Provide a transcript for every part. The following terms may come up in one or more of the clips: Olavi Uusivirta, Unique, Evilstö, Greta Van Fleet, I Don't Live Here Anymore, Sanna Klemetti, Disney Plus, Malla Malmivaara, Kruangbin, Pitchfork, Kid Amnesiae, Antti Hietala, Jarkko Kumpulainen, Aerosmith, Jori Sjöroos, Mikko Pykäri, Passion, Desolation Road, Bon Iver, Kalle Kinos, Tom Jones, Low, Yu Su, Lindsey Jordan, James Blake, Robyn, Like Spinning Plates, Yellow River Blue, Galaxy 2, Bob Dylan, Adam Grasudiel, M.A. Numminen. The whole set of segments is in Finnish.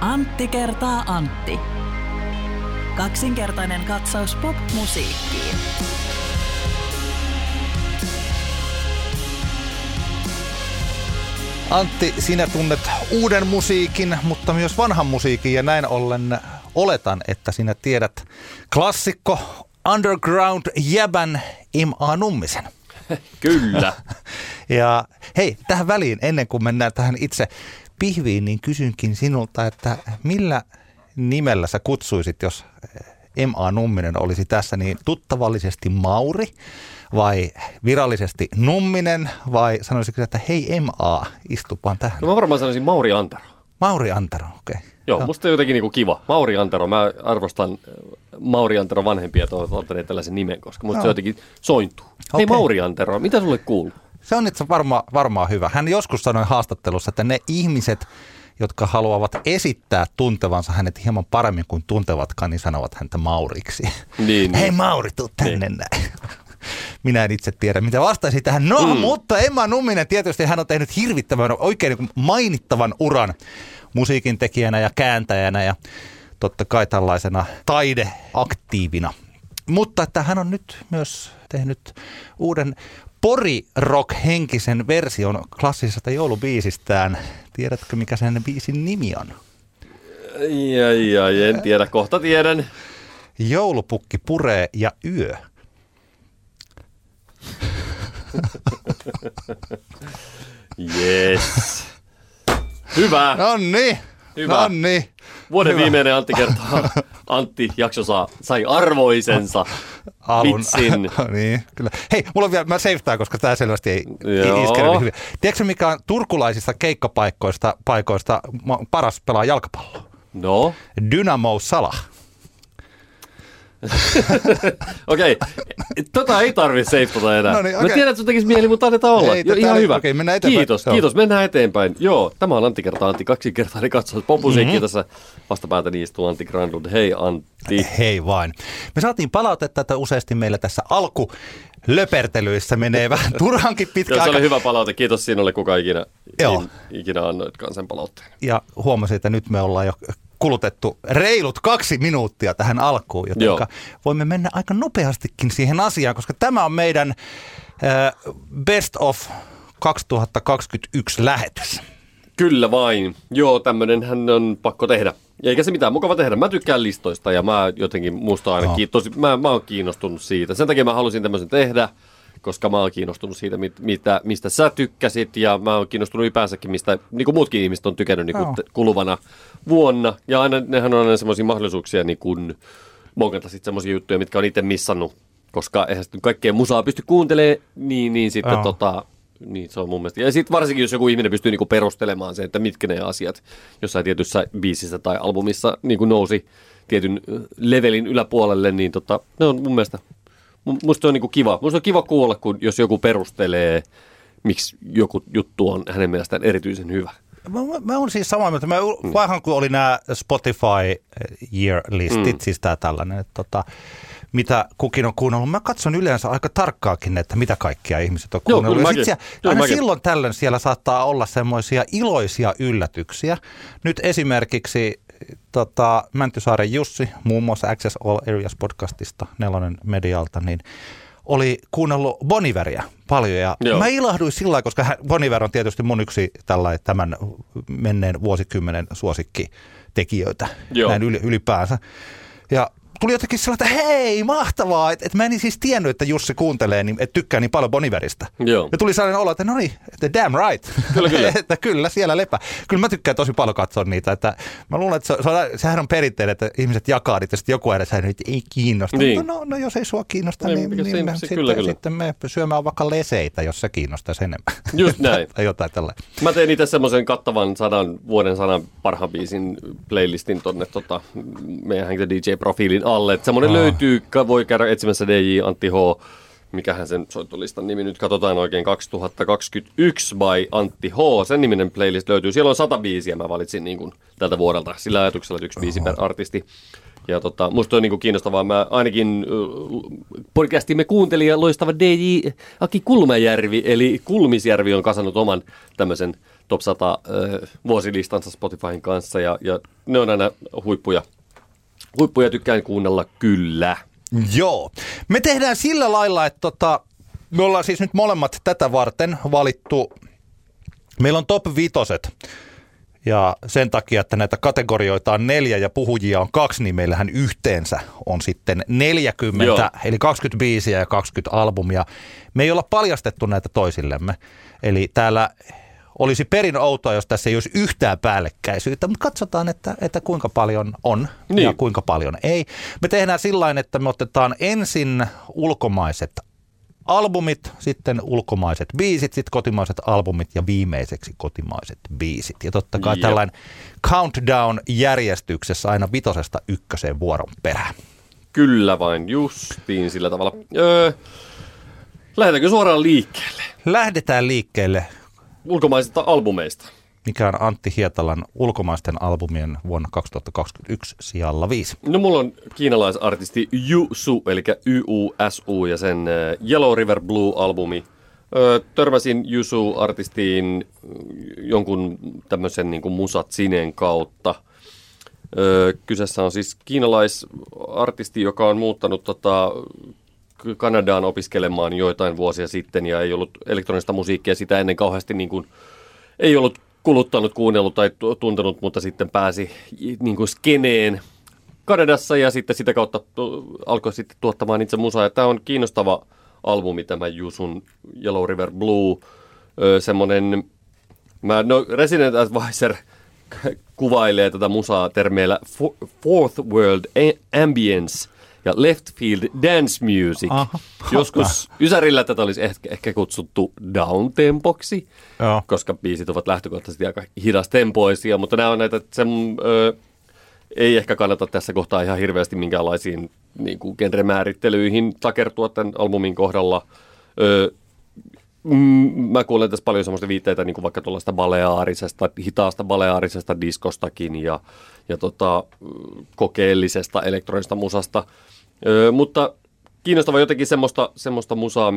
Antti kertaa Antti. Kaksinkertainen katsaus pop-musiikkiin. Antti, sinä tunnet uuden musiikin, mutta myös vanhan musiikin, ja näin ollen oletan, että sinä tiedät klassikko underground-jäbän M.A. Nummisen. Kyllä. Ja hei, tähän väliin, ennen kuin mennään tähän itse pihviin, niin kysynkin sinulta, että millä nimellä sä kutsuisit, jos M.A. Numminen olisi tässä, niin tuttavallisesti Mauri vai virallisesti Numminen vai sanoisitko, että hei M.A., istupaan tähän? No mä varmaan sanoisin Mauri Antero. Mauri Antero, okei. Okay. Joo, musta on jotenkin niinku kiva. Mauri Antero, mä arvostan Mauri Antero vanhempia, että olet ottaneet tällaisen nimen, koska musta se jotenkin sointuu. Okay. Hei Mauri Antero, mitä sulle kuuluu? Se on itse varmaan hyvä. Hän joskus sanoi haastattelussa, että ne ihmiset, jotka haluavat esittää tuntevansa hänet hieman paremmin kuin tuntevatkaan, niin sanovat häntä Mauriksi. Niin, hei Mauri, tuu tänne näin. Minä en itse tiedä, mitä vastaisin tähän. No, mutta M.A. Numminen, tietysti hän on tehnyt hirvittävän, oikein mainittavan uran musiikin tekijänä ja kääntäjänä ja totta kai tällaisena taideaktiivina. Mutta että hän on nyt myös tehnyt uuden pori-rock-henkisen version klassisesta joulubiisistään. Tiedätkö, mikä sen biisin nimi on? Ai, en tiedä. Kohta tiedän. Joulupukki puree ja yö. Yes. Hyvä. Nonni. Hyvä. Nonni. Vuoden hyvä. Viimeinen Antti kertaa Antti jakso sai arvoisensa vitsin. Niin, kyllä. Hei, mulla on vielä, mä seiftaan, koska tää selvästi ei iskele niin hyvin. Tiedätkö mikä on turkulaisista keikkapaikoista paras pelaa jalkapalloa? No? Dynamo Salah. Okei, tota ei tarvitse seiftata enää. Noniin, okay. Mä tiedän, että sun tekisi mieli, mutta annetaan olla. Ihan hyvä. Okay, mennään eteenpäin. Kiitos, mennään eteenpäin. Joo, tämä on Antti kertaa Antti, kaksinkertainen katsotaan popmusiikkia tässä. Vastapäätä niistä Antti Granlund. Hei Antti. Hei vain. Me saatiin palautetta, että useasti meillä tässä alkulöpertelyissä menee vähän turhankin pitkä aika. Joo, se oli hyvä palaute. Kiitos sinulle, kuka ikinä annoitkaan sen palautteen. Ja huomasin, että nyt me ollaan jo kulutettu reilut 2 minuuttia tähän alkuun, joten voimme mennä aika nopeastikin siihen asiaan, koska tämä on meidän Best of 2021 -lähetys. Kyllä vain. Joo, tämmöinenhän on pakko tehdä. Eikä se mitään mukava tehdä. Mä tykkään listoista ja mä jotenkin musta ainakin mä oon kiinnostunut siitä. Sen takia mä halusin tämmöisen tehdä, koska mä oon kiinnostunut siitä, mistä sä tykkäsit, ja mä oon kiinnostunut ylipäänsäkin, mistä niin kuin muutkin ihmiset on tykännyt niin kuin kuluvana vuonna. Ja aina, nehän on aina semmoisia mahdollisuuksia niin kuin monkata sitten semmoisia juttuja, mitkä on itse missannut, koska eihän sitten kaikkea musaa pysty kuuntelemaan, niin sitten niin se on mun mielestä. Ja sitten varsinkin, jos joku ihminen pystyy niin kuin perustelemaan sen, että mitkä ne asiat jossain tietyssä biisissä tai albumissa niin kuin nousi tietyn levelin yläpuolelle, niin ne on mun mielestä. Musta on niinku kiva. Musta on kiva kuulla, jos joku perustelee, miksi joku juttu on hänen mielestään erityisen hyvä. Mä oon siis samaa mieltä. Vaihan kun oli nämä Spotify Year-listit, siis tää tällainen, että mitä kukin on kuunnellut. Mä katson yleensä aika tarkkaakin, että mitä kaikkia ihmiset on kuunnellut. Joo, aina silloin tällöin siellä saattaa olla semmoisia iloisia yllätyksiä. Nyt esimerkiksi Mäntysaaren Jussi, muun muassa Access All Areas -podcastista, 4 medialta, niin oli kuunnellut Bon Iveria paljon. Ja mä ilahduin sillä lailla, koska Bon Iver on tietysti mun yksi tämän menneen vuosikymmenen suosikki-tekijöitä näin ylipäänsä. Ja tuli jotenkin sillä, että hei, mahtavaa, että mä en siis tiennyt, että Jussi kuuntelee, että tykkää niin paljon Bon Iveristä. Joo. Ja tuli sellainen olo, että no niin, damn right. Kyllä. Että kyllä, siellä lepää. Kyllä mä tykkään tosi paljon katsoa niitä. Että mä luulen, että sehän on perinteinen, että ihmiset jakaa niitä, että joku edes ei kiinnosta. Niin. No jos ei sua kiinnosta, niin sitten me syömään vaikka leseitä, jos se kiinnostaisi enemmän. Just näin. Jotain tällainen. Mä tein itse semmoisen kattavan vuoden sadan parhaan biisin playlistin tonne meidän DJ-profiilin alle. Semmoinen löytyy, voi käydä etsimässä DJ Antti H. Mikähän sen soittolistan nimi nyt katsotaan oikein, 2021 by Antti H. Sen niminen playlist löytyy. Siellä on 100 biisiä, mä valitsin niin kuin tältä vuodelta sillä ajatuksella, että yksi biisi per artisti. Ja musta on niin kuin kiinnostavaa. Mä ainakin podcastimme kuuntelin ja loistava DJ Aki Kulmajärvi, eli Kulmisjärvi on kasannut oman tämmöisen top 100 vuosilistansa Spotifyn kanssa ja ne on aina huippuja. Huippuja tykkään kuunnella kyllä. Joo. Me tehdään sillä lailla, että me ollaan siis nyt molemmat tätä varten valittu. Meillä on top 5. Ja sen takia, että näitä kategorioita on 4 ja puhujia on 2, niin meillähän yhteensä on sitten 40, joo, eli 20 biisiä ja 20 albumia. Me ei olla paljastettu näitä toisillemme. Eli täällä olisi perin outoa, jos tässä ei olisi yhtään päällekkäisyyttä, mutta katsotaan, että kuinka paljon on niin ja kuinka paljon ei. Me tehdään sillain, että me otetaan ensin ulkomaiset albumit, sitten ulkomaiset biisit, sitten kotimaiset albumit ja viimeiseksi kotimaiset biisit. Ja totta kai tällainen countdown-järjestyksessä aina 5:sta 1:een vuoron perään. Kyllä vain, justiin sillä tavalla. Lähdetäänkö suoraan liikkeelle? Lähdetään liikkeelle. Ulkomaisista albumeista. Mikä on Antti Hietalan ulkomaisten albumien vuonna 2021 sijalla 5? No mulla on kiinalaisartisti Yu Su, eli YUSU ja sen Yellow River Blue-albumi. Törmäsin Yu Su-artistiin jonkun tämmöisen niin kuin Musat-sinen kautta. Kyseessä on siis kiinalaisartisti, joka on muuttanut Kanadaan opiskelemaan joitain vuosia sitten ja ei ollut elektronista musiikkia sitä ennen kauheasti niin kuin, ei ollut kuluttanut, kuunnellut tai tuntenut, mutta sitten pääsi niin kuin skeneen Kanadassa ja sitten sitä kautta alkoi sitten tuottamaan itse musaa. Ja tämä on kiinnostava albumi, tämä Yu Sun Yellow River Blue, semmoinen, Resident Advisor kuvailee tätä musaa termeillä Fourth World Ambience ja Left Field Dance Music. Aha. Joskus ysärillä tätä olisi ehkä kutsuttu downtempoksi, koska biisit ovat lähtökohtaisesti aika hidastempoisia, mutta nämä on näitä, ei ehkä kannata tässä kohtaa ihan hirveästi minkäänlaisiin niin kuin genremäärittelyihin takertua tämän albumin kohdalla. Mä kuulen tässä paljon semmoista viitteitä niin kuin vaikka tuollaista baleaarisesta, hitaasta baleaarisesta diskostakin ja kokeellisesta elektronista musasta. Mutta kiinnostavaa jotenkin semmoista musaa,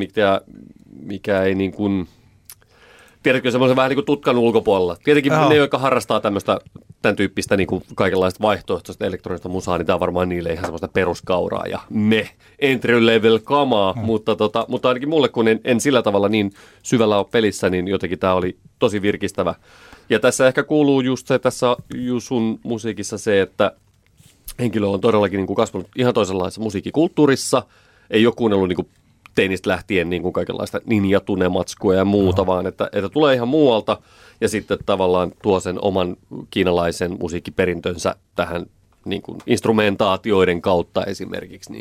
mikä ei niin kuin, tiedätkö, semmoisen vähän niin kuin tutkan ulkopuolella. Tietenkin ne, jotka harrastaa tämmöistä, tämän tyyppistä niin kuin kaikenlaista vaihtoehtoista elektronista musaa, niin tämä on varmaan niille ihan semmoista peruskauraa ja entry level kamaa. Mutta ainakin mulle, kun en sillä tavalla niin syvällä ole pelissä, niin jotenkin tämä oli tosi virkistävä. Ja tässä ehkä kuuluu just se, tässä sun musiikissa se, että henkilö on todellakin niin kuin kasvanut ihan toisenlaisessa musiikkikulttuurissa. Ei ole kuunnellut niin kuin teinistä lähtien niin kuin kaikenlaista ninjatunematskua ja muuta, vaan että tulee ihan muualta ja sitten tavallaan tuo sen oman kiinalaisen musiikkiperintönsä tähän niin kuin instrumentaatioiden kautta esimerkiksi.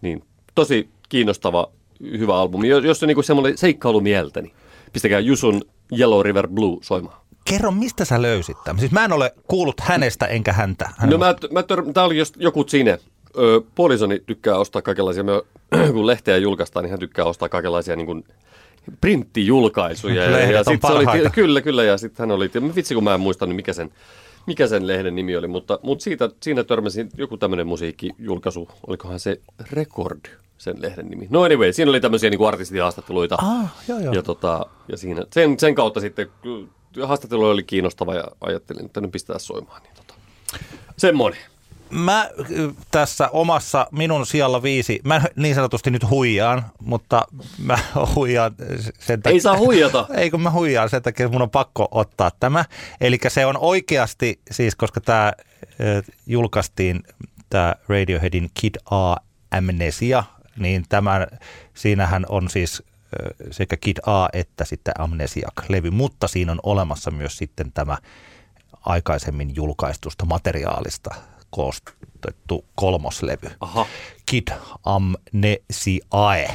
Niin tosi kiinnostava, hyvä albumi. Jos on niin kuin semmoinen seikkailumieltä, niin pistäkää Yu Sun Yellow River Blue soimaan. Kerro, mistä sä löysit tämän? Siis mä en ole kuullut hänestä enkä häntä. Tää oli joku Tsine. Puolisoni tykkää ostaa kaikenlaisia, kun lehteä julkaistaan, niin hän tykkää ostaa kaikenlaisia niin kuin printtijulkaisuja. Ja sit se oli, kyllä, ja sitten hän oli, vitsi kun mä en muistanut mikä sen lehden nimi oli, mutta siinä törmäsin joku tämmöinen musiikkijulkaisu, olikohan se Record sen lehden nimi. No anyway, siinä oli tämmöisiä niin kuin artistihaastatteluita, ja siinä, sen kautta sitten haastattelu oli kiinnostava, ja ajattelin, että nyt pistää soimaan, niin semmoinen. Mä tässä omassa minun sijalla 5, mä niin sanotusti nyt huijaan, mutta mä huijaan sen takia. Ei saa huijata. Ei kun mä huijaan sen takia, mun on pakko ottaa tämä. Eli se on oikeasti, siis koska tämä julkaistiin, tämä Radioheadin Kid Amnesia, niin siinähän on siis sekä Kid A että sitten Amnesiac-levy, mutta siinä on olemassa myös sitten tämä aikaisemmin julkaistusta materiaalista koostettu 3. levy. Aha. Kid Amnesiae.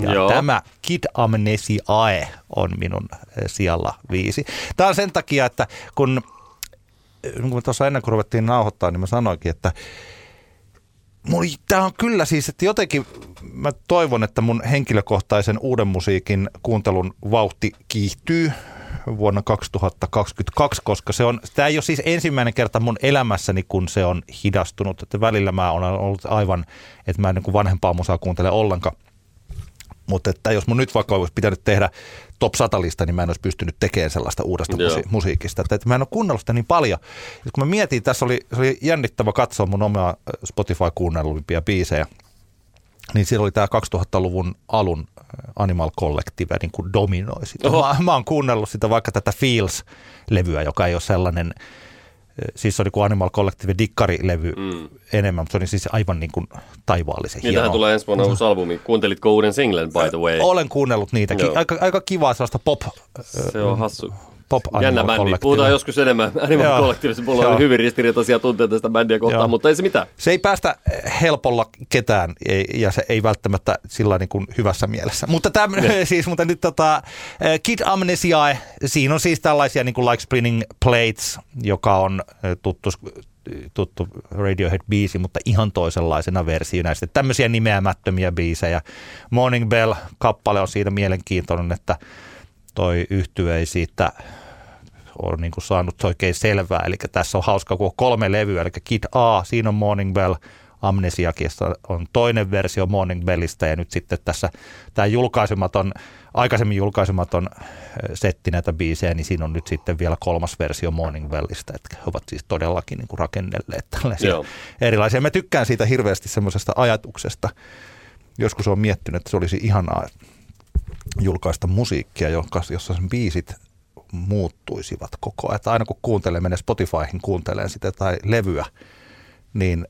Ja tämä Kid Amnesiae on minun sijalla 5. Tämä on sen takia, että kun tuossa ennen kuin ruvettiin nauhoittaa, niin mä sanoinkin, että tämä on kyllä siis, että jotenkin mä toivon, että mun henkilökohtaisen uuden musiikin kuuntelun vauhti kiihtyy vuonna 2022, koska tämä ei ole siis ensimmäinen kerta mun elämässäni, kun se on hidastunut. Että välillä mä olen ollut aivan, että mä en niin kuin vanhempaa musaa kuuntele ollenkaan. Mutta että jos mun nyt vaikka olisi pitänyt tehdä top 100-lista, niin mä en olisi pystynyt tekemään sellaista uudesta musiikista. Että mä en ole kuunnellut sitä niin paljon. Ja kun mä mietin, tässä oli jännittävä katsoa mun omaa Spotify-kuunnelluimpia biisejä. Niin siellä oli tämä 2000-luvun alun Animal Collective niin kuin dominoi sitä. Mä oon kuunnellut sitä vaikka tätä Feels-levyä, joka ei ole sellainen... Siis se oli kuin Animal Collective dikkarilevy enemmän, mutta se oli siis aivan niin kuin taivaallisen hieno. Niitähän tulee ensi vuonna uusi albumi. Kuuntelitko uuden singlen, by the way? Olen kuunnellut niitäkin. No. Aika kivaa sellaista pop. Se on hassu. Pop jännä bändi. Puhutaan joskus enemmän Animal Collectiveissa. Mulla on hyvin ristiriitaisia tunteita tästä bändiä kohtaan, mutta ei se mitään. Se ei päästä helpolla ketään ja se ei välttämättä sillä niin kuin hyvässä mielessä. Mutta, mutta nyt Kid Amnesiae, siinä on siis tällaisia niin kuin Like Spinning Plates, joka on tuttu Radiohead-biisi, mutta ihan toisenlaisena versiona. Sitten tämmöisiä nimeämättömiä biisejä. Morning Bell-kappale on siitä mielenkiintoinen, että toi yhtye ei siitä ole niin kuin saanut oikein selvää. Eli tässä on hauskaa, kun on 3 levyä. Eli Kid A, siinä on Morning Bell, Amnesiakista on toinen versio Morning Bellistä. Ja nyt sitten tässä tämä aikaisemmin julkaisematon setti näitä biisejä, niin siinä on nyt sitten vielä 3. versio Morning Bellistä. Että he ovat siis todellakin niin kuin rakennelleet tällaisia erilaisia. Mä tykkään siitä hirveästi semmoisesta ajatuksesta. Joskus on miettinyt, että se olisi ihanaa julkaista musiikkia, jossa sen biisit muuttuisivat koko ajan. Että aina kun menee Spotifyhin kuuntelemaan sitä tai levyä, niin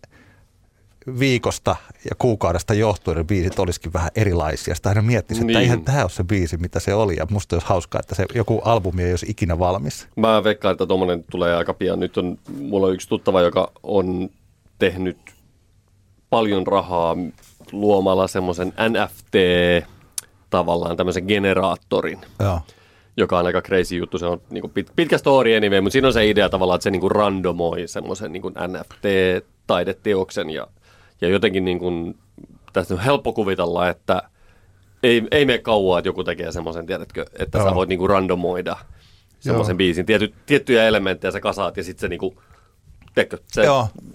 viikosta ja kuukaudesta johtuen biisit olisikin vähän erilaisia. Sitä aina miettisi, että eihän tämä ole se biisi, mitä se oli. Ja musta olisi hauskaa, että se joku albumi ei olisi ikinä valmis. Mä veikkaan, että tuommoinen tulee aika pian. Nyt mulla on yksi tuttava, joka on tehnyt paljon rahaa luomalla semmoisen NFT tavallaan tämmöisen generaattorin, joka on aika crazy juttu. Se on niin kuin pitkä story anyway, mutta siinä on se idea tavallaan, että se niin kuin randomoi semmoisen niin kuin NFT-taideteoksen. Ja jotenkin niin kuin, tästä on helppo kuvitella, että ei mene kauaa, että joku tekee semmoisen, tiedätkö, että sä voit niin kuin randomoida semmoisen biisin. Tiettyjä elementtejä sä kasaat ja sitten se niin kuin, se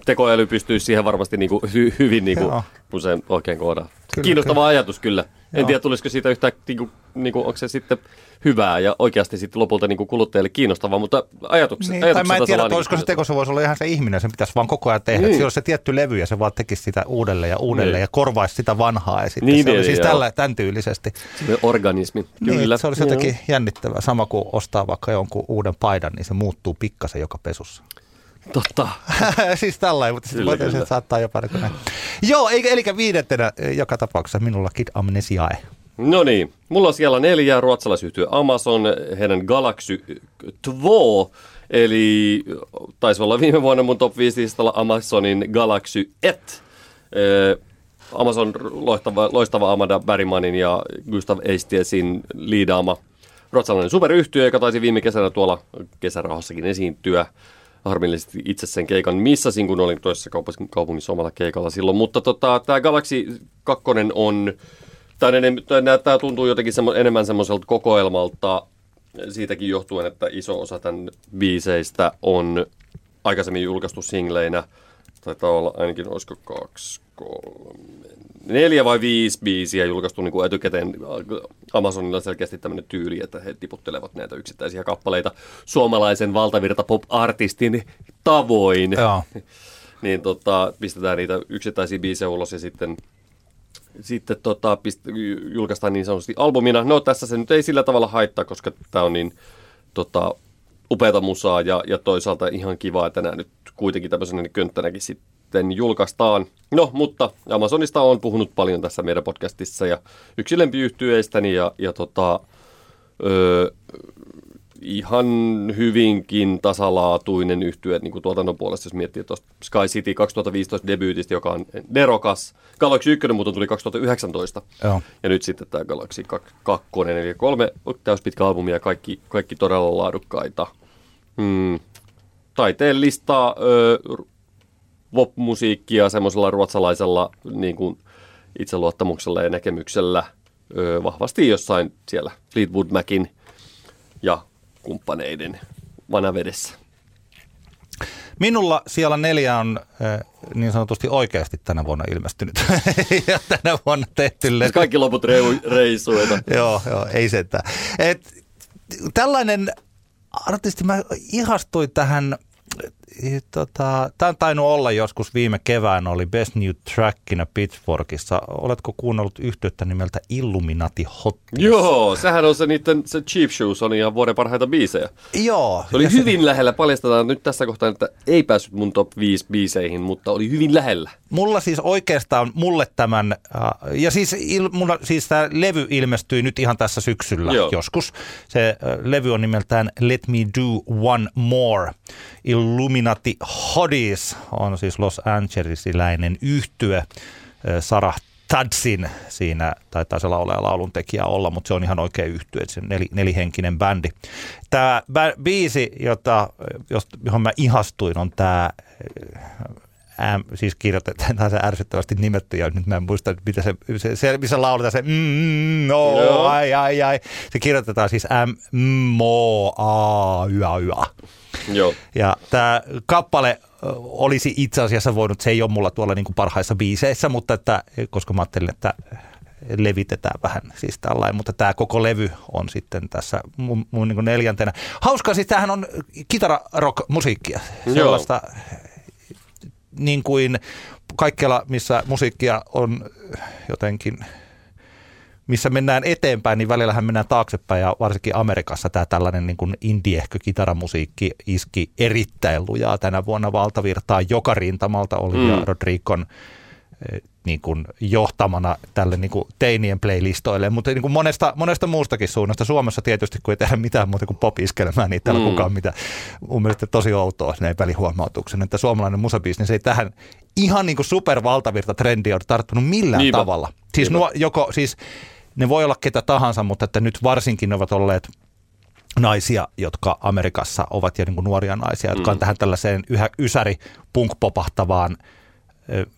tekoäly pystyisi siihen varmasti niinku hyvin niinku usein oikein koodaan. Kiinnostava ajatus kyllä. En tiedä, tulisiko siitä yhtään, niinku, onko se sitten hyvää ja oikeasti sitten lopulta niinku kuluttajille kiinnostavaa, mutta ajatukset. Mä en tiedä, olisiko se teko, se voisi olla ihan se ihminen, se pitäisi vaan koko ajan tehdä. Siinä olisi se tietty levy ja se vaan tekisi sitä uudelleen ja korvaisi sitä vanhaa. Ja sitten se oli siis tämän tyylisesti. Se organismi. Niin, se olisi jotenkin jännittävää. Sama kuin ostaa vaikka jonkun uuden paidan, niin se muuttuu pikkasen joka pesussa. Totta. Siis tällainen, mutta sitten voitaisiin saattaa jopa näin. Joo, eli 5. joka tapauksessa minulla Kid Amnesiae. No niin, mulla on siellä 4 ruotsalaisyhtiö Amazon, heidän Galaxy 2, eli taisi olla viime vuonna mun top 5 listalla Amazonin Galaxy 1. Amazon loistava Amanda Bergmanin ja Gustav Eistiesin liidaama ruotsalainen superyhtiö, joka taisi viime kesänä tuolla kesärahassakin esiintyä. Harmillisesti itse sen keikan missasin, kun olin toisessa kaupungissa omalla keikalla silloin. Mutta tämä Galaxy 2 on, tämä tuntuu jotenkin enemmän semmoiselta kokoelmalta siitäkin johtuen, että iso osa tämän biiseistä on aikaisemmin julkaistu singleinä. Taitaa olla ainakin, olisiko 2, 3, 4 vai 5 biisiä julkaistu niin kuin etukäteen. Amazonilla selkeästi tämmöinen tyyli, että he tiputtelevat näitä yksittäisiä kappaleita suomalaisen valtavirta pop-artistin tavoin. Niin pistetään niitä yksittäisiä biisejä ulos ja sitten julkaistaan niin sanotusti albumina. No tässä se nyt ei sillä tavalla haittaa, koska tämä on niin upeata musaa ja toisaalta ihan kiva, että nämä nyt kuitenkin tämmöisenä könttänäkin sitten julkaistaan. No, mutta Amazonista on puhunut paljon tässä meidän podcastissa ja yksi lempiyhtyeestäni ja ihan hyvinkin tasalaatuinen yhtye niin kuin tuotannon puolesta, jos miettii tuosta Sky City 2015 debyytistä, joka on nerokas. Galaxy 1 muuten tuli 2019 ja nyt sitten tämä Galaxy 2, eli 3 täyspitkä albumia, kaikki todella laadukkaita. Taiteellista pop-musiikkia semmoisella ruotsalaisella niin kuin itseluottamuksella ja näkemyksellä vahvasti jossain siellä Fleetwood Macin ja kumppaneiden vanavedessä. Minulla siellä 4 on niin sanotusti oikeasti tänä vuonna ilmestynyt ja tänä vuonna tehty levy. Kaikki loput reisuita. Joo, ei sentään. Tällainen artisti, mä ihastuin tähän, tämä on tainnut olla joskus viime keväänä, oli Best New Trackinä Pitchforkissa. Oletko kuunnellut yhtiötä nimeltä Illuminati Hotties? Joo, sehän on se niiden, se Cheap Shoes on ihan vuoden parhaita biisejä. Joo. Oli hyvin se... lähellä, paljastetaan nyt tässä kohtaa, että ei päässyt mun top 5 biiseihin, mutta oli hyvin lähellä. Mulla siis oikeastaan, mulle tämän, ja siis mulla siis tämä levy ilmestyi nyt ihan tässä syksyllä joskus. Se levy on nimeltään Let Me Do One More. Illuminati Hotties on siis Los Angelesiläinen yhtye. Sarah Tadsin siinä, taitaa se laulaja lauluntekijä olla, mutta se on ihan oikea yhtye, se on nelihenkinen bändi. Tämä biisi, johon mä ihastuin, on tämä... siis kirjoitetaan, tämä on se ärsyttävästi nimetty, ja nyt mä en muista, mitä se missä lauletaan se no, joo. ai. Se kirjoitetaan siis MOAYA. Joo. Ja tämä kappale olisi itse asiassa voinut, se ei ole mulla tuolla niin kuin parhaissa biiseissä, mutta että, koska mä ajattelin, että levitetään vähän siis tällainen, mutta tämä koko levy on sitten tässä mun niin kuin 4. Hauskaa, siis tämähän on kitararock-musiikkia, sellaista... Joo. Niin kuin kaikkialla, missä musiikkia on jotenkin, missä mennään eteenpäin, niin välillähän mennään taaksepäin. Ja varsinkin Amerikassa tämä tällainen niin kuin indie-ehkö kitaramusiikki iski erittäin lujaa tänä vuonna valtavirtaa joka rintamalta. Olivia Rodrigon niin kuin johtamana tälle niin kuin teinien playlistoille, mutta niin kuin monesta muustakin suunnasta. Suomessa tietysti, kun ei tehdä mitään muuta kuin pop-iskelmää, niin täällä kukaan mitään. Mun mielestä tosi outoa näin välihuomautuksen, että suomalainen musabiisni, se ei tähän ihan niin kuin supervaltavirtatrendi ole tarttunut millään Niinpä. Tavalla. Siis, ne voi olla ketä tahansa, mutta että nyt varsinkin ne ovat olleet naisia, jotka Amerikassa ovat ja niin kuin nuoria naisia, jotka on tähän tällaiseen yhä ysäri punk-popahtavaan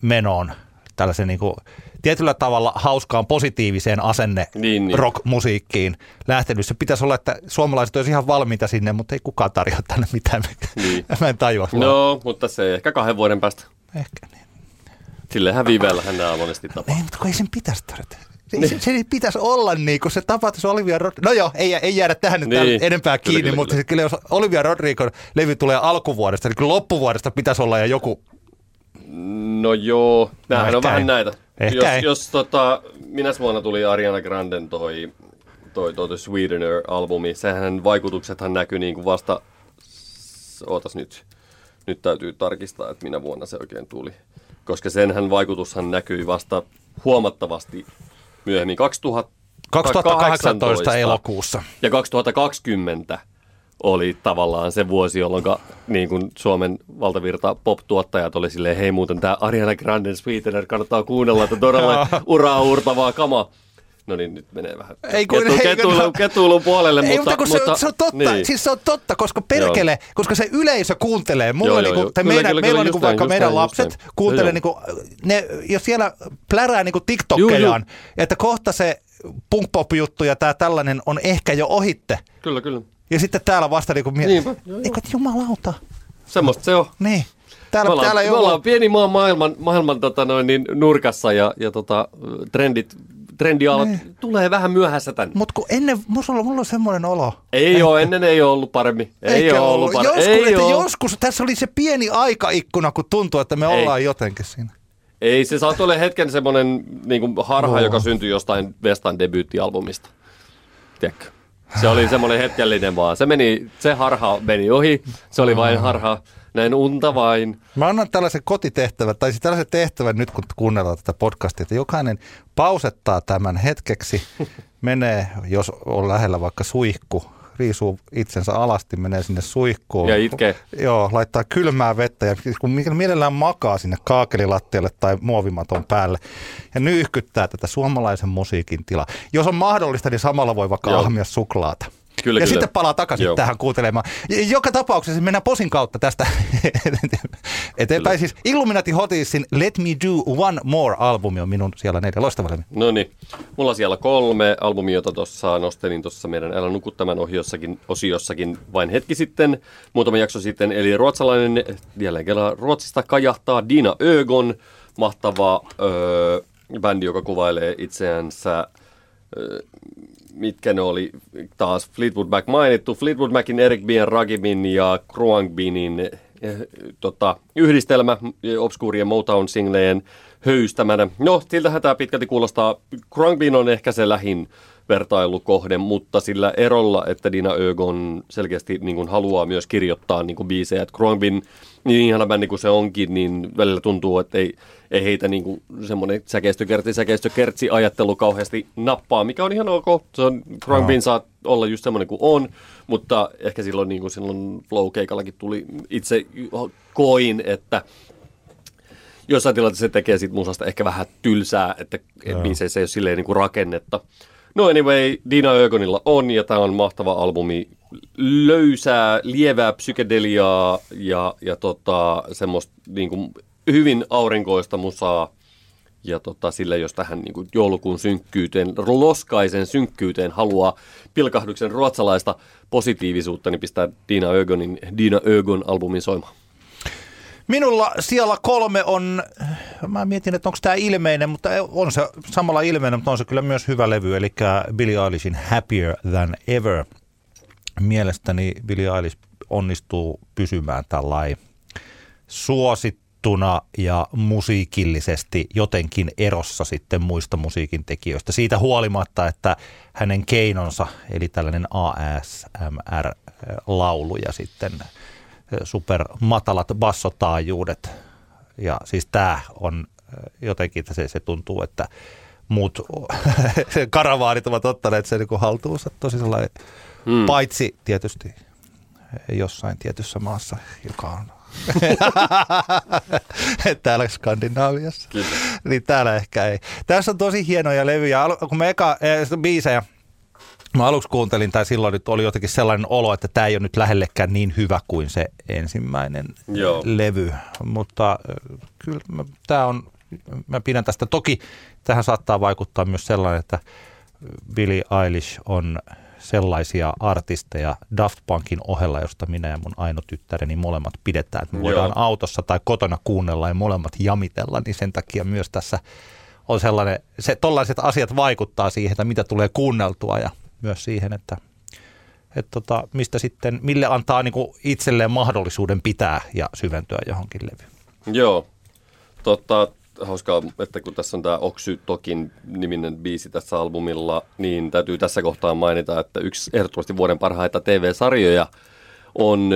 menoon. Tällaisen niin kuin, tietyllä tavalla hauskaan positiiviseen asenne rock-musiikkiin lähtenyt. Se pitäisi olla, että suomalaiset olisi ihan valmiita sinne, mutta ei kukaan tarjoa tänne mitään. Niin. Mä en tajua. No, mutta se ehkä 2 vuoden päästä. Ehkä niin. Sillähän viiveellähän nämä monesti tapaa. Ei, mutta kun ei sen pitäisi tarjota. Se ei pitäisi olla niin, kun se tapahtuisi Olivia Rodrigo. No joo, ei jäädä tähän nyt enempää kiinni, kyllä. Mutta jos Olivia Rodrigon levy tulee alkuvuodesta, niin loppuvuodesta pitäisi olla ja joku... No joo, näähän on vähän näitä. Jos minä vuonna tuli Ariana Granden toi Sweetener-albumi, sehän vaikutuksethan näkyy niin kuin vasta, ootas nyt täytyy tarkistaa, että minä vuonna se oikein tuli. Koska senhän vaikutushan näkyy vasta huomattavasti myöhemmin 2018 elokuussa. Ja 2020 oli tavallaan se vuosi, jolloin niin kuin Suomen valtavirta pop-tuottajat oli silleen, hei muuten tämä Ariana Grande Sweetener kannattaa kuunnella, että todella uraa uurtavaa kamaa. No niin, nyt menee vähän ketuilun puolelle. Ei, mutta se on totta, niin. Siis se on totta, koska perkele, joo. Koska se yleisö kuuntelee. Meillä on niinku vaikka meidän lapset kuuntelee, niinku, ne, jos siellä plärää niinku TikTokkejaan, että kohta se punk-pop-juttu ja tämä tällainen on ehkä jo ohitte. Kyllä. Ja sitten täällä vasta niin kuin eikö jumalauta? Semmosta se on. Niin. Täällä me ollaan pieni maa maailman nurkassa ja trendialat tulee vähän myöhässä tänne. Mut kun ennen mulla on semmoinen olo. Ei ole ennen ollut paremmin. Joskus tässä oli se pieni aikaikkuna, kun tuntuu, että me ollaan jotenkin siinä. Ei, se saat olla hetken semmoinen niin kuin harha, joka syntyi jostain Vestan debyyttialbumista. Tiedätkö? Se oli semmoinen hetkellinen vaan. Se harha meni ohi. Se oli vain harha. Näin unta vain. Mä annan tällaisen kotitehtävän, tai siis tällaisen tehtävän nyt, kun kuunnellaan tätä podcastia, että jokainen pausettaa tämän hetkeksi, menee, jos on lähellä vaikka suihku, riisuu itsensä alasti, menee sinne suihkuun. Ja itkee. Joo, laittaa kylmää vettä ja kun mielellään makaa sinne kaakelilattialle tai muovimaton päälle ja nyyhkyttää tätä suomalaisen musiikin tilaa. Jos on mahdollista, niin samalla voi vaikka ahmia suklaata. kyllä. Ja sitten palaa takaisin tähän kuuntelemaan. Joka tapauksessa mennään posin kautta tästä eteenpäin. Siis Illuminati Hottiesin Let Me Do One More-albumi on minun siellä 4 loistavalle. No niin, mulla on siellä 3 albumia, jota tuossa nostelin tuossa meidän Älä nuku tämän osiossakin vain hetki sitten, muutama jakso sitten. Eli ruotsalainen, jälleen kerran Ruotsista kajahtaa Dina Ögon, mahtava bändi, joka kuvailee itseänsä. Mitkä ne oli taas Fleetwood Mac mainittu. Fleetwood Macin, Eric Bien, Ragibin ja Kruangbinin yhdistelmä obskuurien Motown-singlejen höystämänä. No, siltähän tämä pitkälti kuulostaa. Kruangbin on ehkä se lähin vertailukohde, mutta sillä erolla, että Dina Ögon selkeästi niin kuin haluaa myös kirjoittaa niin kuin biisejä. Että Kruangbin, niin ihana bändi kuin se onkin, niin välillä tuntuu, että ei heitä niin kuin semmoinen säkeistökertsi ajattelu kauheasti nappaa, mikä on ihan ok. Kruangbin saa olla just semmoinen kuin on, mutta ehkä silloin, niin kuin silloin Flow-keikallakin tuli, itse koin, että jossain tilanteessa se tekee siitä musasta ehkä vähän tylsää, että biiseissä ei ole silleen niin kuin rakennetta. No anyway, Dina Ögonilla on, ja tämä on mahtava albumi, löysää, lievää psykedeliaa ja semmoista niin kuin hyvin aurinkoista musaa. Ja sillä, jos tähän niin kuin joulukuun synkkyyteen, loskaisen synkkyyteen haluaa pilkahduksen ruotsalaista positiivisuutta, niin pistää Dina Ögon albumin soimaan. Minulla siellä 3 on, mä mietin, että onko tämä ilmeinen, mutta on se samalla ilmeinen, mutta on se kyllä myös hyvä levy, eli Billie Eilishin Happier Than Ever. Mielestäni Billie Eilish onnistuu pysymään tällainen suosittuna ja musiikillisesti jotenkin erossa sitten muista musiikin tekijöistä. Siitä huolimatta, että hänen keinonsa, eli tällainen ASMR-laulu ja sitten supermatalat bassotaajuudet. Ja siis tämä on jotenkin, että se tuntuu, että muut karavaanit ovat ottaneet sen niin haltuunsa tosi sellainen, paitsi tietysti jossain tietyssä maassa, joka on täällä Skandinaaviassa. Kiitos. Niin täällä ehkä ei. Tässä on tosi hienoja levyjä. Kun me biisejä mä aluksi kuuntelin, tai silloin nyt oli jotenkin sellainen olo, että tämä ei ole nyt lähellekään niin hyvä kuin se ensimmäinen levy. Mutta kyllä mä pidän tästä. Toki tähän saattaa vaikuttaa myös sellainen, että Billie Eilish on sellaisia artisteja Daft Punkin ohella, josta minä ja mun aino tyttäreni molemmat pidetään. Että me voidaan autossa tai kotona kuunnella ja molemmat jamitella, niin sen takia myös tässä on sellainen, tollaiset asiat vaikuttaa siihen, että mitä tulee kuunneltua ja myös siihen, että mistä sitten, mille antaa niin kuin itselleen mahdollisuuden pitää ja syventyä johonkin levyyn. Joo, hauskaa, että kun tässä on tämä Oxytokin-niminen biisi tässä albumilla, niin täytyy tässä kohtaa mainita, että yksi ehdottomasti vuoden parhaita TV-sarjoja on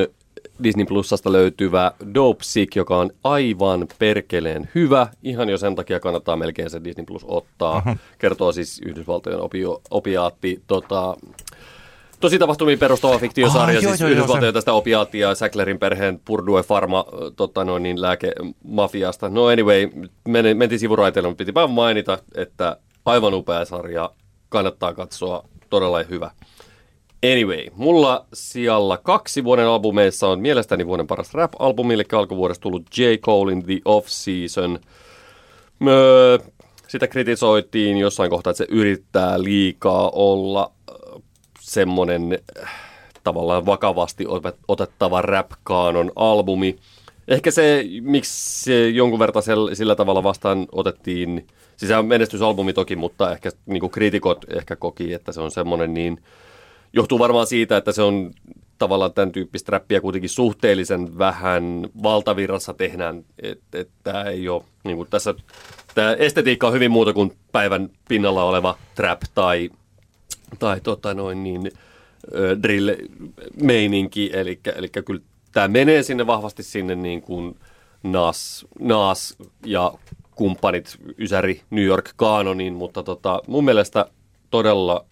Disney Plusasta löytyvä Dope Sick, joka on aivan perkeleen hyvä. Ihan jo sen takia kannattaa melkein se Disney Plus ottaa. Kertoo siis Yhdysvaltojen opiaatti. Tosi tapahtumiin perustuva fiktiosarja, siis Yhdysvaltojen tästä opiaattia, Sacklerin perheen Purdue Pharma lääkemafiasta. No anyway, mentiin sivuraiteille, mutta pitipä mainita, että aivan upea sarja, kannattaa katsoa, todella hyvä. Anyway, mulla siellä 2 vuoden albumeissa on mielestäni vuoden paras rap-albumi, eli alkuvuodesta tullut J. Colein The Off-Season. Sitä kritisoitiin jossain kohtaa, että se yrittää liikaa olla semmoinen tavallaan vakavasti otettava rap-kaanon albumi. Ehkä se, miksi jonkun verran sillä tavalla vastaan otettiin, siis menestysalbumi toki, mutta ehkä niin kuin kriitikot ehkä koki, että se on semmoinen niin. Johtuu varmaan siitä, että se on tavallaan tämän tyyppistä räppiä kuitenkin suhteellisen vähän valtavirrassa tehdään, että ei ole, niin kuin tässä, tämä estetiikka on hyvin muuta kuin päivän pinnalla oleva trap tai drill-meininki, eli kyllä tämä menee sinne vahvasti sinne niin kuin Nas ja kumppanit ysäri New York-kaanoniin, mutta mun mielestä todella.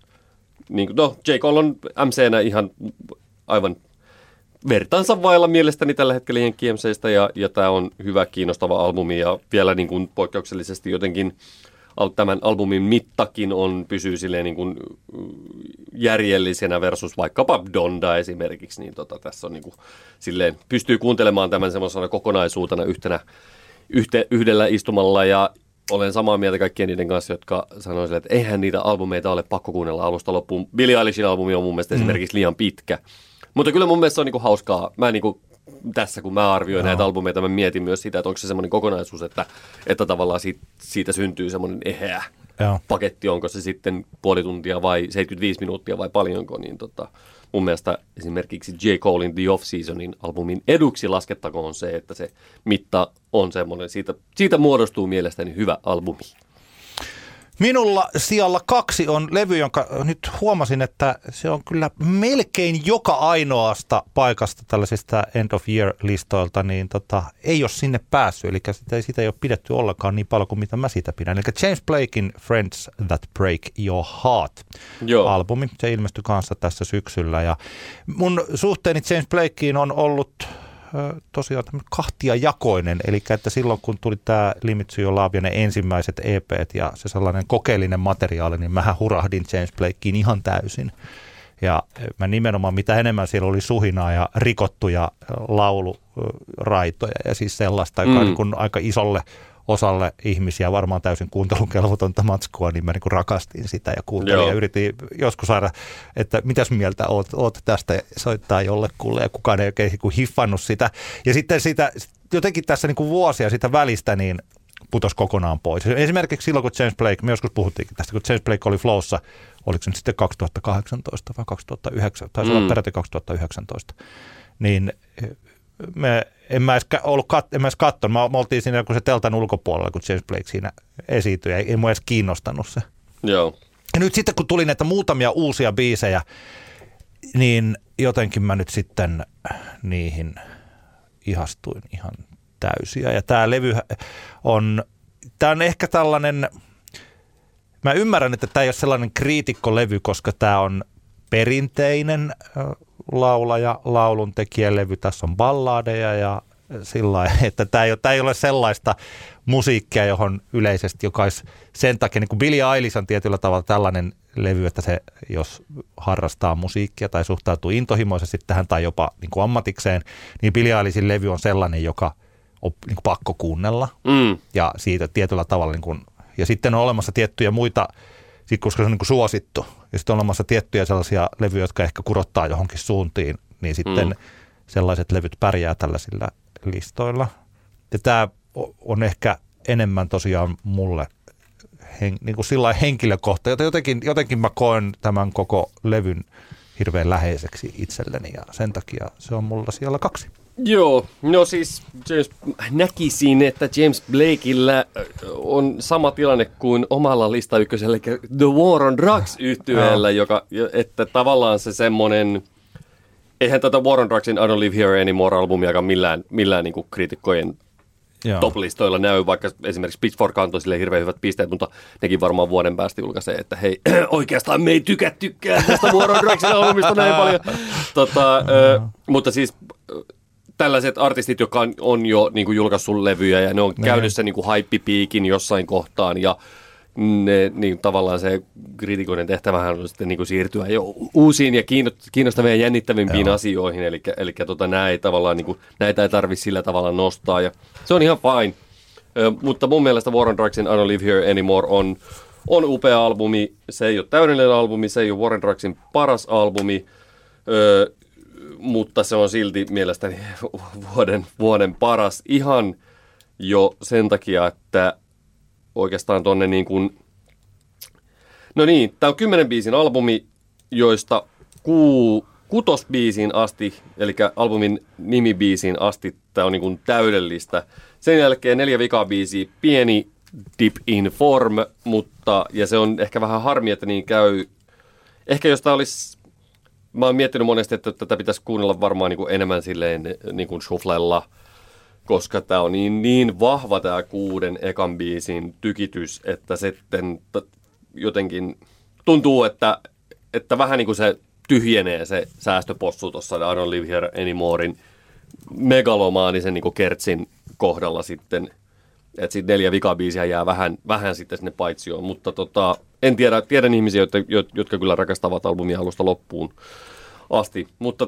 Niin, J. Cole on MC-nä ihan aivan vertaansa vailla mielestäni tällä hetkellä Jenkki MC:stä ja tämä on hyvä, kiinnostava albumi ja vielä niin kuin poikkeuksellisesti jotenkin tämän albumin mittakin pysyy silleen niin kuin järjellisenä versus vaikkapa Donda esimerkiksi, niin tässä on niin kuin, silleen, pystyy kuuntelemaan tämän semmoisena kokonaisuutena yhdellä istumalla, ja olen samaa mieltä kaikkien niiden kanssa, jotka sanoisivat, että eihän niitä albumeita ole pakko kuunnella alusta loppuun. Billie Eilishin albumi on mun mielestä esimerkiksi liian pitkä, mutta kyllä mun mielestä se on niin kuin hauskaa. Mä niin kuin tässä, kun mä arvioin näitä albumeita, mä mietin myös sitä, että onko se semmoinen kokonaisuus, että tavallaan siitä syntyy semmoinen eheä paketti, onko se sitten puoli tuntia vai 75 minuuttia vai paljonko, niin mun mielestä esimerkiksi J. Colein The Off-Seasonin albumin eduksi laskettakoon se, että se mitta on semmoinen, siitä muodostuu mielestäni hyvä albumi. Minulla sijalla 2 on levy, jonka nyt huomasin, että se on kyllä melkein joka ainoasta paikasta tällaisista end of year -listoilta, niin ei ole sinne päässyt, eli sitä ei ole pidetty ollenkaan niin paljon kuin mitä mä sitä pidän. Eli James Blakein Friends That Break Your Heart-albumi, se ilmestyi kanssa tässä syksyllä, ja mun suhteeni James Blakeen on ollut tosiaan kahtiajakoinen, eli että silloin kun tuli tämä Limit to Your Love ja ne ensimmäiset EP:t ja se sellainen kokeellinen materiaali, niin mähän hurahdin James Blakeen ihan täysin. Ja mä nimenomaan, mitä enemmän siellä oli suhinaa ja rikottuja lauluraitoja ja siis sellaista, joka niin kuin aika isolle osalle ihmisiä varmaan täysin kuuntelukelvotonta matskua, niin mä niin kuin rakastin sitä ja kuuntelin ja yritin joskus saada, että mitäs mieltä oot tästä, soittaa jollekulle, ja kukaan ei oikein hiffannut sitä. Ja sitten sitä, jotenkin tässä niin kuin vuosia sitä välistä niin putosi kokonaan pois. Esimerkiksi silloin, kun James Blake, me joskus puhuttiinkin tästä, kun James Blake oli Flowssa, oliko se nyt sitten 2018 vai 2009, taisi olla peräti 2019, niin En mä edes kattonut. Mä oltiin siinä kun se teltan ulkopuolella, kun James Blake siinä esiintyi. Ei mua edes kiinnostanut se. Joo. Ja nyt sitten kun tuli näitä muutamia uusia biisejä, niin jotenkin mä nyt sitten niihin ihastuin ihan täysiä. Ja tää levy on ehkä tällainen, mä ymmärrän, että tää ei ole sellainen kriitikkolevy, koska tää on perinteinen laulaja, lauluntekijälevy, tässä on balladeja ja sillä lailla, että tämä ei ole sellaista musiikkia, johon yleisesti jokais sen takia, niin kuin Billie Eilish on tietyllä tavalla tällainen levy, että se, jos harrastaa musiikkia tai suhtautuu intohimoisesti tähän tai jopa niin kuin ammatikseen, niin Billie Eilishin levy on sellainen, joka on niin kuin pakko kuunnella ja siitä tietyllä tavalla, niin kuin, ja sitten on olemassa tiettyjä muita, koska se on niin kuin suosittu. Ja sitten on olemassa tiettyjä sellaisia levyjä, jotka ehkä kurottaa johonkin suuntiin, niin sitten sellaiset levyt pärjää tällaisilla listoilla. Ja tämä on ehkä enemmän tosiaan mulle niin kuin sillä lailla henkilökohta, jota jotenkin mä koen tämän koko levyn hirveän läheiseksi itselleni, ja sen takia se on mulla siellä 2. Joo, no siis näkisin, että James Blakeillä on sama tilanne kuin omalla listaykkösellä, eli The War on Drugs -yhtyeellä, joka, että tavallaan se semmoinen, eihän tätä War on Drugsin I Don't Live Here Anymore -albumiakaan millään niin kuin kriitikkojen top-listoilla näy, vaikka esimerkiksi Pitchfork antoi sille hirveän hyvät pisteet, mutta nekin varmaan vuoden päästä julkaisee, että hei, oikeastaan me ei tykkää tästä War on Drugsin -albumista näin paljon. Mutta siis tällaiset artistit, jotka on jo niin kuin julkaissut levyjä ja ne on käynyt sen niin kuin haippipiikin jossain kohtaan, ja ne, niin tavallaan se kriitikoiden tehtävähän on sitten niin kuin siirtyä jo uusiin ja kiinnostaviin ja jännittävimpiin asioihin, eli näitä ei tarvitse sillä tavalla nostaa, ja se on ihan fine, mutta mun mielestä War on Drugsin I Don't Live Here Anymore on upea albumi, se ei ole täydellinen albumi, se ei ole War on Drugsin paras albumi, mutta se on silti mielestäni vuoden paras ihan jo sen takia, että oikeastaan tonne niin kuin, no niin, tää on 10 biisin albumi, joista 6 biisiin asti, eli albumin nimibiisiin asti tää on niin kuin täydellistä. Sen jälkeen 4 vikaa biisiä, pieni dip in form, mutta, ja se on ehkä vähän harmi, että niin käy, ehkä jos tää olisi, mä oon miettinyt monesti, että tätä pitäisi kuunnella varmaan niin kuin enemmän silleen niin kuin shufflella, koska tää on niin vahva tää 6 ekan biisin tykitys, että sitten jotenkin tuntuu, että vähän niin kuin se tyhjenee se säästöpossu tuossa I Don't Live Here Anymorein megalomaanisen niin kuin kertsin kohdalla sitten, että sitten 4 vikabiisiä jää vähän sitten sinne paitsioon, mutta En tiedä, tiedän ihmisiä, jotka kyllä rakastavat albumia alusta loppuun asti. Mutta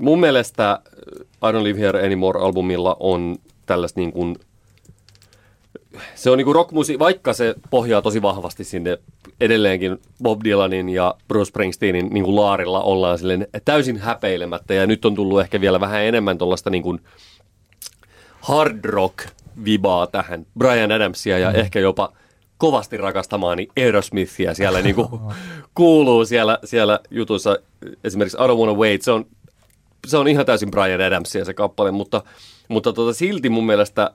mun mielestä I Don't Live Here Anymore-albumilla on tällaista niin kuin, se on niin kuin rockmusiikki, vaikka se pohjaa tosi vahvasti sinne edelleenkin Bob Dylanin ja Bruce Springsteenin niin kuin laarilla ollaan silleen täysin häpeilemättä. Ja nyt on tullut ehkä vielä vähän enemmän tuollaista niin kuin hard rock-vibaa tähän. Bryan Adamsia ja ehkä jopa kovasti rakastamaani Aerosmithia siellä niin kuin kuuluu siellä jutussa. Esimerkiksi I Don't Wanna Wait, se on ihan täysin Bryan Adamsia se kappale, mutta silti mun mielestä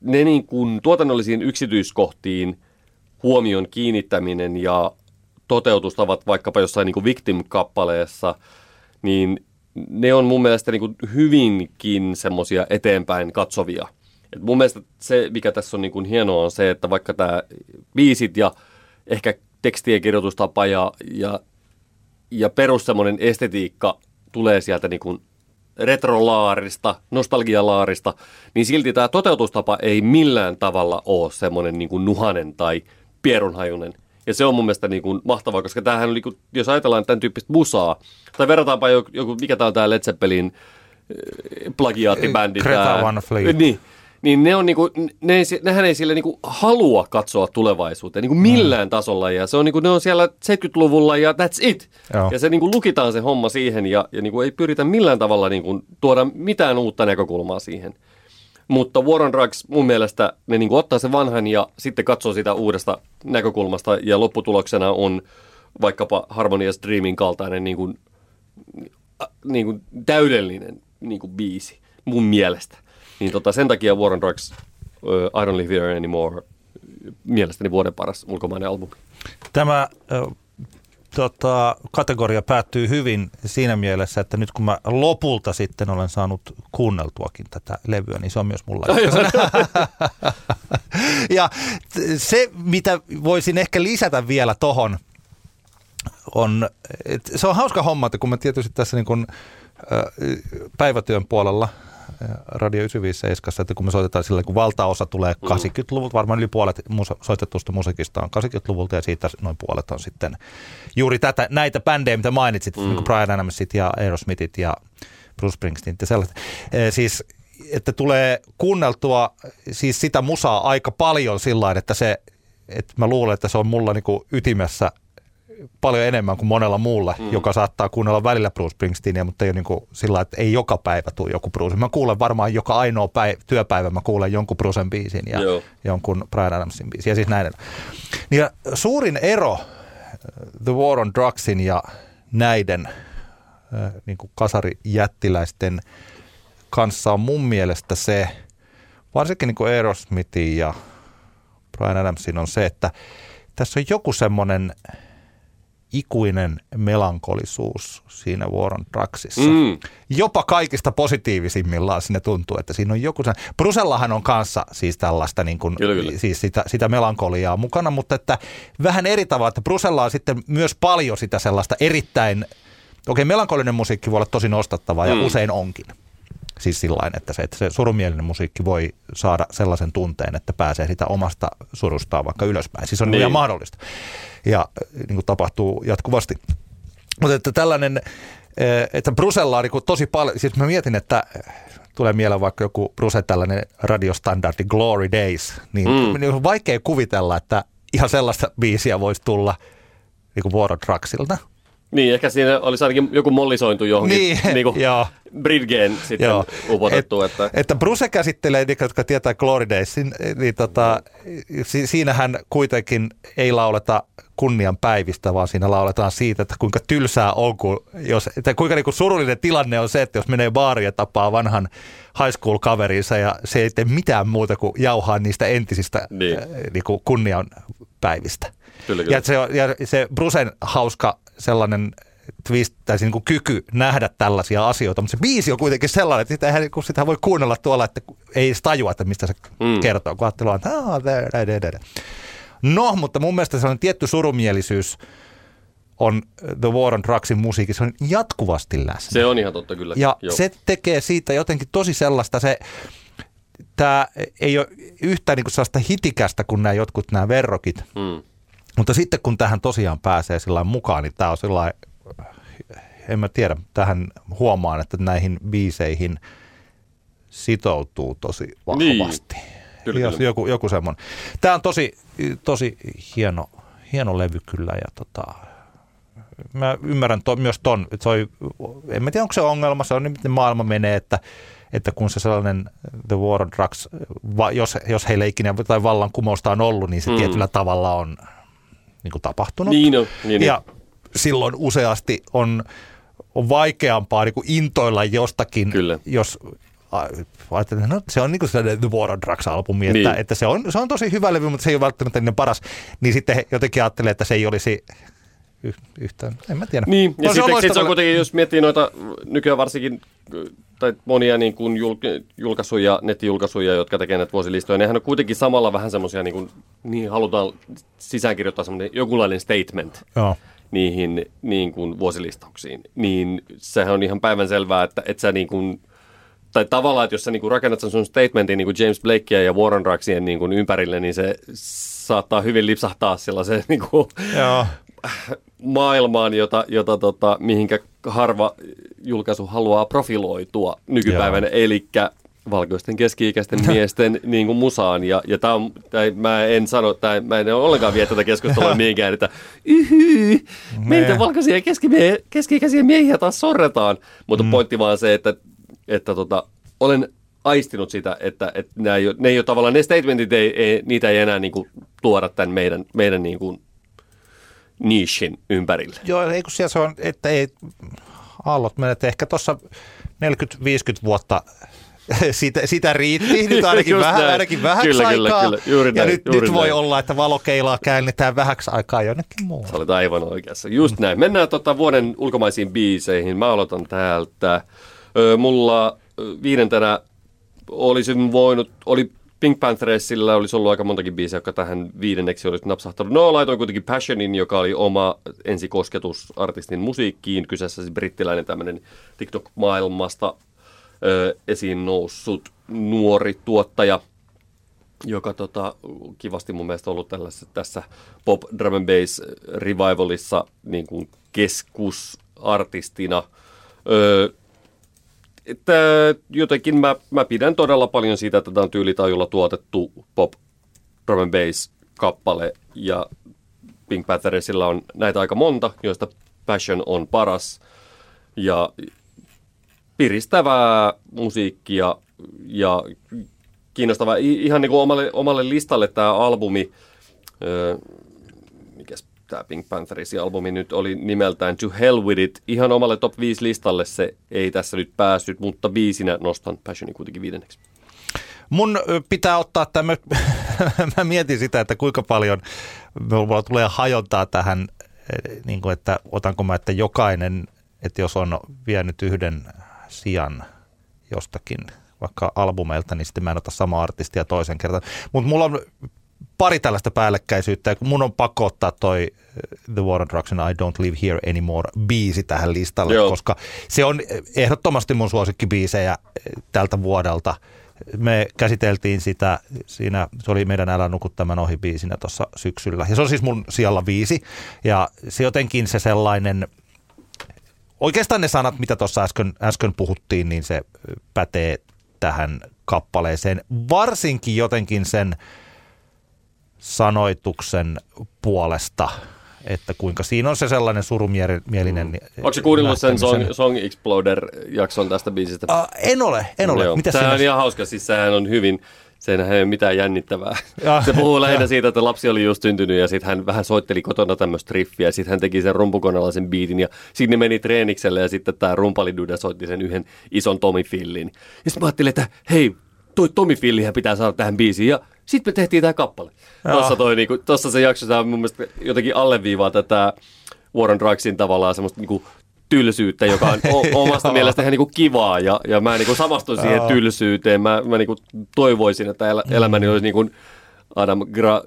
ne niin kuin tuotannollisiin yksityiskohtiin huomion kiinnittäminen ja toteutustavat vaikkapa jossain niin kuin Victim-kappaleessa, niin ne on mun mielestä niin kuin hyvinkin semmoisia eteenpäin katsovia. Et mun mielestä se, mikä tässä on niin kuin hienoa, on se, että vaikka tämä biisit ja ehkä tekstien kirjoitustapa ja perus semmoinen estetiikka tulee sieltä niin kuin retrolaarista, nostalgialaarista, niin silti tämä toteutustapa ei millään tavalla ole semmoinen niin kuin nuhanen tai pierunhajunen. Ja se on mun mielestä niin kuin mahtavaa, koska tämähän on, niin kuin, jos ajatellaan tämän tyyppistä musaa, tai verrataanpa joku, mikä tämä on tämä Led Zeppelin plagiaattibändi. Greta Van Fleet. Niin ne on niinku, nehän ei sille niinku halua katsoa tulevaisuuteen niinku millään tasolla, ja se on niinku, ne on siellä 70-luvulla ja that's it. Joo. Ja se niinku lukitaan se homma siihen ja niinku ei pyritä millään tavalla niinku tuoda mitään uutta näkökulmaa siihen. Mutta War on Drugs mun mielestä ne niinku ottaa sen vanhan ja sitten katsoo sitä uudesta näkökulmasta, ja lopputuloksena on vaikkapa Harmonia's Dreamin kaltainen niinku täydellinen niinku biisi mun mielestä. Niin sen takia War on Drugs, I Don't Live Here Anymore, mielestäni vuoden paras ulkomainen albumi. Tämä kategoria päättyy hyvin siinä mielessä, että nyt kun mä lopulta sitten olen saanut kuunneltuakin tätä levyä, niin se on myös mulla. Ja se, mitä voisin ehkä lisätä vielä tohon, on, se on hauska homma, että kun mä tietysti tässä niin kun, päivätyön puolella, Radio 957, että kun me soitetaan sillä, kun valtaosa tulee 80-luvulta, varmaan yli puolet soitetusta musiikista on 80-luvulta, ja siitä noin puolet on sitten juuri näitä bändejä, mitä mainitsit, niin kuin Bryan Adamsit ja Aerosmithit ja Bruce Springsteen ja sellaiset. Siis, että tulee kuunneltua siis sitä musaa aika paljon sillä että se, että mä luulen, että se on mulla niin kuin ytimessä paljon enemmän kuin monella muulla, joka saattaa kuunnella välillä Bruce Springsteenia, mutta ei ole niin kuin sillä, että ei joka päivä tule joku Bruce. Mä kuulen varmaan joka ainoa työpäivä, mä kuulen jonkun Brucen biisin ja jonkun Bryan Adamsin biisin ja siis näin. Ja suurin ero The War on Drugsin ja näiden niin kuin kasarijättiläisten kanssa on mun mielestä se, varsinkin niin kuin Aerosmithin ja Bryan Adamsin on se, että tässä on joku semmoinen ikuinen melankolisuus siinä War on Drugsissa. Jopa kaikista positiivisimmillaan sinne tuntuu, että siinä on joku sen. Brucellahan on kanssa siis tällaista niin kuin, siis sitä melankoliaa mukana, mutta että vähän eri tavalla, että Brucella on sitten myös paljon sitä sellaista erittäin, melankolinen musiikki voi olla tosi nostattavaa ja usein onkin. Siis sillain, että se surumielinen musiikki voi saada sellaisen tunteen, että pääsee sitä omasta surustaan vaikka ylöspäin. Siis on ihan mahdollista. Ja niin kuin tapahtuu jatkuvasti. Mutta että tällainen, että Brucella on niin kuin tosi paljon, siis mä mietin, että tulee mieleen vaikka joku Bruce tällainen radiostandardi Glory Days, niin on vaikea kuvitella, että ihan sellaista biisiä voisi tulla niin kuin War on Drugsilta. Niin, ehkä siinä olisi ainakin joku mollisointu johonkin niin Bridgeen sitten upotettu. Että Bruce käsittelee, niitä, jotka tietää Glory Days, niin siinähän kuitenkin ei lauleta kunnian päivistä, vaan siinä lauletaan siitä, että kuinka tylsää on, että kuinka niin kuin surullinen tilanne on se, että jos menee baariin ja tapaa vanhan high school-kaverinsa ja se ei tee mitään muuta kuin jauhaa niistä entisistä niin kuin kunnian päivistä. Kyllä. Ja se Brucen hauska sellainen twist, tai niin kuin kyky nähdä tällaisia asioita, mutta se biisi on kuitenkin sellainen, että sitä voi kuunnella tuolla, että ei tajua, että mistä se kertoo, kun ajattelua, että no, mutta mun mielestä sellainen tietty surumielisyys on The War on Drugsin musiikissa on jatkuvasti läsnä. Se on ihan totta, kyllä. Ja se tekee siitä jotenkin tosi sellaista, se tämä ei ole yhtään niin kuin sellaista hitikästä kuin nämä jotkut nämä verrokit. Mm. Mutta sitten kun tähän tosiaan pääsee sillain mukaan, niin tämä on sillain, en mä tiedä, tähän huomaan, että näihin biiseihin sitoutuu tosi vahvasti. Niin. Kyllä. Joku semmoinen. Tämä on tosi hieno levy kyllä ja mä ymmärrän myös ton, että se on, en mä tiedä onko se ongelma, se on niin miten maailma menee, että kun se sellainen The War on Drugs, jos heillä ikinä tai vallankumousta on ollut, niin se tietyllä tavalla on niin kuin tapahtunut. Niin. Ja silloin useasti on vaikeampaa niin kuin intoilla jostakin, kyllä. Jos ajattelin, no, se on niin kuin sellainen The War on Drugs-albumi, niin. Että se on tosi hyvä levy, mutta se ei ole välttämättä niin paras. Niin sitten jotenkin ajattelee, että se ei olisi yhtään, en mä tiedä. Niin, ja sitten se on kuitenkin, jos miettii noita nykyään varsinkin, tai monia niin kuin julkaisuja, nettijulkaisuja, jotka tekee näitä vuosilistoja, nehän on kuitenkin samalla vähän semmoisia, niin halutaan sisäänkirjoittaa semmoinen jokinlainen statement. Joo. Niihin niin kuin vuosilistauksiin. Niin sehän on ihan päivänselvää, että et sä niin kuin, tai tavallaan, että jos sä niin kuin rakennat sen sun statementin niin kuin James Blakea ja War on Drugsien niin kuin ympärille, niin se saattaa hyvin lipsahtaa sellaiseen niin kuin maailmaan, jota mihinkä harva julkaisu haluaa profiloitua nykypäivänä, eli valkoisten keski-ikäisten miesten niin kuin musaan. Ja mä en ollenkaan vie tätä keskustelua mihinkään, että meitä valkoisia keski-ikäisiä miehiä taas sorretaan. Mutta pointti vaan se, että olen aistinut sitä, että ne ei ole tavallaan, ne statementit, niitä ei enää niin kuin tuoda tämän meidän niin kuin niishin ympärille. Joo, ei kun siellä se on, että ei aallot mene, että ehkä tuossa 40-50 vuotta sitä riitti, nyt ainakin vähän aikaa. Kyllä. Ja nyt voi olla, että valokeilaa käännetään vähäksi aikaa jonnekin muualle. Sä olet aivan oikeassa. Just näin. Mennään vuoden ulkomaisiin biiseihin. Mä aloitan täältä. Mulla 5. oli Pink Panthersillä olisi ollut aika montakin biisiä, jotka tähän 5. olisi napsahtanut. No, laitoin kuitenkin Passionin, joka oli oma ensikosketus artistin musiikkiin. Kyseessä siis brittiläinen tämmöinen TikTok-maailmasta esiin noussut nuori tuottaja, joka kivasti mun mielestä ollut tässä pop drum and bass revivalissa niin kuin keskusartistina. Että jotenkin mä pidän todella paljon siitä, että tämä on tyylitajulla tuotettu pop drum and bass kappale ja Pink Panthersilla on näitä aika monta, joista Passion on paras ja piristävää musiikkia ja kiinnostavaa. Ihan niin kuin omalle listalle tämä albumi, mikäs tämä Pink Panthersin albumi nyt oli nimeltään To Hell With It. Ihan omalle top 5 listalle se ei tässä nyt päässyt, mutta biisinä nostan Passionin kuitenkin 5. Mun pitää ottaa tämä, mä mietin sitä, että kuinka paljon mulla tulee hajontaa tähän, niin kuin että otanko mä, että jokainen, että jos on vienyt yhden sijan jostakin, vaikka albumeilta, niin sitten mä en ota samaa artistia toisen kertaan. Mutta mulla on pari tällaista päällekkäisyyttä, ja mun on pakko ottaa toi The War on Drugsin I Don't Live Here Anymore -biisi tähän listalle, koska se on ehdottomasti mun suosikkibiisejä tältä vuodelta. Me käsiteltiin sitä, siinä, se oli meidän Älä nuku tämän ohi -biisinä tuossa syksyllä, ja se on siis mun sijalla 5, ja se jotenkin se sellainen, oikeastaan ne sanat, mitä tuossa äsken puhuttiin, niin se pätee tähän kappaleeseen, varsinkin jotenkin sen sanoituksen puolesta, että kuinka siinä on se sellainen surumielinen. Onko se kuunnellut sen Song Exploder-jakson tästä biisistä? En ole. Mitä sehän on ihan hauska, siis sehän on hyvin, sehän ei ole mitään jännittävää. Se puhuu lähinnä siitä, että lapsi oli just syntynyt ja sitten hän vähän soitteli kotona tämmöistä riffiä ja sitten hän teki sen rumpukonalaisen biitin ja sinne meni treenikselle ja sitten tämä rumpaliduda soitti sen yhden ison Tommy Fillin. Ja sitten mä ajattelin, että hei, toi Tommy Fillihän pitää saada tähän biisiin ja sitten me tehtiin tämä kappale. Tuossa se jakso mun mielestä jotenkin alleviivaa tätä War on Drugsin tavallaan semmoista niinku tylsyyttä, joka on omasta mielestä ihan niinku kivaa. Ja mä niinku samastuin siihen tylsyyteen. Mä niinku toivoisin, että elämäni olisi niinku Adam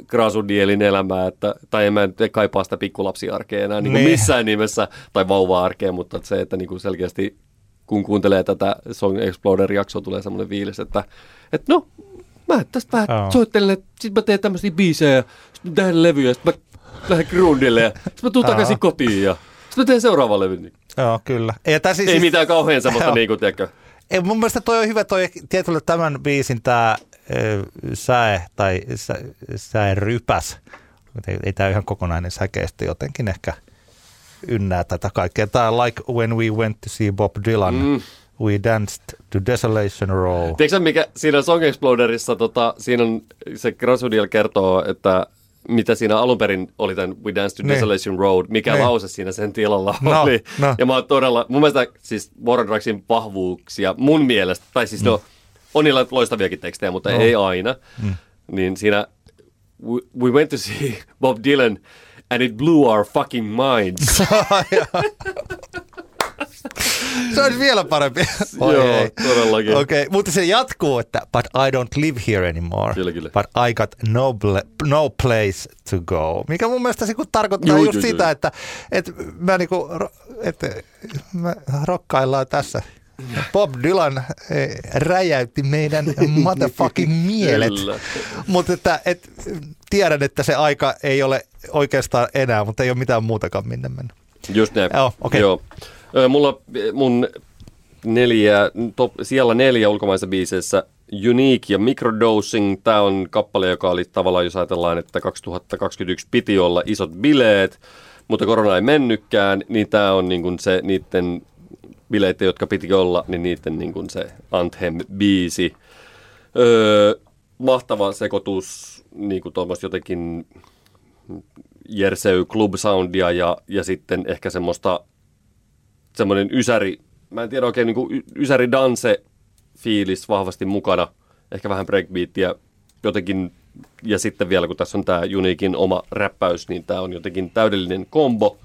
Grasudielin elämää. Tai en mä kaipaa sitä pikkulapsiarkea enää niinku missään nimessä tai vauva-arkea, mutta se, että niinku selkeästi kun kuuntelee tätä Song Exploder-jaksoa, tulee semmoinen fiilis, että no, mä tästä vähän soittelen, sit mä teen tämmöisiä biisejä, ja sit mä tehdään levyjä, sit mä lähden grundille, ja sit mä tuun takaisin kotiin, ja sit mä teen seuraavan levyn. Joo, kyllä. Siis, ei mitään kauhean semmoista, niin kuin, tiedätkö? Ei, mun mielestä toi on hyvä, toi tietyllä tämän biisin tää säe, tai säe rypäs. Ei tää ihan kokonainen säkeistö jotenkin ehkä ynnää tätä kaikkea. Tää Like When We Went to See Bob Dylan, We Danced to Desolation Road. Tiedätkö sä, mikä siinä Song Exploderissa, siinä on, se Grasudiel kertoo, että mitä siinä alun perin oli tämän We Danced to Desolation Road, mikä lause siinä sen tilalla oli. Ja mä oon todella, mun mielestä siis War on Drugsin vahvuuksia mun mielestä, tai siis no, on niillä loistaviakin tekstejä, mutta ei aina, niin siinä we went to see Bob Dylan and it blew our fucking minds. Se olisi vielä parempi. Joo, todellakin. Okay. Mutta se jatkuu, että but I don't live here anymore. Kyllä, kyllä. But I got no place to go. Mikä mun mielestä se tarkoittaa just sitä, että mä niinku, että me rokkaillaan tässä. Bob Dylan räjäytti meidän motherfucking mielet. Mutta tiedän, että se aika ei ole oikeastaan enää, mutta ei ole mitään muutakaan minne mennä. Just näin. Oh, okay. Joo. Mulla mun siellä 4 ulkomaisessa biiseissä Unique ja Microdosing. Tää on kappale, joka oli tavallaan, jos ajatellaan, että 2021 piti olla isot bileet, mutta korona ei mennytkään, niin tää on niin kun se niitten bileitä, jotka piti olla, niin niiden niin kuin se Anthem-biisi. Mahtava sekoitus, niin kuin tuommoista jotenkin Jersey Club Soundia ja sitten ehkä semmoinen ysäri, mä en tiedä oikein, niin kuin ysäri danse-fiilis vahvasti mukana, ehkä vähän breakbeatia jotenkin, ja sitten vielä kun tässä on tämä Uniquein oma räppäys, niin tämä on jotenkin täydellinen kombo.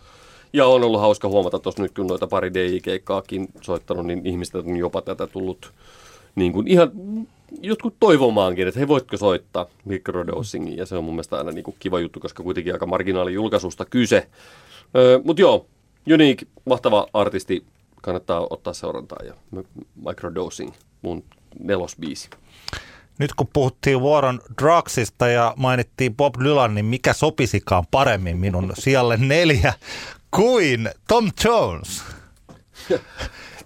Ja on ollut hauska huomata tuossa nyt, kun noita pari DJ-keikkaakin soittanut, niin ihmistä on jopa tätä tullut niin kuin ihan jotkut toivomaankin, että hei, voitko soittaa Microdosingin. Ja se on mun mielestä aina niin kuin kiva juttu, koska kuitenkin aika marginaali julkaisusta kyse. Mutta joo, Unique, mahtava artisti, kannattaa ottaa seurantaa. Ja Microdosing, mun 4. biisi. Nyt kun puhuttiin War on Drugsista ja mainittiin Bob Dylan, niin mikä sopisikaan paremmin minun sijalle 4 kuin Tom Jones.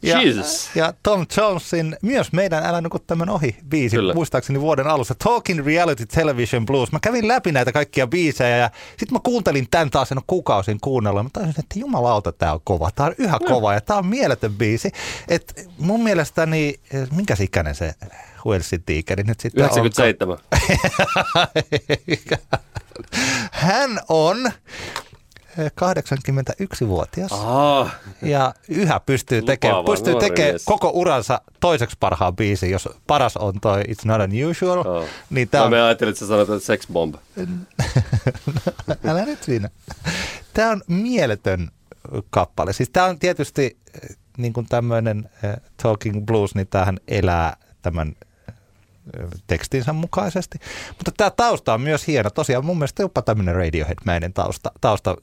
Jesus. Ja Tom Jonesin myös meidän Älä nuku tämän ohi biisi, muistaakseni vuoden alussa, Talking Reality Television Blues. Mä kävin läpi näitä kaikkia biisejä ja sit mä kuuntelin tän taas, en ole kuukausin kuunnellut. Mä taisin, että jumalauta, tää on kova, tää on yhä kova ja tää on mieletön biisi. Et mun mielestäni, minkäs ikäinen se Huelsin tiikeri nyt sitten 97. on? 97. Hän on 81-vuotias ja yhä pystyy tekemään koko uransa toiseksi parhaan biisin, jos paras on toi It's Not Unusual. Niin tää on... Mä ajattelin, että sä sanot, että Sex Bomb. Älä nyt siinä. Tää on mieletön kappale. Siis tää on tietysti niin kuin tämmöinen Talking Blues, niin tämähän elää tämän tekstinsä mukaisesti. Mutta tämä tausta on myös hieno. Tosiaan mun mielestä jopa tämmöinen Radiohead-mäinen tausta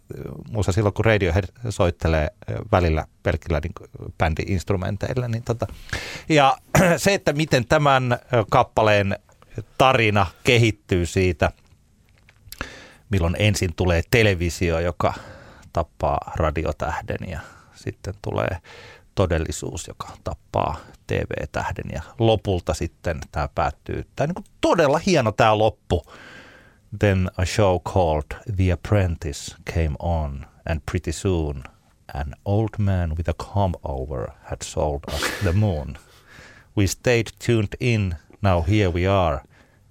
muussa silloin, kun Radiohead soittelee välillä pelkillä niin bändi-instrumenteilla. Niin Ja se, että miten tämän kappaleen tarina kehittyy siitä, milloin ensin tulee televisio, joka tappaa radiotähden ja sitten tulee todellisuus, joka tappaa TV-tähden ja lopulta sitten tämä päättyy. Tämä on niin todella hieno tämä loppu. Then a show called The Apprentice came on and pretty soon an old man with a comb over had sold us the moon. We stayed tuned in, now here we are,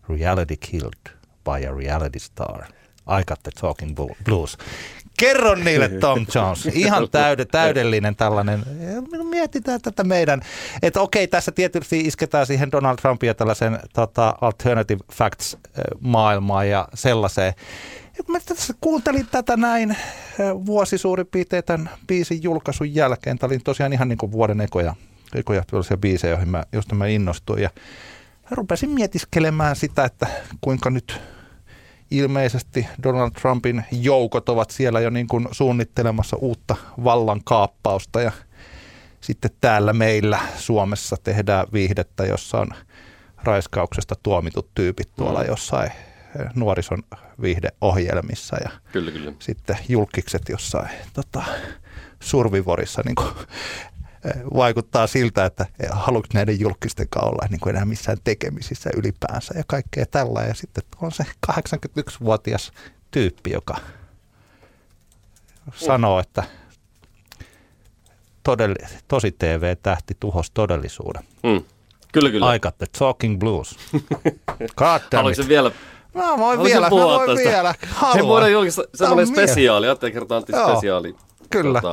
reality killed by a reality star. I got the talking blues. Kerro niille, Tom Jones. Ihan täydellinen tällainen. Mietitään tätä meidän. Että okei, tässä tietysti isketään siihen Donald Trumpia tällaisen alternative facts-maailmaan ja sellaiseen. Mä tässä kuuntelin tätä näin vuosi suurin piirtein tämän biisin julkaisun jälkeen. Tämä oli tosiaan ihan niin kuin vuoden ekoja biisejä, joista mä innostuin. Ja rupesin mietiskelemään sitä, että kuinka nyt... Ilmeisesti Donald Trumpin joukot ovat siellä jo niin kuin suunnittelemassa uutta vallankaappausta ja Sitten täällä meillä Suomessa tehdään viihdettä, jossa on raiskauksesta tuomitut tyypit tuolla jossain nuorison viihdeohjelmissa ja kyllä, kyllä. Sitten julkikset jossain survivorissa niin kuin, vaikuttaa siltä, että haluatko näiden julkistenkaan olla niin kuin enää missään tekemisissä ylipäänsä ja kaikkea tällä. Ja sitten on se 81-vuotias tyyppi, joka sanoo, että tosi TV-tähti tuhosi todellisuuden. Kyllä, kyllä. I got the talking blues. God damn it. Vielä? Mä voin vielä. Haluan. He voidaan julkistaa semmoinen spesiaali. Ajattelin kertaa Antti spesiaali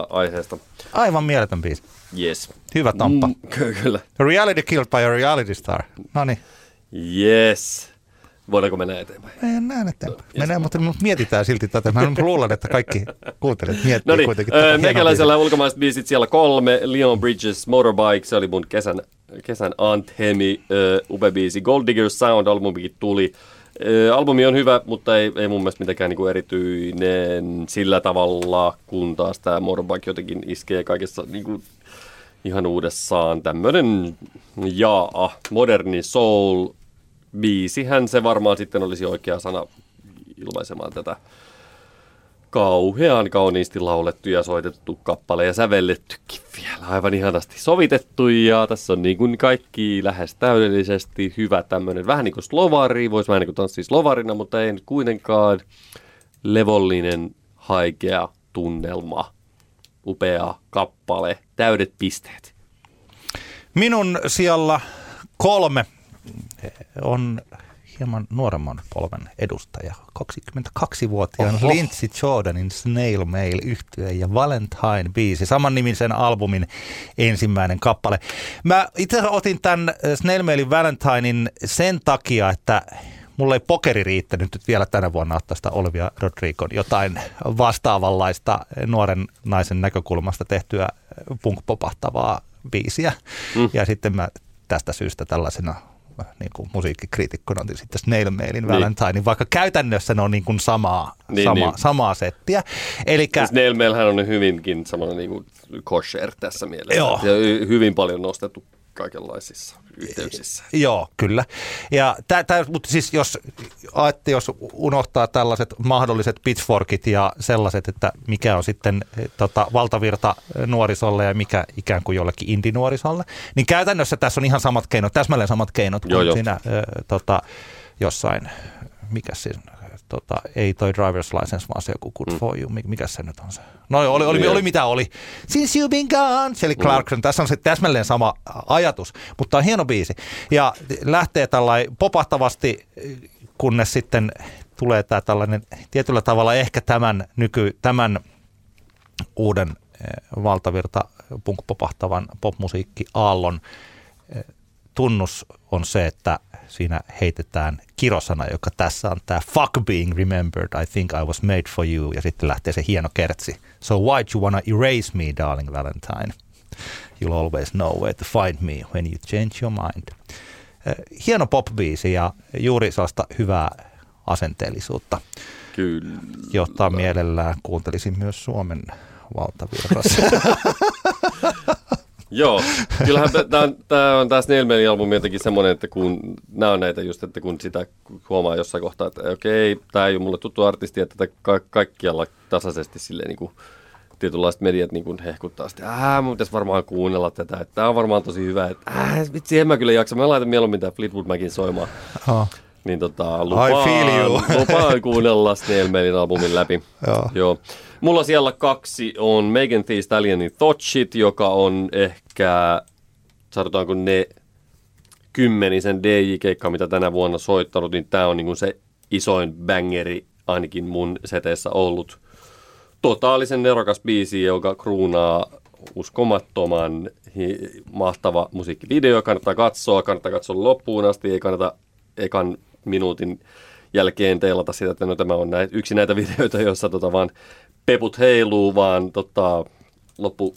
aiheesta. Aivan mieletön biisi. Yes. Hyvä tamppa. Kyllä. Reality killed by a reality star. Noniin. Yes. Voidaanko mennä eteenpäin? Mennään eteenpäin. Mennään, mutta mietitään silti tätä. Mä luulen, että kaikki kuuntelijat miettii kuitenkin tätä. Meikäläisellä ulkomaiset biisit siellä 3. Leon Bridges, Motorbike. Se oli mun kesän anthemi, upea biisi. Gold Digger Sound-albumikin tuli. Albumi on hyvä, mutta ei mun mielestä mitenkään niinku erityinen sillä tavalla, kun taas tämä Motorbike jotenkin iskee kaikessa niinku ihan uudessaan. Tämmöinen moderni soul. Biisihän se varmaan sitten olisi oikea sana ilmaisemaan tätä kauhean kauniisti laulettu ja soitettu kappale ja sävellettykin vielä aivan ihanasti sovitettu. Ja tässä on niin kuin kaikki lähes täydellisesti hyvä tämmöinen vähän niin kuin slovari, voisi vähän niin kuin tanssia slovarina, mutta ei nyt kuitenkaan levollinen, haikea tunnelma, upea kappale, täydet pisteet. Minun siellä 3. on hieman nuoremman polven edustaja, 22-vuotiaan Lindsey Jordanin Snail Mail -yhtye ja Valentine-biisi, saman nimisen albumin ensimmäinen kappale. Mä itse otin tämän Snail Mailin Valentinein sen takia, että mulla ei pokeri riittänyt nyt vielä tänä vuonna ottaa sitä Olivia Rodrigon jotain vastaavanlaista nuoren naisen näkökulmasta tehtyä punk-popahtavaa biisiä. Ja sitten mä tästä syystä tällaisena niin musiikkikriitikkona otin sitten Snail Mailin Valentine, niin vaikka käytännössä ne on niin kuin samaa settiä. Elikkä Snail Mailhän on hyvinkin samalla niin kuin kosher tässä mielessä. Joo. Ja hyvin paljon nostettu kaikenlaisissa yhteyksissä. Joo, kyllä. Ja mutta siis jos unohtaa tällaiset mahdolliset pitchforkit ja sellaiset, että mikä on sitten valtavirta nuorisolle ja mikä ikään kuin jollekin indinuorisolle, niin käytännössä tässä on ihan samat keinot, täsmälleen samat keinot kuin siinä jossain, mikä siis ei toi driver's license, vaan se joku good for you. Mikäs se nyt on se? No oli mitä oli. Since you've been gone, Kelly Clarkson. Tässä on se täsmälleen sama ajatus, mutta on hieno biisi. Ja lähtee tällainen popahtavasti, kunnes sitten tulee tämä tällainen tietyllä tavalla ehkä tämän uuden valtavirta punk-popahtavan popmusiikki-aallon tunnus on se, että siinä heitetään kirosana, joka tässä on tämä fuck being remembered, I think I was made for you, ja sitten lähtee se hieno kertsi. So why do you wanna erase me, darling Valentine? You'll always know where to find me when you change your mind. Hieno pop-biisi ja juuri sellaista hyvää asenteellisuutta, kyllä, jota mielellään kuuntelisin myös Suomen valtavirrassa. Joo, kyllähän tämä on tämä Snail Mailin albumi jotenkin semmoinen, että kun nämä on näitä just, että kun sitä huomaa jossain kohtaa, että okei, tämä ei ole mulle tuttu artisti, että kaikkialla tasaisesti silleen niin kuin tietynlaiset mediat niin kuin hehkuttaa sitten, mun pitäisi varmaan kuunnella tätä, että tämä on varmaan tosi hyvä, että vitsi, en mä kyllä jaksa, mä laitan mieluummin tämän Fleetwood Macin soimaan, niin lupaan kuunnella Snail Mailin albumin läpi. Joo. Mulla siellä 2 on Megan Thee Stallionin Thought Shit, joka on ehkä, sanotaanko ne kymmenisen DJ-keikkaa, mitä tänä vuonna soittanut, niin tää on niin kuin se isoin bangeri ainakin mun seteissä ollut. Totaalisen nerokas biisi, joka kruunaa uskomattoman mahtava musiikkivideo. Kannattaa katsoa loppuun asti, ei kannata ekan minuutin jälkeen teilata sitä, että no tämä on yksi näitä videoita, joissa vaan peput heiluu, vaan loppu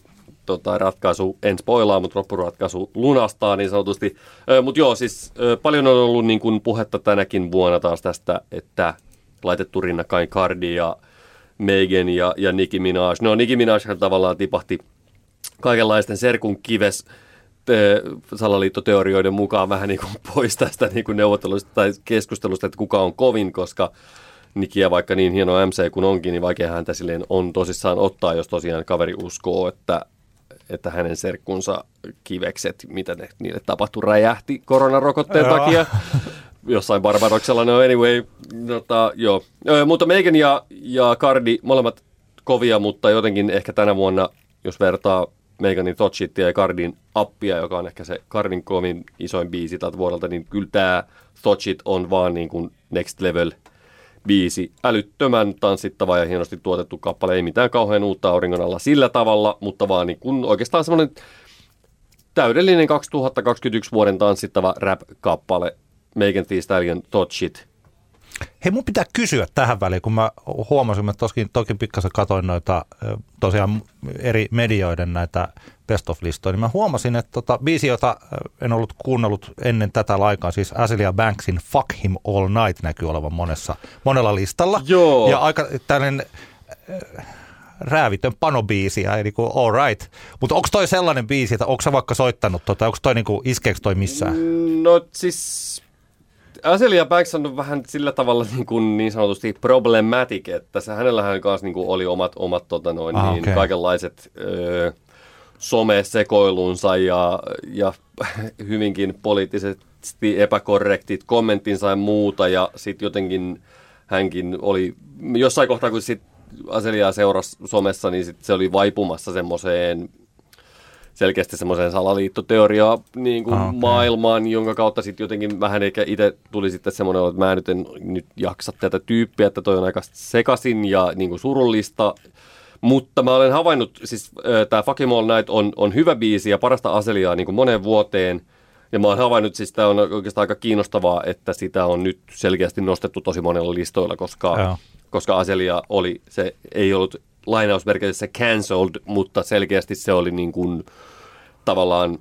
ratkaisu en spoilaa, mutta loppuratkaisu lunastaa niin sanotusti. Mutta joo, siis paljon on ollut niin kun puhetta tänäkin vuonna taas tästä, että laitettu rinnakkain Cardi ja Megan ja Nicki Minaj. No Nicki Minajhan tavallaan tipahti kaikenlaisten serkun kives salaliittoteorioiden mukaan vähän niin kuin pois tästä niin kuin neuvottelusta tai keskustelusta, että kuka on kovin, koska Nikiä, vaikka niin hieno MC kuin onkin, niin vaikea häntä silleen on tosissaan ottaa, jos tosiaan kaveri uskoo, että hänen serkkunsa kivekset, mitä ne, niille tapahtui, räjähti koronarokotteen takia. Jossain Barbadoksella, no anyway. Joo. Mutta Megan ja Cardi, molemmat kovia, mutta jotenkin ehkä tänä vuonna, jos vertaa Meganin Hot Shitia ja Cardin Appia, joka on ehkä se Cardin kovin isoin biisi tältä vuodelta, niin kyllä tämä Hot Shit on vaan niin kuin next level biisi. Älyttömän tanssittava ja hienosti tuotettu kappale. Ei mitään kauhean uutta auringon alla sillä tavalla, mutta vaan niin kuin oikeastaan semmoinen täydellinen 2021 vuoden tanssittava rap-kappale. Megan Thee Stallion, Hot Shit. Hei, mun pitää kysyä tähän väliin, kun mä huomasin, että toki pikkasen katsoin noita tosiaan eri medioiden näitä best of -listoja, niin mä huomasin, että biisi, jota en ollut kuunnellut ennen tätä laikaa, siis Azealia Banksin Fuck Him All Night näkyy olevan monella listalla. Joo. Ja aika tällainen räävitön panobiisiä, eli kuin all right. Mutta onko toi sellainen biisi, että onko sä vaikka soittanut onko toi niinku, iskeekö toi missään? No siis Azealia Banks on vähän sillä tavalla niin sanotusti problematic, että hänellähän kanssa niin oli omat okay, kaikenlaiset somesekoilunsa ja hyvinkin poliittisesti epäkorrektit kommenttinsa ja muuta. Ja sitten jotenkin hänkin oli jossain kohtaa, kun sitten Azealia seurasi somessa, niin sit se oli vaipumassa semmoiseen selkeästi semmoiseen salaliittoteoriaan niin kuin maailmaan, jonka kautta sitten jotenkin vähän ehkä itse tuli sitten semmoinen, että mä nyt jaksa tätä tyyppiä, että toi on aika sekasin ja niin kuin surullista. Mutta mä olen havainnut, siis tämä Fuck Him All Night on hyvä biisi ja parasta Azeliaa niin kuin moneen vuoteen. Ja mä oon havainnut, siis tämä on oikeastaan aika kiinnostavaa, että sitä on nyt selkeästi nostettu tosi monella listoilla, koska Azealia oli, se ei ollut lainausmerkeissä cancelled, mutta selkeästi se oli niin kuin tavallaan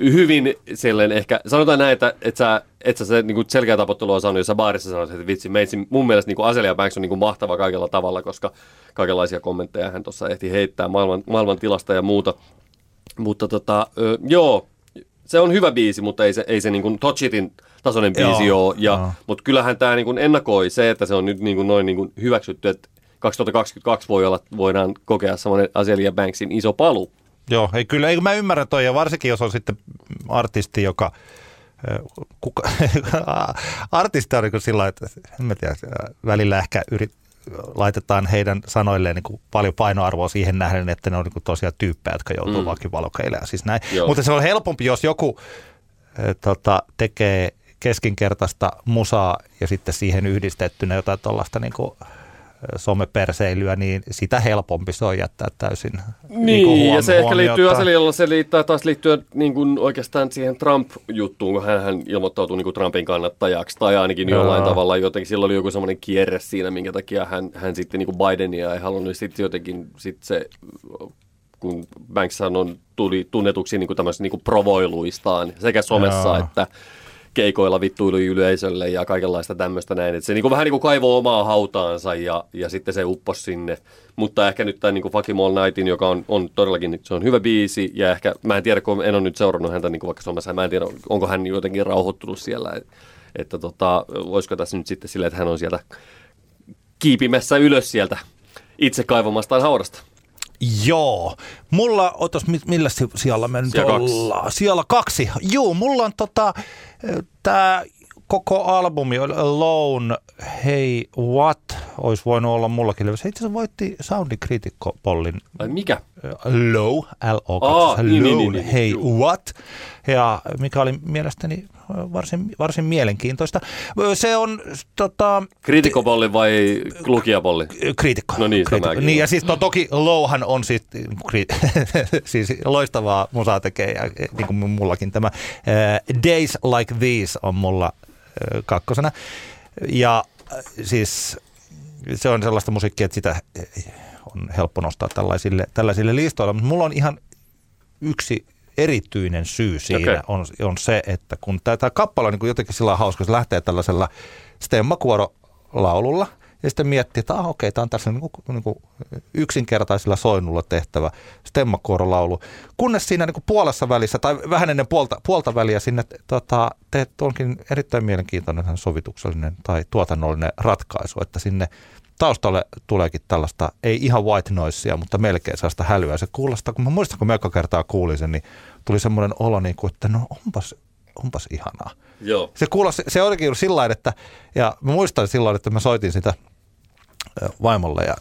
hyvin sellainen ehkä, sanotaan näin, että sä se niin kuin selkeä tapahtelu on saanut, jos sä baarissa sanoit, että vitsi, mun mielestä niin kuin Azealia Banks on niin kuin mahtava kaikella tavalla, koska kaikenlaisia kommentteja hän tuossa ehti heittää maailman tilasta ja muuta. Mutta joo, se on hyvä biisi, mutta ei se niin kuin Hot Shitin tasoinen biisi ole. Mutta kyllähän tämä niin kuin ennakoi se, että se on nyt niin kuin noin niin kuin hyväksytty, että 2022 voidaan kokea semmoinen Azealia Banksin iso paluu. Joo, ei kyllä, mä ymmärrän toi, ja varsinkin jos on sitten artisti, joka artisti on niin kuin sillä, että en mä tiedä, välillä ehkä laitetaan heidän sanoilleen niin kuin paljon painoarvoa siihen nähden, että ne on niin kuin tosiaan tyyppejä, jotka joutuu vakivalokeilleen. Siis näin. Mutta se on helpompi, jos joku tekee keskinkertaista musaa ja sitten siihen yhdistettynä jotain tuollaista niin kuin someperseilyä, niin sitä helpompi se on jättää täysin niin ja se ehkä liittyy Azelialla, se liittää taas liittyen niin kuin oikeastaan siihen Trump-juttuun, kun hän ilmoittautui niin kuin Trumpin kannattajaksi, tai ainakin jollain tavalla jotenkin, sillä oli joku semmoinen kierre siinä, minkä takia hän sitten niin kuin Bidenia ei halunnut, sitten jotenkin sitten se, kun Banks tuli tunnetuksi niin kuin tämmöisen niin kuin provoiluistaan sekä somessa että keikoilla vittuilui yleisölle ja kaikenlaista tämmöistä näin. Et se niinku vähän niinku kaivoi omaa hautaansa ja sitten se upposi sinne. Mutta ehkä nyt tämä niinku Fuck Him All Nightin, joka on todellakin, se on hyvä biisi. Ja ehkä, mä en tiedä, kun en ole nyt seurannut häntä niinku vaikka Suomessa, mä en tiedä, onko hän jotenkin rauhoittunut siellä. Että olisiko tässä nyt sitten silleen, että hän on sieltä kiipimessä ylös sieltä itse kaivamastaan haudasta. Joo. Mulla, millä sijalla me nyt ollaan? Sijalla 2. Joo, mulla on tää koko albumi, Alone, Hey What, olisi voinut olla mullakin levyssä. Itse asiassa voitti Soundikriitikko-pollin. Mikä? Low, L-O-2, Alone, Hey What. Ja mikä oli mielestäni varsin mielenkiintoista. Se on kriitikopolli vai lukijapolli? Kriitikko. No niin, kriitikko. Niin, ja siis toki Lowhan on siis loistavaa musaa tekee, ja niin kuin mullakin tämä Days Like These on mulla kakkosena. Ja siis se on sellaista musiikkia, että sitä on helppo nostaa tällaisille listoille, mutta mulla on ihan yksi erityinen syy siinä on se, että kun tämä kappale on niin jotenkin sillä hauska, se lähtee tällaisella stemmakuorolaululla Ja sitten miettii, että okei, tämä on tässä niin kuin yksinkertaisilla soinnulla tehtävä stemmakuorolaulu. Kunnes siinä niin kuin puolessa välissä, tai vähän ennen puolta väliä sinne, teet onkin erittäin mielenkiintoinen sovituksellinen tai tuotannollinen ratkaisu, että sinne taustalle tuleekin tällaista, ei ihan white noisea, mutta melkein sellaista hälyä. Se kuulostaa, kun mä muistan, kun mä joka kertaa kuulin sen, niin tuli semmoinen olo, niin kuin, että no onpas ihanaa. Joo. Se kuulosti, se olikin juuri sillä tavalla, että, ja mä muistan silloin, että mä soitin sitä vaimolle ja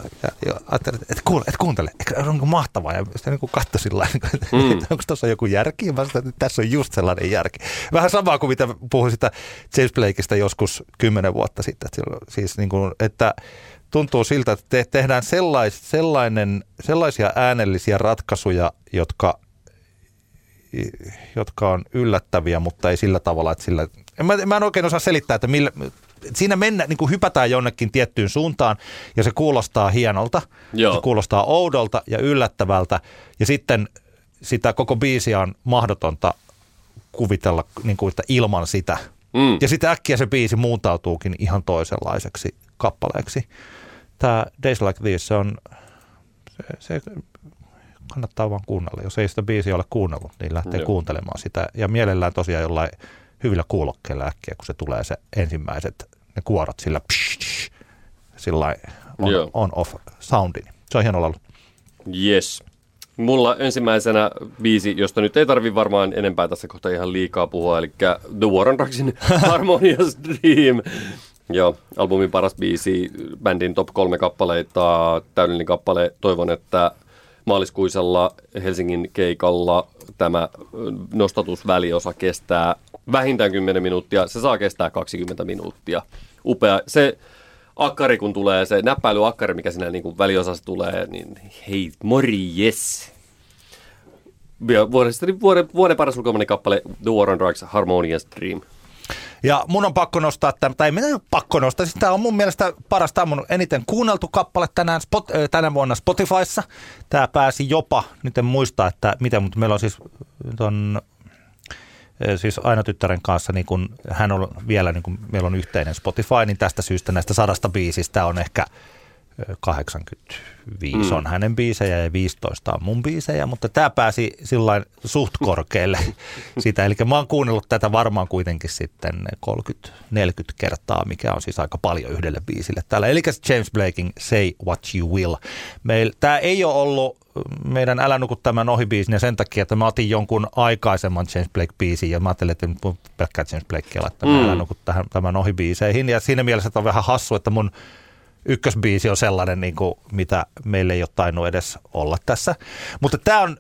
ajattelin, että kuuntele, onko mahtavaa. Ja sitten niin katsoi sillä tavalla, että onko tuossa joku järki, ja mä sanoin, että tässä on just sellainen järki. Vähän samaa kuin mitä puhuin sitä James Blakeista joskus 10 vuotta sitten, siis niin kuin, että tuntuu siltä, että tehdään sellaisia äänellisiä ratkaisuja, jotka on yllättäviä, mutta ei sillä tavalla, että sillä... Mä en oikein osaa selittää, että siinä mennään, niin kuin hypätään jonnekin tiettyyn suuntaan, ja se kuulostaa hienolta, Joo. Se kuulostaa oudolta ja yllättävältä, ja sitten sitä koko biisiä on mahdotonta kuvitella niin kuin, että ilman sitä. Mm. Ja sitten äkkiä se biisi muuntautuukin ihan toisenlaiseksi kappaleeksi. Tämä Days Like These, se on... Se kannattaa vaan kuunnella. Jos ei sitä biisiä ole kuunnellut, niin lähtee kuuntelemaan sitä. Ja mielellään tosiaan jollain hyvillä kuulokkeilla äkkiä, kun se tulee se ensimmäiset, ne kuorot sillä on-off soundin. Se on hieno laulu. Yes. Mulla ensimmäisenä biisi, josta nyt ei tarvi varmaan enempää tässä kohtaa ihan liikaa puhua, eli The War on Drugsin Harmonia's Dream. Joo, albumin paras biisi, bändin top 3 kappaleita, täydellinen kappale. Toivon, että maaliskuisella Helsingin keikalla tämä nostatusväliosa kestää vähintään 10 minuuttia. Se saa kestää 20 minuuttia. Upea. Se akkari, kun tulee, se näppäilyakkari, mikä siinä niin kuin väliosassa tulee, niin hei, morjes! Vuoden paras ulkomainen kappale, The War on Drugs, Harmonia's Dream. Ja mun on pakko nostaa tämä, tai minä ei ole pakko nostaa, siis tämä on mun mielestä paras, tämä on mun eniten kuunneltu kappale tänä vuonna Spotifyssa. Tämä pääsi jopa, nyt en muista, että miten, mutta meillä on siis aina tyttären kanssa, niin kun hän on vielä, niin kun meillä on yhteinen Spotify, niin tästä syystä näistä 100 biisistä on ehkä 85 on hänen biisejä ja 15 on mun biisejä, mutta tämä pääsi sillain suht korkealle sitä. Eli mä oon kuunnellut tätä varmaan kuitenkin sitten 30-40 kertaa, mikä on siis aika paljon yhdelle biisille täällä. Eli James Blaken Say What You Will. Tämä ei ole ollut meidän Älä nuku tämän ohi-biisin ja sen takia, että mä otin jonkun aikaisemman James Blake-biisin ja mä ajattelin, että pelkkää James Blakea laittanut Älä nuku tämän ohi-biiseihin. Ja siinä mielessä on vähän hassu, että mun ykkösbiisi on sellainen, niin kuin, mitä meillä ei ole tainnut edes olla tässä. Mutta tämä on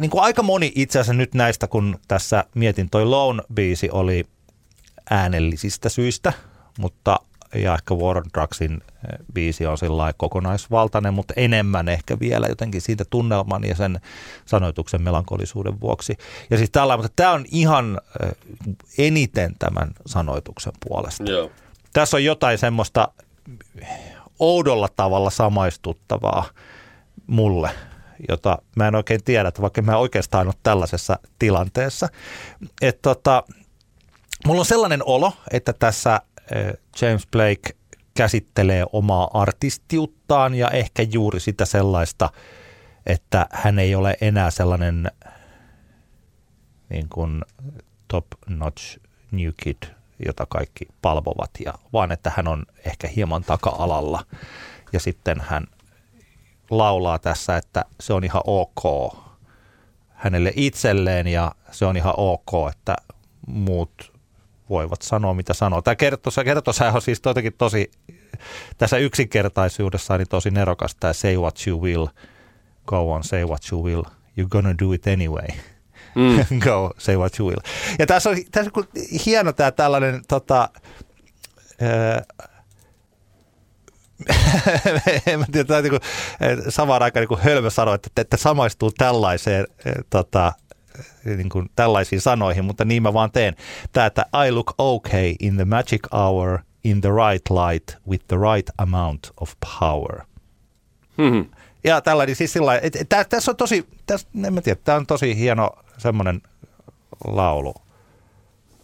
niin kuin aika moni itse asiassa nyt näistä, kun tässä mietin. Toi Lone-biisi oli äänellisistä syistä, mutta ja ehkä War on Drugsin biisi on sillä kokonaisvaltainen, mutta enemmän ehkä vielä jotenkin siitä tunnelman ja sen sanoituksen melankolisuuden vuoksi. Ja siis tällä, mutta tämä on ihan eniten tämän sanoituksen puolesta. Joo. Tässä on jotain semmoista oudolla tavalla samaistuttavaa mulle, jota mä en oikein tiedä, että vaikka mä oikeastaan ole tällaisessa tilanteessa. Että mulla on sellainen olo, että tässä James Blake käsittelee omaa artistiuttaan ja ehkä juuri sitä sellaista, että hän ei ole enää sellainen niin kuin top notch new kid, jota kaikki palvovat, ja, vaan että hän on ehkä hieman taka-alalla. Ja sitten hän laulaa tässä, että se on ihan ok hänelle itselleen ja se on ihan ok, että muut voivat sanoa, mitä sanoo. Tämä kertosähän on siis totakin tosi, tässä yksinkertaisuudessa niin tosi nerokas tämä say what you will, go on, say what you will, you're gonna do it anyway. Go, say what you will. Ja tässä on hieno tämä tällainen en tiedä, niin samaan aikaan niin Hölmö sanoi, että samaistuu tällaiseen, niin kuin tällaisiin sanoihin, mutta niin mä vaan teen. Tämä, että I look okay in the magic hour, in the right light, with the right amount of power. Mm-hmm. Ja tällainen siis sillä lailla, että tässä on tosi, en mä tiedä, tämä on tosi hieno semmoinen laulu,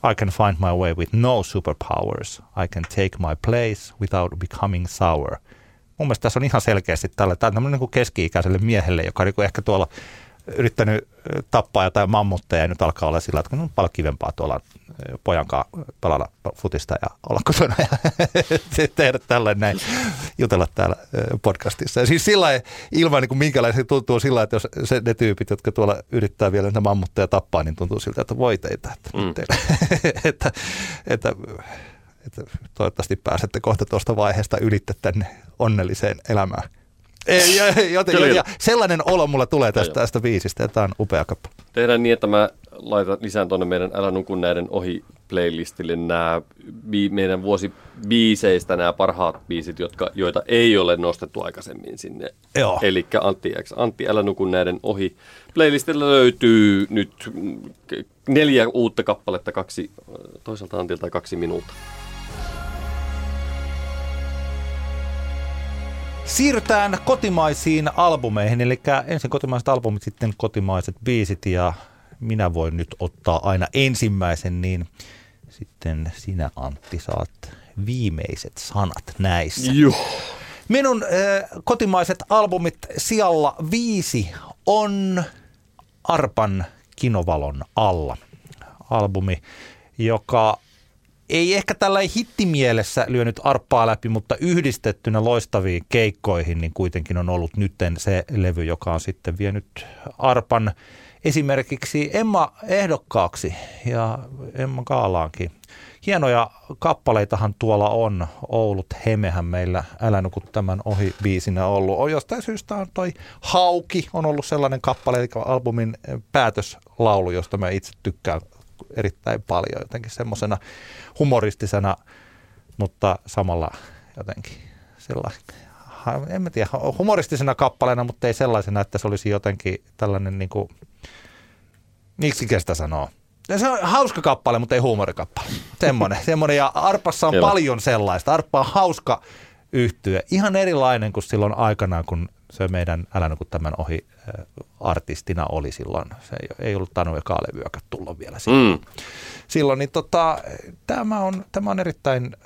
I can find my way with no superpowers. I can take my place without becoming sour. Mun mielestä tässä on ihan selkeästi tämmöinen niin kuin keski-ikäiselle miehelle, joka on ehkä tuolla yrittänyt tappaa jotain mammutteja ja nyt alkaa olla sillä, että on paljon kivempaa tuolla pojankaan pelata futista ja olla kotona ja tehdä tällainen näin, jutella täällä podcastissa. Ja siis sillä ilman niin minkälaisia tuntuu sillä, että jos ne tyypit, jotka tuolla yrittää vielä niitä mammutteja tappaa, niin tuntuu siltä, että voi teitä. Että toivottavasti pääsette kohta tuosta vaiheesta ylittä tänne onnelliseen elämään. Ja sellainen olo mulla tulee tästä biisistä, ja tämä on upea kappale. Tehdään niin, että mä lisään tuonne meidän Älä nuku näiden ohi playlistille nämä meidän vuosibiiseistä, nämä parhaat biisit, joita ei ole nostettu aikaisemmin sinne. Eli Antti Älä nuku näiden ohi playlistillä löytyy nyt 4 uutta kappaletta, 2 toiselta Antilta ja 2 minulta. Siirrytään kotimaisiin albumeihin, eli ensin kotimaiset albumit, sitten kotimaiset biisit, ja minä voin nyt ottaa aina ensimmäisen, niin sitten sinä, Antti, saat viimeiset sanat näissä. Joo. Minun kotimaiset albumit sijalla 5 on Arpan Kinovalon alla. Albumi, joka ei ehkä tällä hittimielessä lyönyt arppaa läpi, mutta yhdistettynä loistaviin keikkoihin niin kuitenkin on ollut nytten se levy, joka on sitten vienyt arpan esimerkiksi Emma-ehdokkaaksi ja Emma-gaalaankin. Hienoja kappaleitahan tuolla on. Oulut Hemehän meillä Älä nuku tämän ohi biisinä ollut. On jostain syystä on toi Hauki on ollut sellainen kappale, eli albumin päätöslaulu, josta mä itse tykkään erittäin paljon jotenkin semmoisena humoristisena, mutta samalla jotenkin sellainen, en mä tiedä, humoristisena kappaleena, mutta ei sellaisena, että se olisi jotenkin tällainen niin kuin, miksikä sitä sanoo? Se on hauska kappale, mutta ei huumorikappale. Semmoinen. Ja arpassa on paljon sellaista. Arppa on hauska yhtyä. Ihan erilainen kuin silloin aikanaan, kun se meidän Älä nuku tämän ohi artistina oli silloin. Se ei ollut Tanu ja Kaalevyökät tullut vielä silloin. Silloin niin tämä on erittäin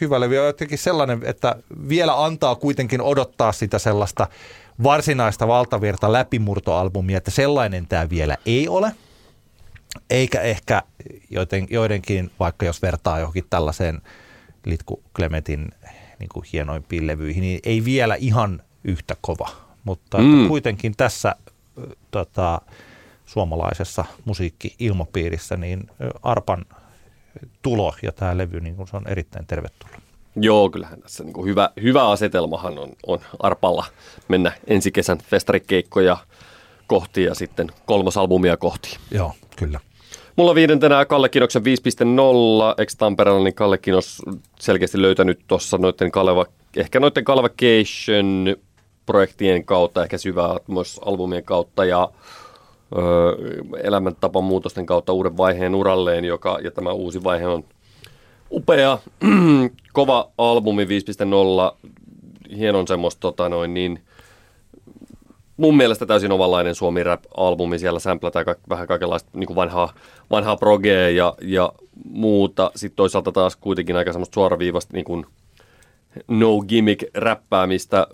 hyvä levy. Jotenkin sellainen, että vielä antaa kuitenkin odottaa sitä sellaista varsinaista valtavirta läpimurtoalbumia, että sellainen tämä vielä ei ole. Eikä ehkä joidenkin, vaikka jos vertaa johonkin tällaiseen Litku Klemetin niin kuin hienoimpiin levyihin, niin ei vielä ihan yhtä kova. Mutta kuitenkin tässä suomalaisessa musiikki-ilmapiirissä niin arpan tulo ja tämä levy niin kuin se on erittäin tervetullut. Joo, kyllähän tässä niin kuin hyvä asetelmahan on arpalla mennä ensi kesän festarikeikkoja kohti ja sitten 3. albumia kohti. Joo, kyllä. Mulla on 5. Kalle Kinoksen 5.0, ex-Tampereella, niin Kalle Kinos selkeästi löytänyt tuossa noiden Calvacation-projektien kautta, ehkä syvää myös albumien kautta ja elämäntapamuutosten kautta uuden vaiheen uralleen, ja tämä uusi vaihe on upea, kova albumi 5.0, hienon semmoista mun mielestä täysin omanlainen Suomi-rap-albumi. Siellä sämplätään vähän kaikenlaista niin vanhaa progea ja muuta. Sitten toisaalta taas kuitenkin aika semmoista suoraviivasta niin no-gimmick-räppäämistä.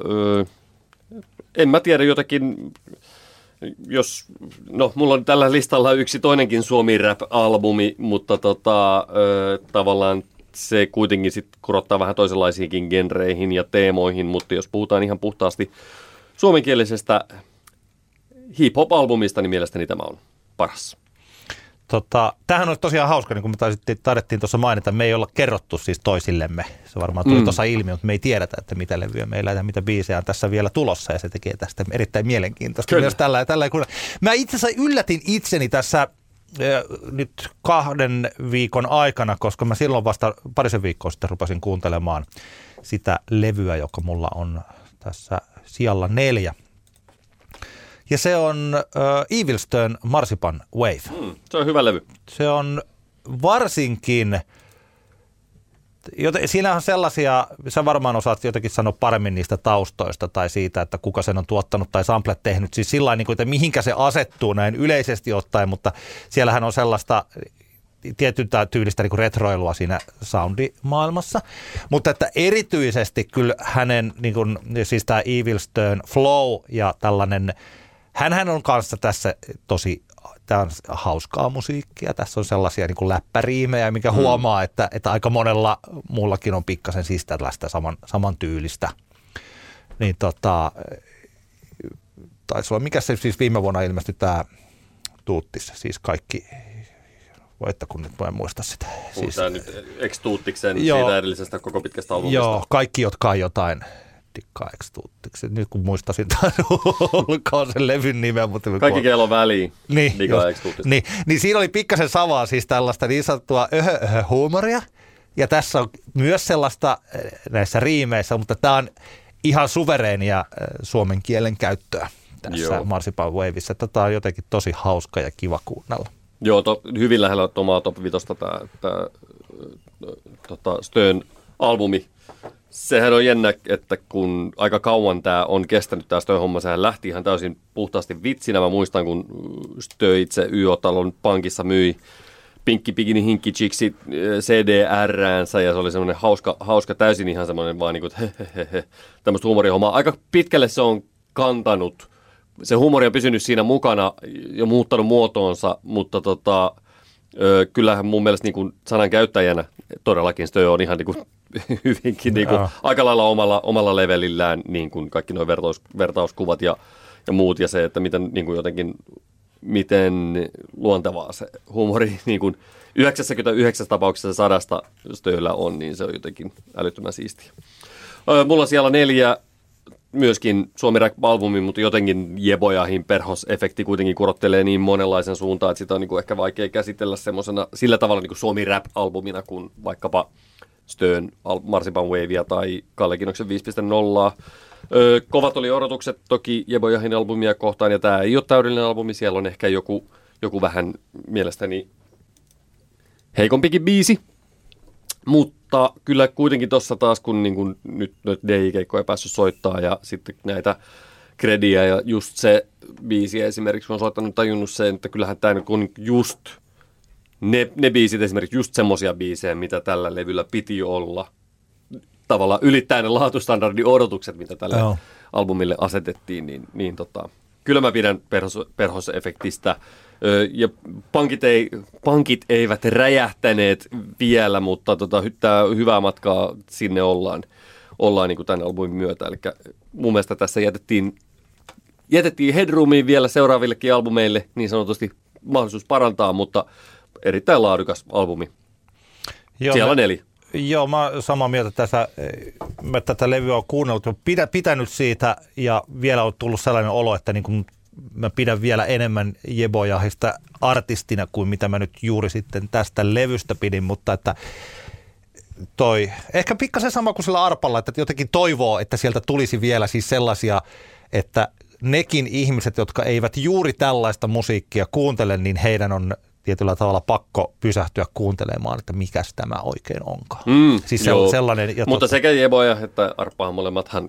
En mä tiedä jotakin, mulla on tällä listalla yksi toinenkin Suomi-rap-albumi, mutta tavallaan se kuitenkin sit kurottaa vähän toisenlaisiinkin genreihin ja teemoihin, mutta jos puhutaan ihan puhtaasti suomenkielisestä hip-hop-albumista, niin mielestäni tämä on paras. Tämähän olisi tosiaan hauska, niin kuin me taidettiin tuossa mainita, me ei olla kerrottu siis toisillemme. Se varmaan tuli tuossa ilmi, mutta me ei tiedetä, että mitä levyä meillä ja mitä biisejä on tässä vielä tulossa, ja se tekee tästä erittäin mielenkiintoista. Kyllä. Myös tällä kun mä itse asiassa yllätin itseni tässä nyt 2 viikon aikana, koska mä silloin vasta parisen viikkoa sitten rupesin kuuntelemaan sitä levyä, joka mulla on tässä sijalla 4. Ja se on Evilstön Marsipan Wave. Se on hyvä levy. Se on varsinkin, siinä on sellaisia, sä varmaan osaat jotenkin sanoa paremmin niistä taustoista tai siitä, että kuka sen on tuottanut tai samplet tehnyt. Siis sillä tavalla, että mihinkä se asettuu näin yleisesti ottaen, mutta siellähän on sellaista tietyntää tyylistä niin kuin retroilua siinä soundimaailmassa. Mutta että erityisesti kyllä hänen, niin kuin, siis tämä Evil Stern flow ja tällainen, hänhän on kanssa tässä tosi, tämä on hauskaa musiikkia, tässä on sellaisia niin kuin läppäriimejä, mikä huomaa, että aika monella muullakin on pikkasen siis tällaista saman tyylistä. Niin taisi olla, mikä se siis viime vuonna ilmestyi tämä Tuuttis, siis kaikki... Voi että kun nyt mä en muista sitä. Siis, tämä nyt X-Tuuttiksen siitä edellisestä koko pitkästä albumista. Joo, kaikki jotka on jotain tikkaa X-Tuuttiksen. Nyt kun muistaisin tämän olkoon sen levyn nimeä. Mutta kaikki kello väliin. Niin, niin siinä oli pikkasen savaa siis tällaista niin sanottua huumoria. Ja tässä on myös sellaista näissä riimeissä, mutta tämä on ihan suvereenia suomen kielen käyttöä tässä Marsipan Waveissa. Tätä on jotenkin tosi hauska ja kiva kuunnella. Joo, hyvin lähellä omaa top 5 tämä Stön albumi. Sehän on jännä, että kun aika kauan tämä on kestänyt tämä Stön homma, sehän lähti ihan täysin puhtaasti vitsinä. Mä muistan, kun Stö itse YO-talon pankissa myi Pinkki Bikini Hinkki Chiksi CDR-äänsä ja se oli semmoinen hauska täysin ihan semmoinen vaan niin kuin, että hehehe, tämmöistä huumorihommaa. Aika pitkälle se on kantanut. Se huumori on pysynyt siinä mukana ja muuttanut muotoonsa, mutta kyllähän mun mielestä niin kuin sanan käyttäjänä todellakin Stö on ihan niin kuin, hyvinkin niin kuin, aika lailla omalla levelillään niin kuin kaikki nuo vertauskuvat ja muut ja se, että miten niin kuin jotenkin miten luontevaa se huumori niin kuin 99 tapauksessa 100 Stöllä on, niin se on jotenkin älyttömän siistiä. Mulla on siellä 4 myöskin Suomi Rack-albumi, mutta jotenkin jebojahin perhosefekti kuitenkin kurottelee niin monenlaisen suuntaan, että sitä on niin kuin ehkä vaikea käsitellä semmoisena sillä tavalla niin kuin Suomi Rap-albumina kuin vaikkapa Stön Marsipan Wavea tai Kalle Kinoksen 5.0. Kovat oli odotukset toki jebojahin albumia kohtaan, ja tämä ei ole täydellinen albumi, siellä on ehkä joku vähän mielestäni heikompikin biisi. Mutta kyllä kuitenkin tuossa taas, kun niin kuin nyt DJ-keikkoja ei päässyt soittaa ja sitten näitä krediä ja just se biisi esimerkiksi, kun on soittanut tajunnut sen, että kyllähän tämä on just ne biisit esimerkiksi just semmoisia biisejä, mitä tällä levyllä piti olla. Tavallaan ylittää ne laatustandardin odotukset, mitä tälle albumille asetettiin, niin kyllä mä pidän perhosefektistä. Ja pankit eivät räjähtäneet vielä, mutta tämä hyvää matkaa sinne ollaan niin kuin tämän albumin myötä. Eli mun mielestä tässä jätettiin headroomiin vielä seuraavillekin albumeille niin sanotusti mahdollisuus parantaa, mutta erittäin laadukas albumi. Joo, siellä on 4. Joo, mä oon samaa mieltä tässä. Mä tätä levyä oon kuunnellut, pitänyt siitä ja vielä on tullut sellainen olo, että niin kuin mä pidän vielä enemmän Jebojahista artistina kuin mitä mä nyt juuri sitten tästä levystä pidin, mutta että toi, ehkä pikkasen sama kuin sillä arpalla, että jotenkin toivoo, että sieltä tulisi vielä siis sellaisia, että nekin ihmiset, jotka eivät juuri tällaista musiikkia kuuntele, niin heidän on tietyllä tavalla pakko pysähtyä kuuntelemaan, että mikäs tämä oikein onkaan. Siis sellainen, mutta sekä Jeboja että arpaa molemmathan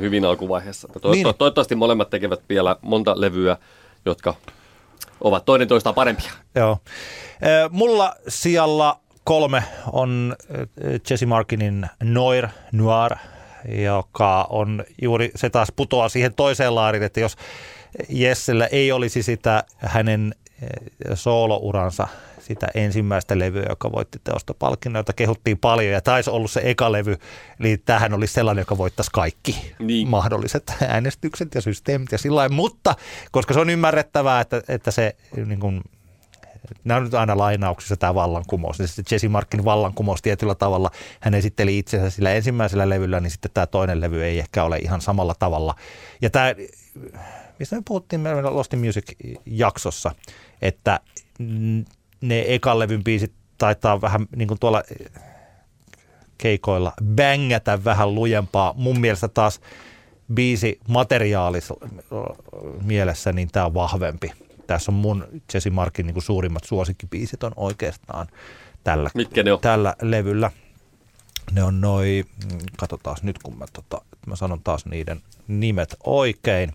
hyvin alkuvaiheessa. Toivottavasti molemmat tekevät vielä monta levyä, jotka ovat toinen toistaan parempia. Joo. Mulla sijalla 3 on Jesse Markinin Noir, joka on juuri, se taas putoaa siihen toiseen laariin, että jos Jessellä ei olisi sitä hänen soolouransa, sitä ensimmäistä levyä, joka voitti teostopalkinnon, jota kehuttiin paljon ja taisi ollut se eka levy, niin tämähän oli sellainen, joka voittaisi kaikki mahdolliset äänestykset ja systeemit ja sillä lailla. Mutta koska se on ymmärrettävää, että se, niin kuin, nämä on nyt aina lainauksissa tämä vallankumous, ja sitten Jesse Markin vallankumous tietyllä tavalla, hän esitteli itsensä sillä ensimmäisellä levyllä, niin sitten tämä toinen levy ei ehkä ole ihan samalla tavalla. Ja tämä, mistä me puhuttiin meidän Lost in Music-jaksossa, että ne ekan levyn biisit taitaa vähän niin kuin tuolla keikoilla bängätä vähän lujempaa. Mun mielestä taas biisi materiaalissa mielessä, niin tää on vahvempi. Tässä on mun Jesse Markin niin kuin suurimmat suosikkibiisit on oikeastaan tällä levyllä. Ne on noi, katsotaas nyt kun mä sanon taas niiden nimet oikein.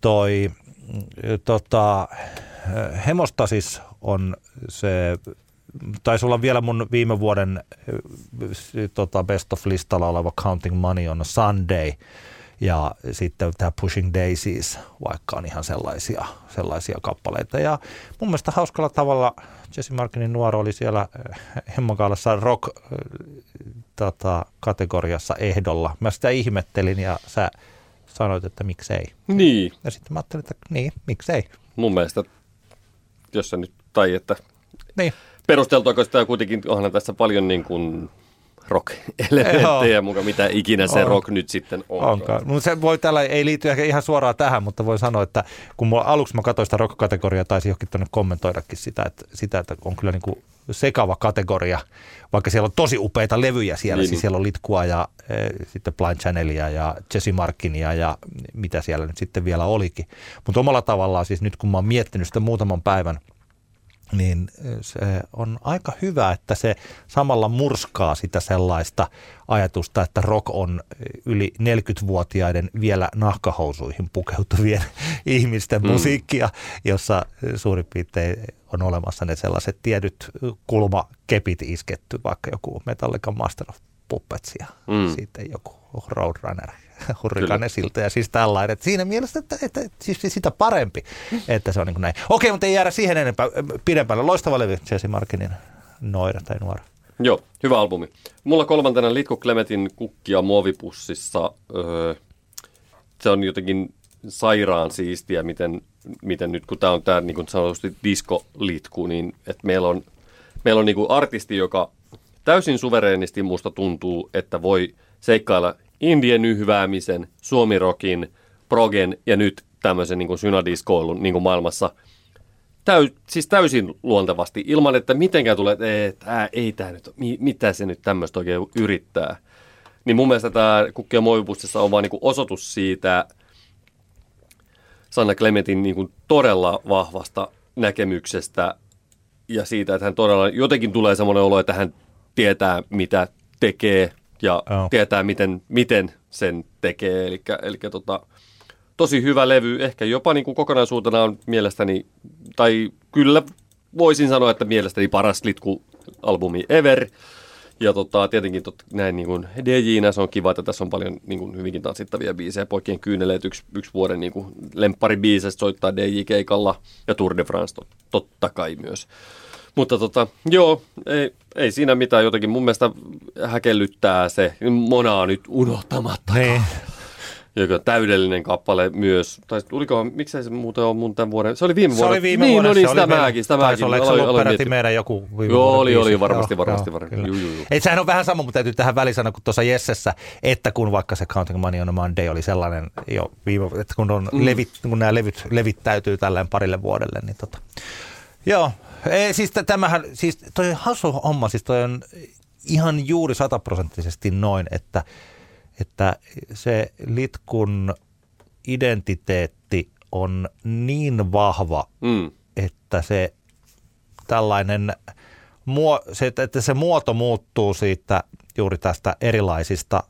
Toi Hemostasis on se, taisi olla vielä mun viime vuoden best of -listalla oleva Counting Money on Sunday. Ja sitten tämä Pushing Daisies, vaikka on ihan sellaisia kappaleita. Ja mun mielestä hauskalla tavalla Jesse Markinin nuoro oli siellä Hemmokaalassa rock-kategoriassa ehdolla. Mä sitä ihmettelin ja sä sanoit, että miksei. Niin. Ja sitten mä ajattelin, että niin, miksei. Mun mielestä, jos sä nyt, tai että niin. Perusteltuako sitä kuitenkin, onhan tässä paljon niin kuin rock-elementtejä mukaan, mitä ikinä se rock nyt sitten onkaan. No se voi tällä, ei liity ehkä ihan suoraan tähän, mutta voi sanoa, että kun aluksi mä katsoin sitä rock-kategoriaa, taisin johonkin tuonne kommentoidakin sitä, että on kyllä niin kuin sekava kategoria, vaikka siellä on tosi upeita levyjä siellä, niin. Siis siellä on Litkua ja sitten Blind Channelia ja Jesse Markinia ja mitä siellä nyt sitten vielä olikin. Mutta omalla tavallaan siis nyt kun mä oon miettinyt sitä muutaman päivän, niin se on aika hyvä, että se samalla murskaa sitä sellaista ajatusta, että rock on yli 40-vuotiaiden vielä nahkahousuihin pukeutuvien ihmisten musiikkia, jossa suurin piirtein on olemassa ne sellaiset tietyt kulmakepit isketty, vaikka joku Metallica Master of Puppets ja sitten joku Roadrunner, Hurrikaane siltä ja siis tällainen. Siinä mielessä, että siis sitä parempi, että se on niin kuin näin. Okei, mutta ei jäädä siihen enempää pidemmälle. Loistava levy, Jesse Markinin Noira tai Nuora. Joo, hyvä albumi. Mulla kolmantena Litku Klemetin Kukkia muovipussissa. Se on jotenkin sairaan siistiä, miten nyt kun tämä on tämä niin kuin sanotusti diskolitku, niin että meillä on niin kuin artisti, joka täysin suvereenisti musta tuntuu, että voi seikkailla indien yhväämisen, suomirokin, progen ja nyt tämmöisen niin kuin synadiskoilun niin kuin maailmassa siis täysin luontevasti, ilman että mitenkään tulee, että ei tämä nyt, mitä se nyt tämmöistä oikein yrittää. Niin mun mielestä tämä Kukkia muovipussissa on vaan niin kuin osoitus siitä Sanna Klementin niin kuin todella vahvasta näkemyksestä ja siitä, että hän todella jotenkin tulee semmoinen olo, että hän tietää, mitä tekee. Ja tietää, miten sen tekee. Eli tosi hyvä levy. Ehkä jopa niin kuin kokonaisuutena on mielestäni, tai kyllä voisin sanoa, että mielestäni paras Litku-albumi ever. Ja tietenkin näin niin kuin DJ:nä se on kiva, että tässä on paljon niin kuin hyvinkin tanssittavia biisejä. Poikien kyyneleet yksi vuoden niin kuin lempparibiisestä soittaa DJ-keikalla. Ja Tour de France totta kai myös. Mutta joo, ei siinä mitään jotenkin. Mun mielestä häkellyttää se Monaa nyt unohtamatta. Joka on täydellinen kappale myös. Tai tulikohan, miksei se muuten ole mun tämän vuoden? Se oli viime vuonna. Se oli viime vuonna. Taisi olla, eikö peräti meidän joku viime vuoden? Joo, oli varmasti. Sehän on vähän sama, mutta täytyy tähän väliin sanoa, kun tuossa Jessessä, että kun vaikka se Counting Money on a Monday oli sellainen jo viime, että kun nämä levyt levittäytyy tälleen parille vuodelle, niin joo. Ei, siis tämähän, siis toi on hassu homma, siis toi on ihan juuri 100% noin, että se Litkun identiteetti on niin vahva, että se tällainen, että se muoto muuttuu siitä juuri tästä erilaisista,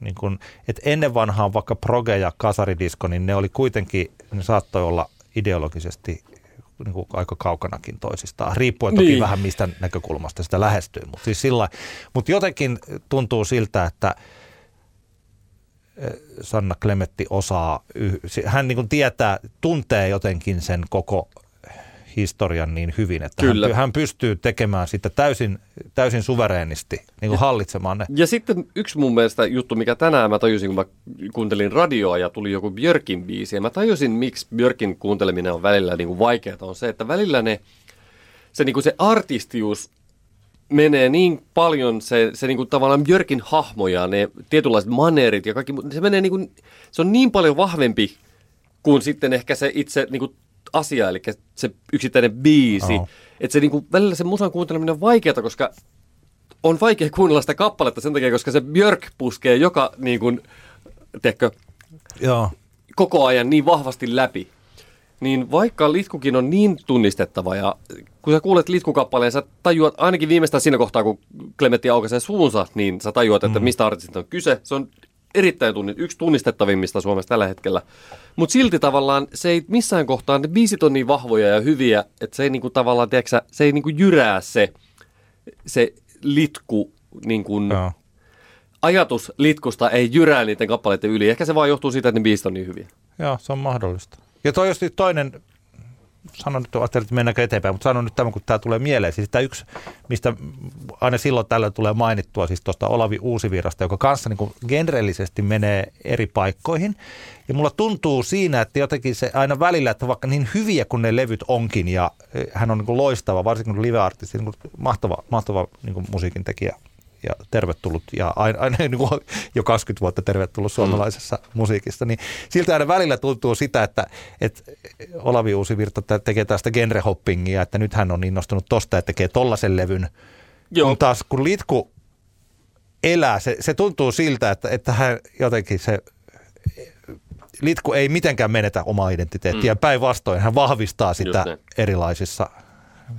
niin kun, että ennen vanhaan vaikka proge ja kasaridisko, niin ne oli kuitenkin, ne saattoi olla ideologisesti niin aika kaukanakin toisistaan, riippuen toki vähän mistä näkökulmasta sitä lähestyy. Mutta siis jotenkin tuntuu siltä, että Sanna Klemetti osaa, hän niin kuin tietää, tuntee jotenkin sen koko historian niin hyvin, että hän pystyy tekemään sitä täysin suvereenisti, niin kuin hallitsemaan ne. Ja sitten yksi mun mielestä juttu, mikä tänään mä tajusin, kun mä kuuntelin radioa ja tuli joku Björkin biisi, ja mä tajusin, miksi Björkin kuunteleminen on välillä niin kuin vaikeaa, on se, että välillä se, niin kuin se artistius menee niin paljon, se niin kuin tavallaan Björkin hahmo ja ne tietynlaiset maneerit ja kaikki, se menee niin kuin, se on niin paljon vahvempi kuin sitten ehkä se itse niin kuin asia, eli se yksittäinen biisi. Että se niinku, välillä se musan kuunteleminen on vaikeaa, koska on vaikea kuunnella sitä kappaletta sen takia, koska se Björk puskee joka niinku, tiedätkö, koko ajan niin vahvasti läpi. Niin vaikka Litkukin on niin tunnistettava ja kun sä kuulet Litkukappaleen, sä tajuat ainakin viimeistään siinä kohtaa, kun Klemetti aukaisee suunsa, niin sä tajuat, että mistä artistista on kyse. Se on erittäin yksi tunnistettavimmista Suomessa tällä hetkellä. Mutta silti tavallaan se ei missään kohtaan, ne biisit on niin vahvoja ja hyviä, että se ei niinku tavallaan, tiedätkö, se ei niinku jyrää se litku, niinku, ajatus litkusta ei jyrää niiden kappaleiden yli. Ehkä se vaan johtuu siitä, että ne biisit on niin hyviä. Joo, se on mahdollista. Ja toi just toinen, sanon nyt, ajattelin, että mennäänkö eteenpäin, mutta sanon nyt tämän, kun tämä tulee mieleen. Siis tämä yksi, mistä aina silloin tällöin tulee mainittua, siis tuosta Olavi Uusivirrasta, joka kanssa niin kuin generellisesti menee eri paikkoihin. Ja mulla tuntuu siinä, että jotenkin se aina välillä, että vaikka niin hyviä kuin ne levyt onkin, ja hän on niin kuin loistava, varsinkin live-artisti, niin kuin mahtava niin kuin musiikin tekijä. Ja tervetullut, ja aina niin kuin jo 20 vuotta tervetullut suomalaisessa musiikissa, niin siltä aina välillä tuntuu sitä, että Olavi Uusivirta tekee tästä genrehoppingia, että nyt hän on innostunut tosta, että tekee tollaisen levyn. Joo. Kun taas kun litku elää, se tuntuu siltä, että hän jotenkin se litku ei mitenkään menetä omaa identiteettiä, päinvastoin hän vahvistaa sitä erilaisissa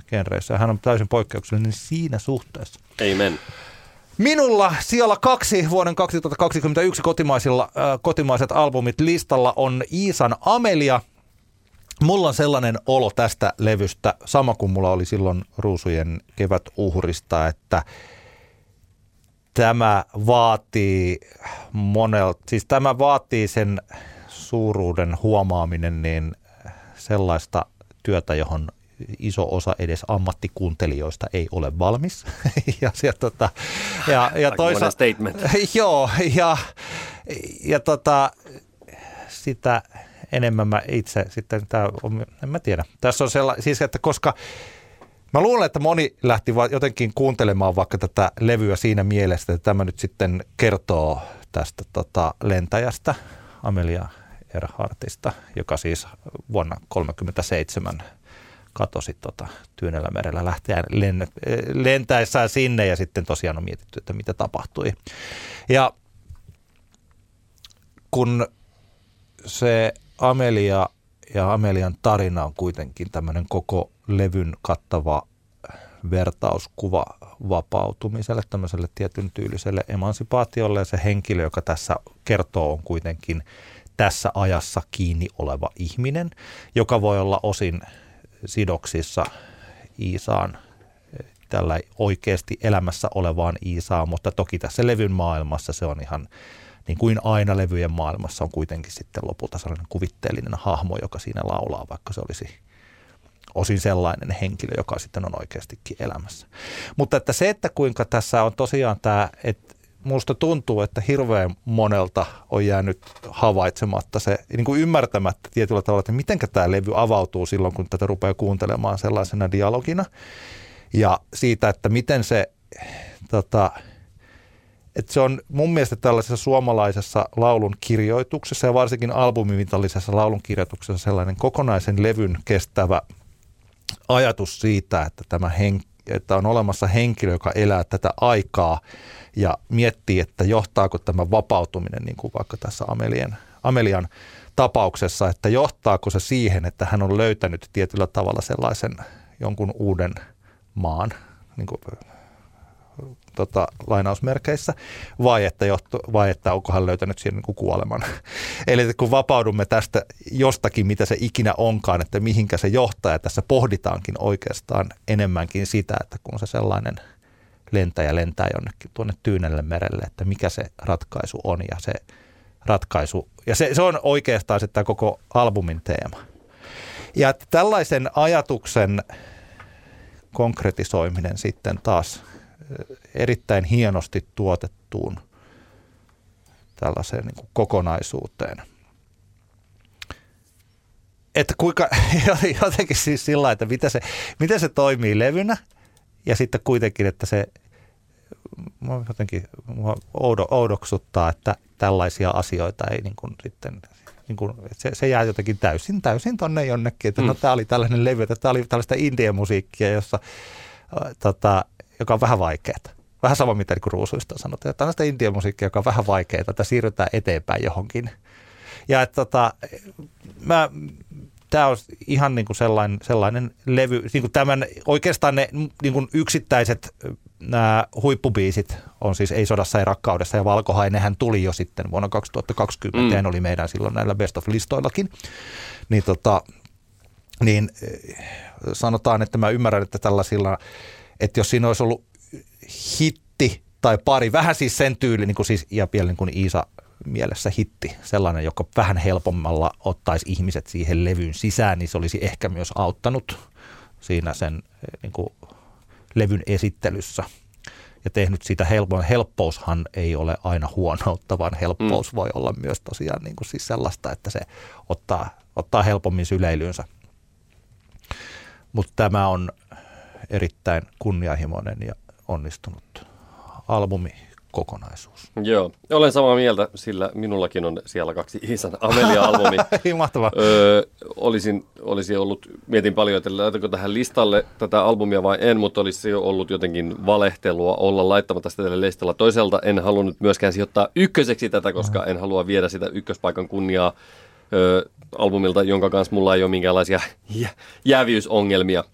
genreissä. Hän on täysin poikkeuksellinen siinä suhteessa. Amen. Minulla siellä 2 vuoden 2021 kotimaiset albumit listalla on Iisan Amelia. Mulla on sellainen olo tästä levystä, sama kuin mulla oli silloin Ruusujen kevätuhrista, että tämä vaatii monelta, siis tämä vaatii sen suuruuden huomaaminen niin sellaista työtä, johon iso osa edes ammattikuuntelijoista ei ole valmis. ja toisaalta statement. Joo, ja sitä enemmän mä itse sitten tää on, en mä tiedä. Tässä on sellainen, siis että koska mä luulen, että moni lähti jotenkin kuuntelemaan vaikka tätä levyä siinä mielessä, että tämä nyt sitten kertoo tästä lentäjästä Amelia Earhartista, joka siis vuonna 1937 katosi Tyynellä merellä lähteä lentäessään sinne, ja sitten tosiaan on mietitty, että mitä tapahtui. Ja kun se Amelia ja Amelian tarina on kuitenkin tämmöinen koko levyn kattava vertauskuva vapautumiselle, tämmöiselle tietyn tyyliselle emansipaatiolle, ja se henkilö, joka tässä kertoo, on kuitenkin tässä ajassa kiinni oleva ihminen, joka voi olla osin sidoksissa Iisaan, tällä oikeasti elämässä olevaan Iisaan, mutta toki tässä levyn maailmassa se on ihan niin kuin aina levyjen maailmassa on kuitenkin sitten lopulta sellainen kuvitteellinen hahmo, joka siinä laulaa, vaikka se olisi osin sellainen henkilö, joka sitten on oikeastikin elämässä. Mutta että se, että kuinka tässä on tosiaan tämä, että musta tuntuu, että hirveän monelta on jäänyt havaitsematta se, niin kuin ymmärtämättä tietyllä tavalla, että miten tämä levy avautuu silloin, kun tätä rupeaa kuuntelemaan sellaisena dialogina. Ja siitä, että miten se, että se on mun mielestä tällaisessa suomalaisessa laulun kirjoituksessa ja varsinkin albumivitallisessa laulun kirjoituksessa sellainen kokonaisen levyn kestävä ajatus siitä, että tämä että on olemassa henkilö, joka elää tätä aikaa ja miettii, että johtaako tämä vapautuminen, niin kuin vaikka tässä Amelian tapauksessa, että johtaako se siihen, että hän on löytänyt tietyllä tavalla sellaisen jonkun uuden maan, niin kuin, lainausmerkeissä, vai että onko hän löytänyt siihen niin kuin kuoleman. Eli kun vapaudumme tästä jostakin, mitä se ikinä onkaan, että mihinkä se johtaa, ja tässä pohditaankin oikeastaan enemmänkin sitä, että kun se sellainen lentäjä lentää jonnekin tuonne Tyynelle merelle, että mikä se ratkaisu on, ja se ratkaisu, ja se on oikeastaan sitten koko albumin teema. Ja tällaisen ajatuksen konkretisoiminen sitten taas erittäin hienosti tuotettuun tällaiseen niin kuin kokonaisuuteen. Että kuinka, jotenkin siis sillä, että miten se toimii levynä, ja sitten kuitenkin, että se jotenkin oudoksuttaa, että tällaisia asioita ei niin kuin sitten, niin kuin, että se jää jotenkin täysin tonne jonnekin, että no tämä oli tällainen levy, että tämä oli tällaista indie-musiikkia, jossa joka on vähän vaikeaa. Vähän sama, mitä niin Ruusuista on sanottu. Tämä on sitä indie-musiikkia, joka on vähän vaikeaa, että siirrytään eteenpäin johonkin. Ja että, mä tämä on ihan niin kuin sellainen levy, niin kuin tämän, oikeastaan ne niin kuin yksittäiset nämä huippubiisit on siis Ei sodassa, ei rakkaudessa ja Valkohainehän tuli jo sitten vuonna 2020 ja ne oli meidän silloin näillä best of listoillakin. Niin, niin sanotaan, että mä ymmärrän, että tällaisilla, että jos siinä olisi ollut hitti tai pari, vähän siis sen tyyli, niin kuin siis ja vielä niin kuin Iisa mielessä hitti, sellainen, joka vähän helpommalla ottaisi ihmiset siihen levyyn sisään, niin se olisi ehkä myös auttanut siinä sen niin kuin levyn esittelyssä ja tehnyt sitä helppoa. Helppoushan ei ole aina huonoutta, vaan helppous voi olla myös tosiaan niin kuin siis sellaista, että se ottaa helpommin syleilyynsä. Mutta tämä on erittäin kunnianhimoinen ja onnistunut albumi. Kokonaisuus. Joo, olen samaa mieltä, sillä minullakin on siellä 2 Iisan Amelia-albumi. Mahtavaa. Olisi ollut, mietin paljon, että laitanko tähän listalle tätä albumia vai en, mutta olisi jo ollut jotenkin valehtelua olla laittamatta sitä tälle listalla. Toisaalta en halunnut myöskään sijoittaa ykköseksi tätä, koska en halua viedä sitä ykköspaikan kunniaa albumilta, jonka kanssa mulla ei ole minkäänlaisia jääviysongelmia.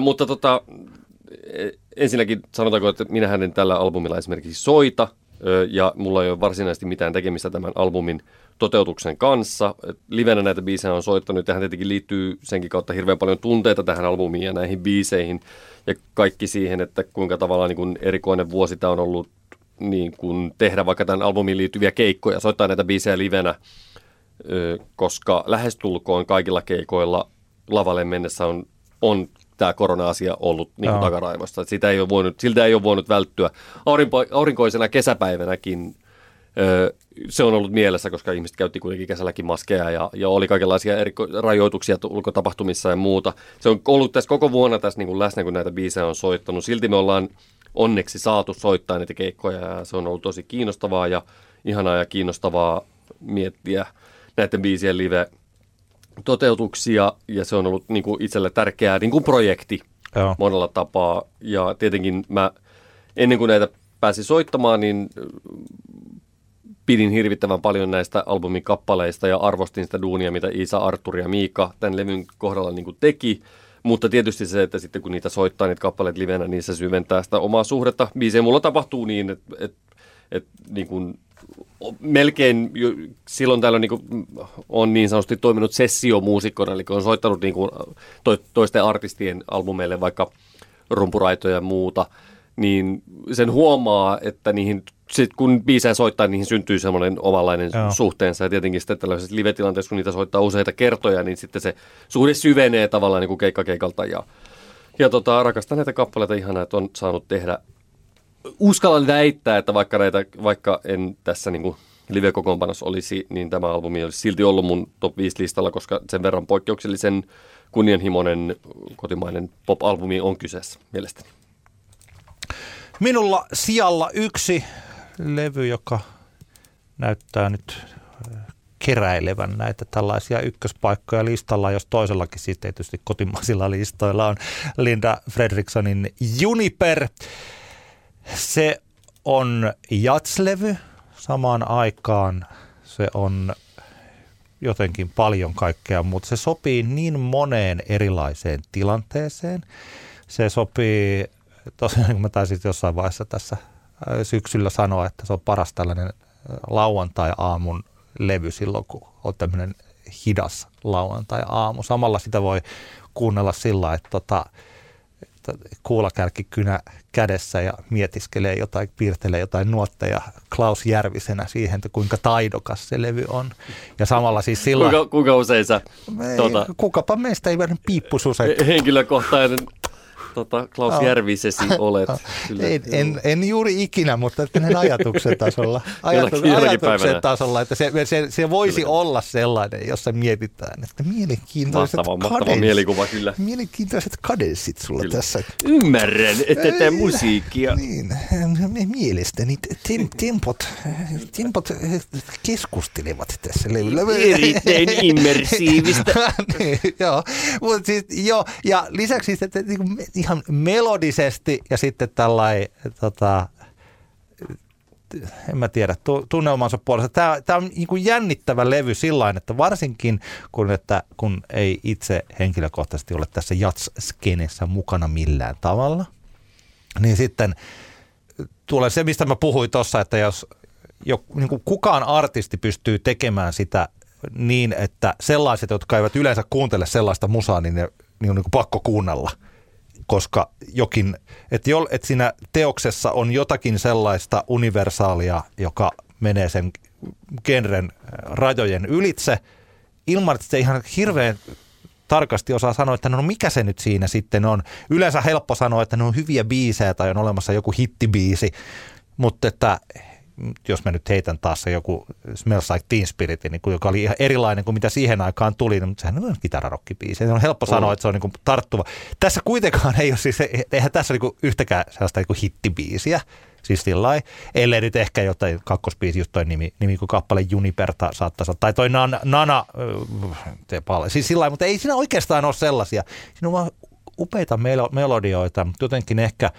Mutta ensinnäkin sanotaanko, että minähän en tällä albumilla esimerkiksi soita ja mulla ei ole varsinaisesti mitään tekemistä tämän albumin toteutuksen kanssa. Livenä näitä biisejä on soittanut. Tähän tietenkin liittyy senkin kautta hirveän paljon tunteita tähän albumiin ja näihin biiseihin ja kaikki siihen, että kuinka tavallaan niin kuin erikoinen vuosi tämä on ollut niin kuin tehdä vaikka tämän albumiin liittyviä keikkoja, soittaa näitä biisejä livenä, koska lähestulkoon kaikilla keikoilla lavalle mennessä on tämä korona-asia ollut niin kuin takaraivossa. Että siltä ei ole voinut välttyä. Aurinkoisena kesäpäivänäkin se on ollut mielessä, koska ihmiset käytti kuitenkin kesälläkin maskeja ja oli kaikenlaisia rajoituksia ulkotapahtumissa ja muuta. Se on ollut tässä koko vuonna tässä niin kuin läsnä, kun näitä biisejä on soittanut. Silti me ollaan onneksi saatu soittaa niitä keikkoja ja se on ollut tosi kiinnostavaa ja ihanaa ja kiinnostavaa miettiä näiden biisien live toteutuksia ja se on ollut niin kuin itselle tärkeää niin kuin projekti monella tapaa ja tietenkin mä ennen kuin näitä pääsin soittamaan, niin pidin hirvittävän paljon näistä albumin kappaleista ja arvostin sitä duunia, mitä Iisa, Arturi ja Miika tämän levyn kohdalla niin kuin teki, mutta tietysti se, että sitten kun niitä soittaa niitä kappaleet livenä, niin se syventää sitä omaa suhdetta. Biiseen mulla tapahtuu niin, että niin kuin melkein silloin täällä niin on niin sanotusti toiminut sessiomuusikkona, eli on soittanut niin kuin toisten artistien albumeille vaikka rumpuraitoja ja muuta, niin sen huomaa, että niihin, sit kun biisejä soittaa, niihin syntyy semmoinen omanlainen suhteensa. Ja tietenkin sitten tällaisessa live-tilanteessa, kun niitä soittaa useita kertoja, niin sitten se suhde syvenee tavallaan niin kuin keikka keikalta. Ja rakastan näitä kappaleita, ihanaa, että on saanut tehdä. Uskallan väittää, että vaikka en tässä niin kuin live-kokoonpanossa olisi, niin tämä albumi olisi silti ollut mun top 5-listalla, koska sen verran poikkeuksellisen kunnianhimoinen kotimainen pop-albumi on kyseessä mielestäni. Minulla sijalla 1 levy, joka näyttää nyt keräilevän näitä tällaisia ykköspaikkoja listalla, jos toisellakin siis tietysti kotimaisilla listoilla on Linda Fredrikssonin Juniper. Se on jatslevy samaan aikaan. Se on jotenkin paljon kaikkea, mutta se sopii niin moneen erilaiseen tilanteeseen. Se sopii, tosiaan kun mä taisin jossain vaiheessa tässä syksyllä sanoa, että se on paras tällainen lauantai-aamun levy silloin, kun on tämmöinen hidas lauantai-aamu. Samalla sitä voi kuunnella sillä, että kuulakärkikynä kädessä ja mietiskelee jotain, piirtelee jotain nuotteja Klaus Järvisenä siihen, että kuinka taidokas se levy on. Ja samalla siis sillä... Kuinka usein sä... Kukapa meistä ei vähän piippususeita. Henkilökohtainen Klaus Järvisesi olet. En juuri ikinä, mutta ne ajatuksen tasolla. Ajatuksen tasolla, että se voisi olla sellainen, jossa mietitään, että mielenkiintoiset kadenssit sulla kyllä tässä. Ymmärrän, että tätä musiikkia. Niin, mielestäni tempot keskustelevat tässä levyllä. Erittäin immersiivistä. Niin, mutta siis, ja lisäksi että ihan melodisesti ja sitten tällainen en mä tiedä, tunnelmansa puolesta. Tämä on niin kuin jännittävä levy sillain, että varsinkin kun ei itse henkilökohtaisesti ole tässä jazz-skenessä mukana millään tavalla, niin sitten tulee se, mistä mä puhuin tuossa, että jos niin kuin kukaan artisti pystyy tekemään sitä niin, että sellaiset, jotka eivät yleensä kuuntele sellaista musaa, niin ne niin on niin kuin pakko kuunnella. Koska jokin, että siinä teoksessa on jotakin sellaista universaalia, joka menee sen genren rajojen ylitse, ilman että se ihan hirveän tarkasti osaa sanoa, että no mikä se nyt siinä sitten on. Yleensä helppo sanoa, että ne on hyviä biisejä tai on olemassa joku hittibiisi, mutta että jos mä nyt heitän taas se joku Smells Like Teen Spirit, niin kuin, joka oli ihan erilainen kuin mitä siihen aikaan tuli, niin, mutta sehän on kitararokkibiisi. Se on helppo sanoa, että se on niin kuin tarttuva. Tässä kuitenkaan ei ole siis, eihän tässä niin yhtäkään sellaista niin hittibiisiä, siis sillain, ellei nyt ehkä jotain kakkosbiisi, just toi nimi kuin kappale Juniperta saattaisi olla, tai toi Nana, siis sillain, mutta ei siinä oikeastaan ole sellaisia. Siinä on vaan upeita melodioita, mutta jotenkin ehkä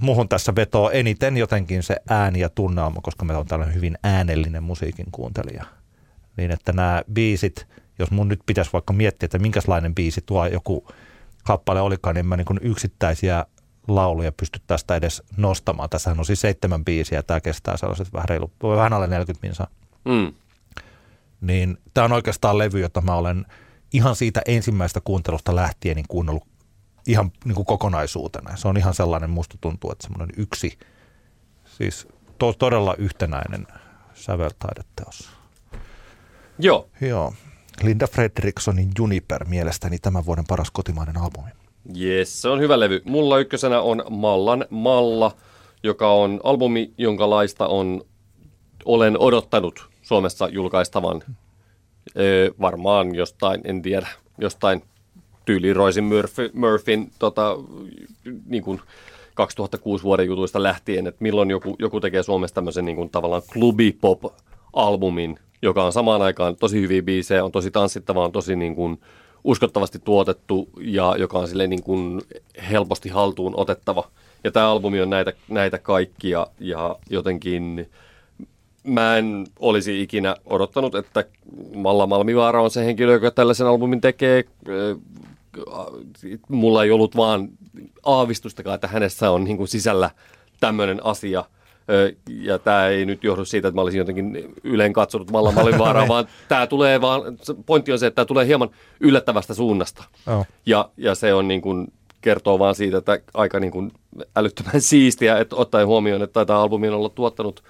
muhun tässä vetoo eniten jotenkin se ääni ja tunnelma, koska mä oon tällainen hyvin äänellinen musiikin kuuntelija. Niin, että nämä biisit, jos mun nyt pitäisi vaikka miettiä, että minkälainen biisi tuo joku kappale olikaan, niin mä niin kuin yksittäisiä lauluja pysty tästä edes nostamaan. Tässähän on siis 7 biisiä ja tämä kestää sellaiset vähän alle 40 minsaa. Mm. Niin, tämä on oikeastaan levy, jota mä olen ihan siitä ensimmäisestä kuuntelusta lähtien niin kuunnellut ihan niin kuin kokonaisuutena. Se on ihan sellainen, musta tuntuu, että semmoinen yksi, siis todella yhtenäinen säveltaideteos. Joo. Linda Fredrikssonin Juniper mielestäni tämän vuoden paras kotimainen albumi. Yes, se on hyvä levy. Mulla ykkösenä on Mallan Malla, joka on albumi, jonka laista olen odottanut Suomessa julkaistavan. Varmaan jostain, en tiedä, jostain tyyli Roisin Murphyn niin kuin 2006 vuoden jutuista lähtien, että milloin joku tekee Suomessa tämmöisen niin kuin tavallaan klubipop-albumin, joka on samaan aikaan tosi hyviä biisejä, on tosi tanssittavaa, on tosi niin kuin uskottavasti tuotettu ja joka on silleen niin kuin helposti haltuun otettava. Ja tämä albumi on näitä kaikkia ja jotenkin mä en olisi ikinä odottanut, että Malla Malmivaara on se henkilö, joka tällaisen albumin tekee. Mulla ei ollut vaan aavistustakaan, että hänessä on niin kuin sisällä tämmöinen asia. Ja tämä ei nyt johdu siitä, että mä olisin jotenkin yleen katsonut Malla Malmivaaraa, vaan tämä tulee vaan, pointti on se, että tämä tulee hieman yllättävästä suunnasta. Oh. Ja se on niin kuin kertoo vaan siitä, että aika niin kuin älyttömän siistiä, että ottaen huomioon, että tämä albumi on ollut tuottanut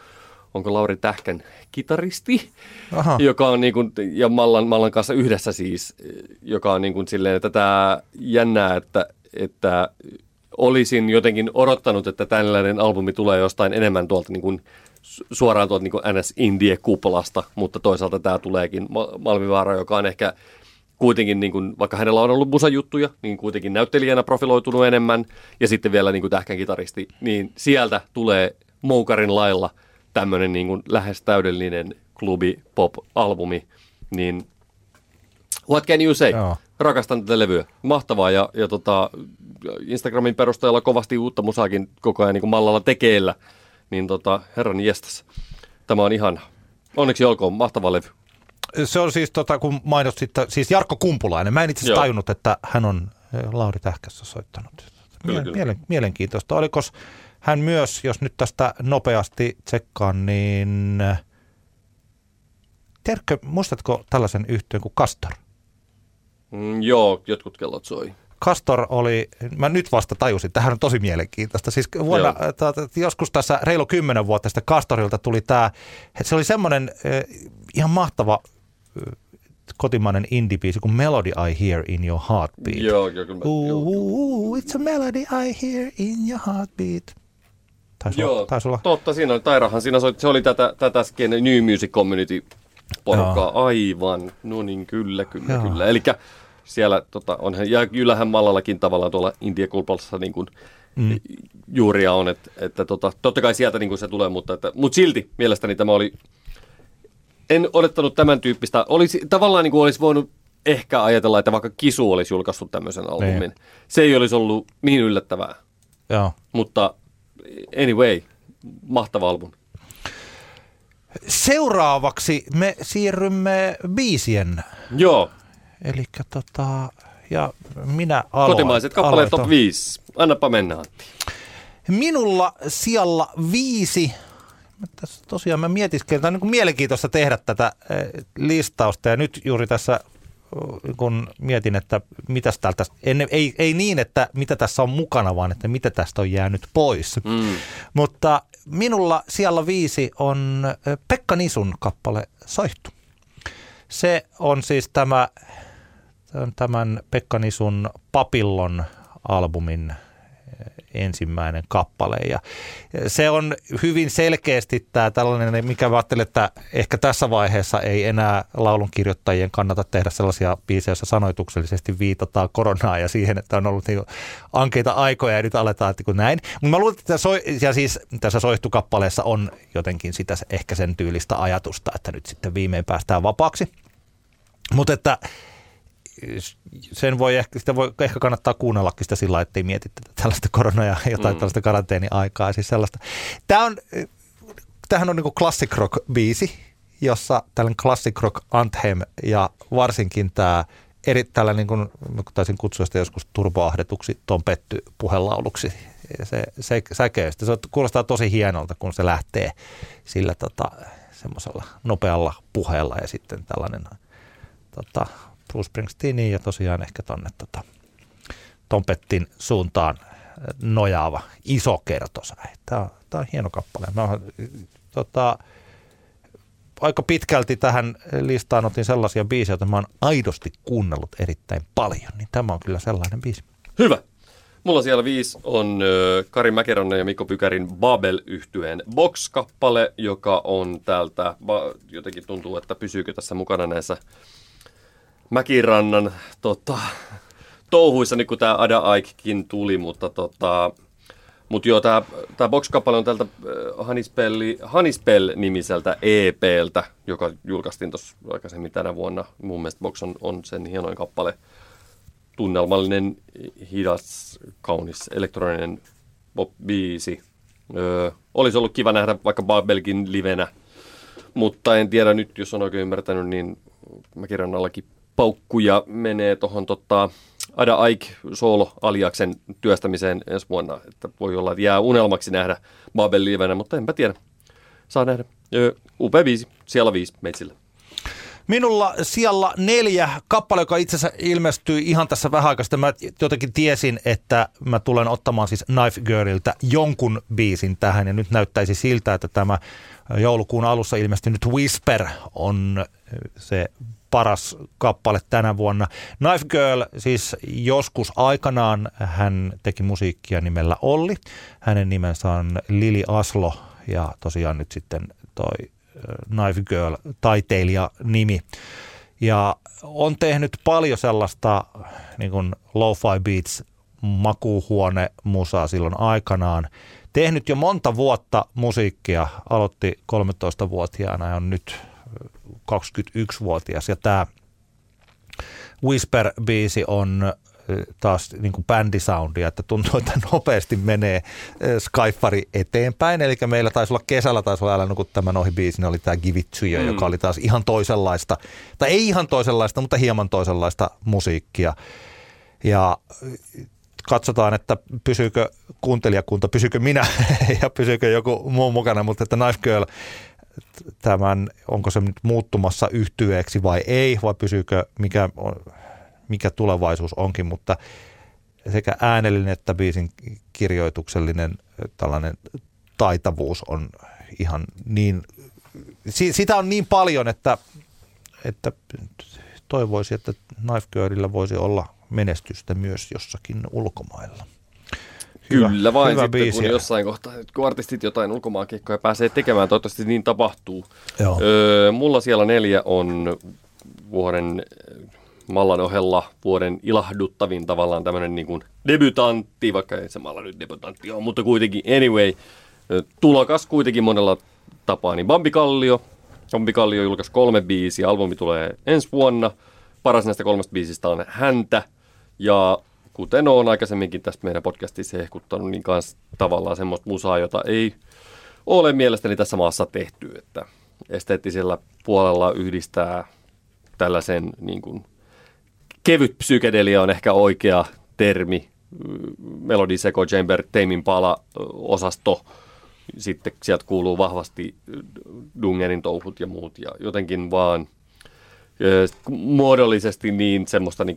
onko Lauri Tähkän kitaristi, aha, joka on niin kuin, ja Mallan kanssa yhdessä siis, joka on niin kuin silleen, että tämä jännää, että olisin jotenkin odottanut, että tällainen albumi tulee jostain enemmän tuolta niin kuin, suoraan tuolta niin kuin NS-indie-kuplasta, mutta toisaalta tämä tuleekin Malmivaara, joka on ehkä kuitenkin, niin kuin, vaikka hänellä on ollut musajuttuja, niin kuitenkin näyttelijänä profiloitunut enemmän, ja sitten vielä niin kuin Tähkän kitaristi, niin sieltä tulee moukarin lailla tämmöinen niin kuin lähes täydellinen klubi-pop-albumi, niin what can you say? Joo. Rakastan tätä levyä. Mahtavaa ja Instagramin perusteella kovasti uutta musaakin koko ajan niin kuin Mallalla tekeillä, niin herran jestas. Tämä on ihana. Onneksi olkoon, mahtava levy. Se on siis, kun mainitsit, siis Jarkko Kumpulainen. Mä en itse asiassa tajunnut, että hän on Lauri Tähkässä soittanut. Kyllä. Mielenkiintoista. Olikos hän myös, jos nyt tästä nopeasti tsekkaan, niin tiedätkö, muistatko tällaisen yhtiön kuin Castor? Joo, jotkut kellot soi. Castor oli, mä nyt vasta tajusin, tämähän on tosi mielenkiintoista. Siis joskus tässä reilu 10 vuotta sitten Castorilta tuli tämä, se oli semmoinen ihan mahtava kotimainen indie-biisi kuin Melody I Hear in Your Heartbeat. Joo, it's a melody I hear in your heartbeat. Taisi olla. Totta, siinä oli Tairahan. Se oli tätä New Music Community-porukkaa. Joo. Aivan. No niin, kyllä. Elikkä siellä onhan, ja kyllähän Mallallakin tavallaan tuolla indie-kulpalassa niin kuin juuria on, että totta kai sieltä niin kuin se tulee, mutta silti mielestäni tämä oli. En odottanut tämän tyyppistä. Tavallaan niin kuin olisi voinut ehkä ajatella, että vaikka Kisu olisi julkaissut tämmöisen albumin. Niin. Se ei olisi ollut niin yllättävää. Joo. Mutta anyway, mahtava album. Seuraavaksi me siirrymme biisien. Joo. Elikkä ja minä aloitan. Kotimaiset kappaleet top 5. Annapa mennä, Antti. Minulla siellä 5. Tässä tosiaan mä mietiskelin, on niin kuin mielenkiintoista tehdä tätä listausta ja nyt juuri tässä kun mietin, että mitäs täältä, ei niin, että mitä tässä on mukana, vaan että mitä tästä on jäänyt pois. Mm. Mutta minulla siellä 5 on Pekka Nisun kappale Soihtu. Se on siis tämän Pekka Nisun Papillon albumin ensimmäinen kappale. Ja se on hyvin selkeästi tämä tällainen, mikä mä ajattelin, että ehkä tässä vaiheessa ei enää laulunkirjoittajien kannata tehdä sellaisia biisejä, joissa sanoituksellisesti viitataan koronaa ja siihen, että on ollut niin ankeita aikoja ja nyt aletaan niin näin. Mutta mä luulen, että siis tässä Soihtu-kappaleessa on jotenkin sitä ehkä sen tyylistä ajatusta, että nyt sitten viimein päästään vapaaksi. Mutta että sitä voi ehkä kannattaa kuunnellakin sitä sillä lailla, ettei mieti tällaista koronaa ja jotain tällaista karanteeniaikaa. Siis sellaista. Tämähän on niin kuin classic rock biisi, jossa tällainen classic rock anthem ja varsinkin tämä niin kuin taisin kutsua sitä joskus turboahdetuksi, Tom Petty -puhelauluksi. Se säkeistä. Se kuulostaa tosi hienolta, kun se lähtee sillä semmoisella nopealla puheella ja sitten tällainen Bruce Springsteeniin ja tosiaan ehkä tuonne Tom Pettyn suuntaan nojaava iso kertosäe. Tämä on hieno kappale. Mä aika pitkälti tähän listaan otin sellaisia biisejä, joita mä oon aidosti kuunnellut erittäin paljon. Niin tämä on kyllä sellainen biisi. Hyvä. Mulla siellä 5 on Kari Mäkeronen ja Mikko Pykärin Babel-yhtyeen Box-kappale, joka on täältä, jotenkin tuntuu, että pysyykö tässä mukana näissä Mäkirannan touhuissa, niin kuin tämä Ada Aikkin tuli, mutta joo, tämä box-kappale on tältä Hanispel-nimiseltä EP:ltä, joka julkaistiin tuossa aikaisemmin tänä vuonna. Mun mielestä Box on sen hienoin kappale. Tunnelmallinen, hidas, kaunis, elektroninen pop-biisi. Olisi ollut kiva nähdä vaikka Babelkin livenä, mutta en tiedä nyt, jos on oikein ymmärtänyt, niin Mäkirannallakin paukkuja menee tuohon Ada Aik Soolo Aliaksen työstämiseen ensi vuonna. Että voi olla, että jää unelmaksi nähdä Babel livenä, mutta enpä tiedä. Saa nähdä. Upea biisi, siellä 5 meitsillä. Minulla siellä 4 kappale, joka itse asiassa ilmestyi ihan tässä vähän aikaa sitten. Mä jotenkin tiesin, että mä tulen ottamaan siis Knife Girliltä jonkun biisin tähän. Ja nyt näyttäisi siltä, että tämä joulukuun alussa ilmestynyt Whisper on se paras kappale tänä vuonna. Knife Girl, siis joskus aikanaan hän teki musiikkia nimellä Olli. Hänen nimensä on Lili Aslo ja tosiaan nyt sitten toi Knife Girl -taiteilija nimi. Ja on tehnyt paljon sellaista niin kuin lo-fi beats makuuhuone musaa silloin aikanaan. Tehnyt jo monta vuotta musiikkia, aloitti 13-vuotiaana ja on nyt 21-vuotias. Ja tämä Whisper-biisi on taas niin kuin bändisoundia, että tuntuu, että nopeasti menee Skyfari eteenpäin. Eli meillä kesällä taisi olla älä nuku tämän ohi biisin, oli tämä Give It To You, joka oli taas ihan toisenlaista, tai ei ihan toisenlaista, mutta hieman toisenlaista musiikkia. Ja katsotaan, että pysyykö kuuntelijakunta, pysyykö minä ja pysyykö joku muu mukana, mutta että Knife Girl, onko se nyt muuttumassa yhtyeeksi vai ei, vai pysyykö, mikä tulevaisuus onkin, mutta sekä äänellinen että biisin kirjoituksellinen tällainen taitavuus on ihan niin, sitä on niin paljon, että toivoisin, että Knife Girlillä voisi olla menestystä myös jossakin ulkomailla. Hyvä, kyllä vain sitten, biisiä. Kun jossain kohtaa, kun artistit jotain ulkomaankeikkoja pääsee tekemään, toivottavasti niin tapahtuu. Mulla siellä 4 on vuoden Mallan ohella vuoden ilahduttavin tavallaan tämmöinen niin kuin debutantti, vaikka ei se Malla nyt debutantti ole, mutta kuitenkin anyway, tulokas kuitenkin monella tapaa, niin Bambi Kallio julkaisi 3 biisiä, albumi tulee ensi vuonna. Paras näistä 3 biisistä on Häntä, ja kuten olen aikaisemminkin tästä meidän podcastissa hehkuttanut, niin kanssa tavallaan semmoista musaa, jota ei ole mielestäni tässä maassa tehty, että esteettisellä puolella yhdistää tällaisen niin kuin, kevyt psykedelia on ehkä oikea termi, Melody Seco Chamber, Tame Impala-osasto, sitten sieltä kuuluu vahvasti Dungerin touhut ja muut ja jotenkin vaan muodollisesti niin semmoista niin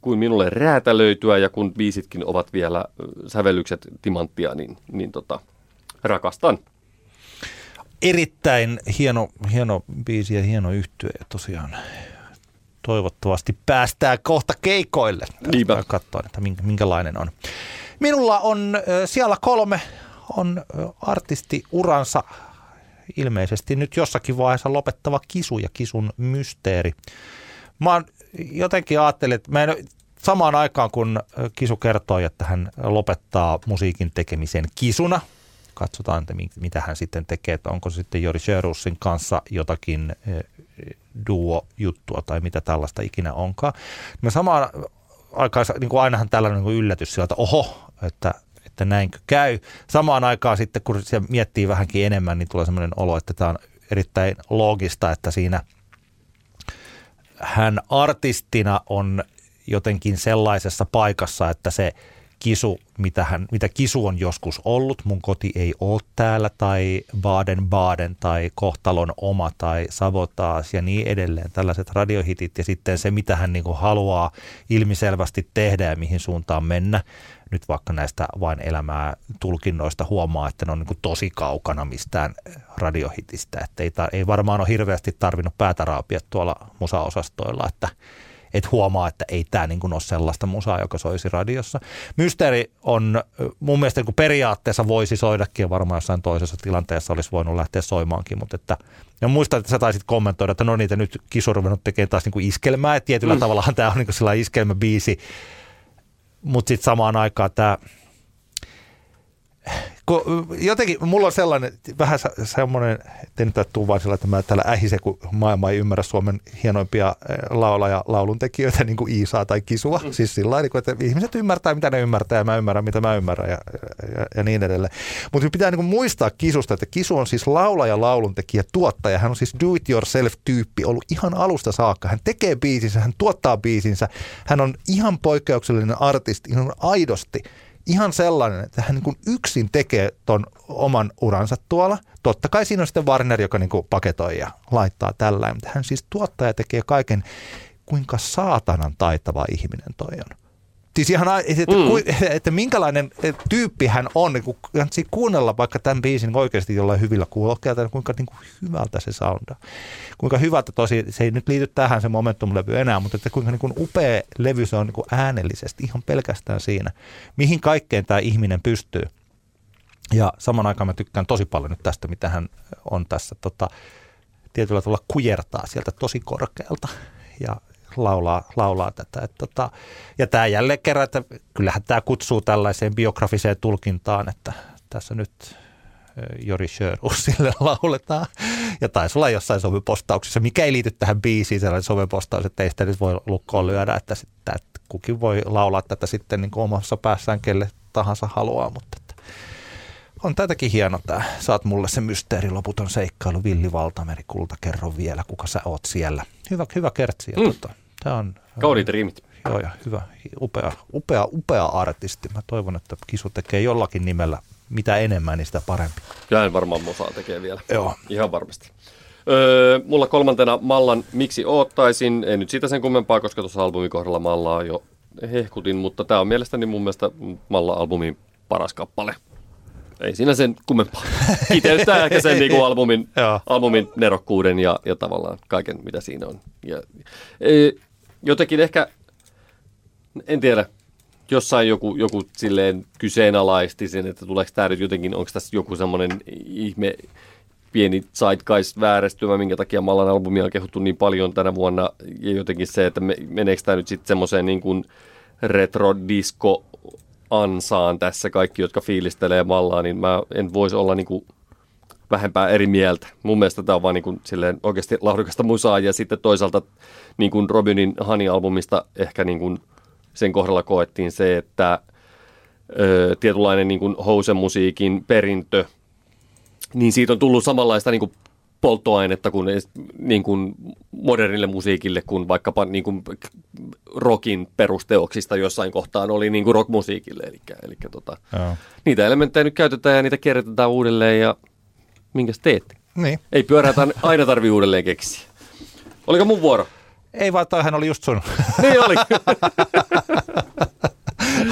kuin minulle räätälöityä ja kun biisitkin ovat vielä sävellykset timanttia, niin rakastan. Erittäin hieno biisi ja hieno yhtye ja tosiaan toivottavasti päästään kohta keikoille. Niinpä. Katsotaan, että minkälainen on. Minulla on siellä 3 on artisti uransa ilmeisesti nyt jossakin vaiheessa lopettava Kisu ja Kisun mysteeri. Mä jotenkin ajattelin, että mä en samaan aikaan kun Kisu kertoi, että hän lopettaa musiikin tekemisen Kisuna. Katsotaan, että mitä hän sitten tekee, että onko sitten Jori Sjörusin kanssa jotakin duo-juttua tai mitä tällaista ikinä onkaan. Mä samaan aikaan, niin kuin ainahan tällainen niin yllätys sieltä, oho, että näinkö käy. Samaan aikaan sitten, kun se miettii vähänkin enemmän, niin tulee semmoinen olo, että tämä on erittäin loogista, että siinä hän artistina on jotenkin sellaisessa paikassa, että se Kisu, mitä Kisu on joskus ollut, mun koti ei ole täällä, tai Baden-Baden, tai Kohtalon oma, tai Savotaas ja niin edelleen. Tällaiset radiohitit ja sitten se, mitä hän niin kuin haluaa ilmiselvästi tehdä ja mihin suuntaan mennä. Nyt vaikka näistä Vain elämää -tulkinnoista huomaa, että ne on niin kuin tosi kaukana mistään radiohitistä. Että ei varmaan ole hirveästi tarvinnut päätäraapia tuolla musaosastoilla, että et huomaa, että ei tämä niin ole sellaista musaa, joka soisi radiossa. Mysteeri on mun mielestä niin periaatteessa voisi soidakin ja varmaan jossain toisessa tilanteessa olisi voinut lähteä soimaankin. Mutta että, ja muistan, että sä taisit kommentoida, että no niitä nyt Kisu ruvennut tekemään taas niin iskelmää. Et tietyllä tavallahan tämä on niin sellainen iskelmäbiisi, mutta sitten samaan aikaan tämä... Jotenkin mulla on sellainen, vähän semmoinen, ettei nyt tule vain sillä, että mä täällä ähisen, kun maailma ei ymmärrä Suomen hienoimpia laulaja, lauluntekijöitä, niin kuin Iisaa tai Kisua. Siis sillä lailla, että ihmiset ymmärtää, mitä ne ymmärtää, ja mä ymmärrän, mitä mä ymmärrän, ja niin edelleen. Mutta pitää niin kuin muistaa Kisusta, että Kisu on siis laulaja, lauluntekijä, tuottaja. Hän on siis do-it-yourself-tyyppi ollut ihan alusta saakka. Hän tekee biisinsä, hän tuottaa biisinsä. Hän on ihan poikkeuksellinen artisti, hän on aidosti. Ihan sellainen, että hän niin kuin yksin tekee ton oman uransa tuolla. Totta kai siinä on sitten Warner, joka niin kuin paketoi ja laittaa tällainen. Mutta hän siis tuottaa ja tekee kaiken, kuinka saatanan taitava ihminen toi on. Siis ihan, että minkälainen tyyppi hän on. Niin kuin, kuunnella vaikka tämän biisin oikeasti jollain hyvillä kuulokkeilla, kuinka niin kuin hyvältä se soundaa. Kuinka hyvältä tosi, se ei nyt liity tähän se Momentum-levy enää, mutta että kuinka niin kuin upea levy se on niin kuin äänellisesti, ihan pelkästään siinä. Mihin kaikkeen tämä ihminen pystyy. Ja saman aikaan mä tykkään tosi paljon nyt tästä, mitä hän on tässä. Tietyllä tavalla kujertaa sieltä tosi korkealta ja... Laulaa tätä. Ja tämä jälleen kerran, että kyllähän tämä kutsuu tällaiseen biografiseen tulkintaan, että tässä nyt Jori Sjöruusille lauletaan. Ja taisi olla jossain somepostauksessa, mikä ei liity tähän biisiin, sellainen somepostaus, että ei sitä nyt voi lukkoon lyödä, että, sitten, että kukin voi laulaa tätä sitten niin kuin omassa päässään kelle tahansa haluaa, mutta että on tätäkin hieno tämä. Saat mulle se mysteeri, loputon seikkailu, Villi Valtameri, kulta, kerro vielä, kuka sä oot siellä. Hyvä kertsi. Kauniit riimit. Joo, ja hyvä, upea artisti. Mä toivon, että Kisu tekee jollakin nimellä mitä enemmän, niin sitä parempi. Kyllähän varmaan musaa tekee vielä. Joo. Ihan varmasti. Mulla 3. Mallan Miksi oottaisin. Ei nyt siitä sen kummempaa, koska tuossa albumin kohdalla Mallaa jo hehkutin, mutta tämä on mielestäni mun mielestä Malla-albumin paras kappale. Ei siinä sen kummempaa. Kiteyttää ehkä sen niin albumin nerokkuuden ja tavallaan kaiken, mitä siinä on. Jotenkin ehkä, en tiedä, jossain joku silleen kyseenalaisti sen, että tuleeko tämä nyt jotenkin, onko tässä joku semmoinen ihme, pieni zeitgeist-vääristymä, minkä takia Mallan albumia on kehuttu niin paljon tänä vuonna. Ja jotenkin se, että meneekö tämä nyt sitten semmoiseen niin kuin retro-disco ansaan tässä kaikki, jotka fiilistelee Mallaa, niin mä en voisi olla niin kuin vähempää eri mieltä. Mun mielestä tämä on vaan niin kuin silleen oikeasti laadukasta musaa ja sitten toisaalta niin kuin Robinin Honey-albumista ehkä niin kuin sen kohdalla koettiin se, että tietynlainen niin kuin housemusiikin perintö niin siitä on tullut samanlaista niin kuin polttoainetta kuin, niin kuin modernille musiikille kuin vaikkapa niin kuin rockin perusteoksista jossain kohtaan oli niin kuin rockmusiikille. Eli niitä elementtejä nyt käytetään ja niitä kierrätetään uudelleen ja minkäs teette? Niin. Ei pyörätä aina tarvii uudelleen keksiä. Oliko mun vuoro? Ei vaan, tämähän oli just sun. Niin oli.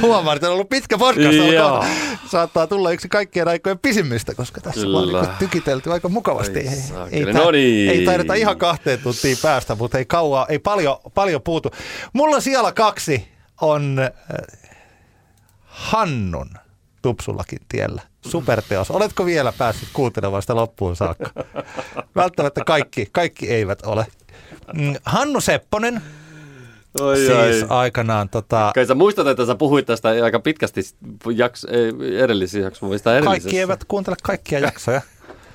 Huomaa, että on ollut pitkä podcast. Saattaa tulla yksi kaikkien aikojen pisimmistä, koska tässä on tykitelty aika mukavasti. Ei taideta ihan 2 tuntia päästä, mutta ei kauaa, ei paljon puutu. Mulla siellä 2 on Hannun Tupsullakin tiellä. Superteos. Oletko vielä päässyt kuuntelemaan sitä loppuun saakka? Välttämättä kaikki eivät ole. Hannu Sepponen. Aikanaan Kai sä muistat, että sä puhuit tästä aika pitkästi edellisiä jaksoja. Kaikki eivät kuuntele kaikkia jaksoja.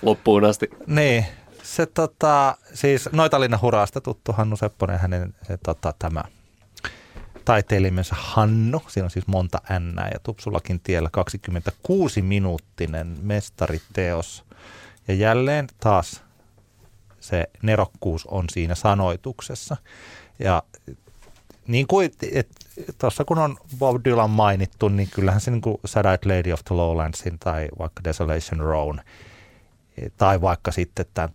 Loppuun asti. Niin. Se siis Noitalinnan Huraasta tuttu Hannu Sepponen, hänen tämä taiteilimensä Hannu. Siinä on siis monta N ja Tupsullakin tiellä 26-minuuttinen mestariteos. Ja jälleen taas se nerokkuus on siinä sanoituksessa. Ja niin kuin tuossa kun on Bob Dylan mainittu, niin kyllähän se niin kuin Sad Eyed Lady of the Lowlandsin tai vaikka Desolation Road tai vaikka sitten tämän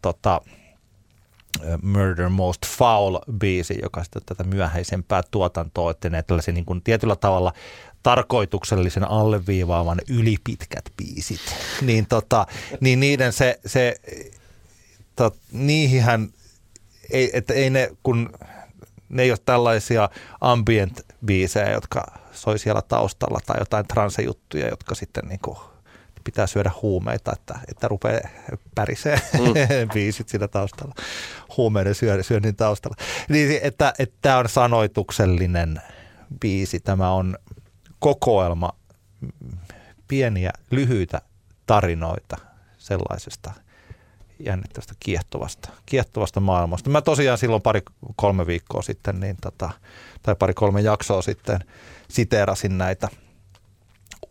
Murder Most Foul -biisi, joka sitten tätä myöhäisempää tuotantoa etenee tällaisen niin kuin tietyllä tavalla tarkoituksellisen alleviivaavan ylipitkät biisit, niin, niin niiden niihinhän ei ne kun... Ne ei ole tällaisia ambient-biisejä, jotka soi siellä taustalla tai jotain transejuttuja, jotka sitten niin kuin pitää syödä huumeita, että rupeaa pärisee biisit siinä taustalla, huumeiden syönnin taustalla. Niin, että tämä on sanoituksellinen biisi, tämä on kokoelma pieniä lyhyitä tarinoita sellaisesta jännittävästä kiehtovasta maailmasta. Mä tosiaan silloin 2-3 viikkoa sitten, niin tai 2-3 jaksoa sitten siteerasin näitä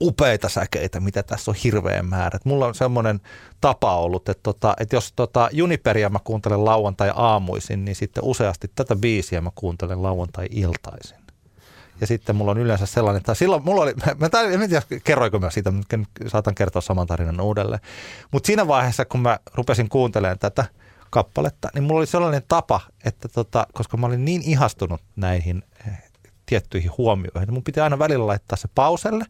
upeita säkeitä, mitä tässä on hirveän määrä. Mulla on semmoinen tapa ollut, että jos Juniperiä mä kuuntelen lauantai-aamuisin, niin sitten useasti tätä biisiä mä kuuntelen lauantai-iltaisin. Ja sitten mulla on yleensä sellainen, tai silloin mulla oli, en tiedä kerroinko mä siitä, mutta saatan kertoa saman tarinan uudelleen. Mutta siinä vaiheessa, kun mä rupesin kuuntelemaan tätä kappaletta, niin mulla oli sellainen tapa, että koska mä olin niin ihastunut näihin tiettyihin huomioihin, niin mun piti aina välillä laittaa se pauselle.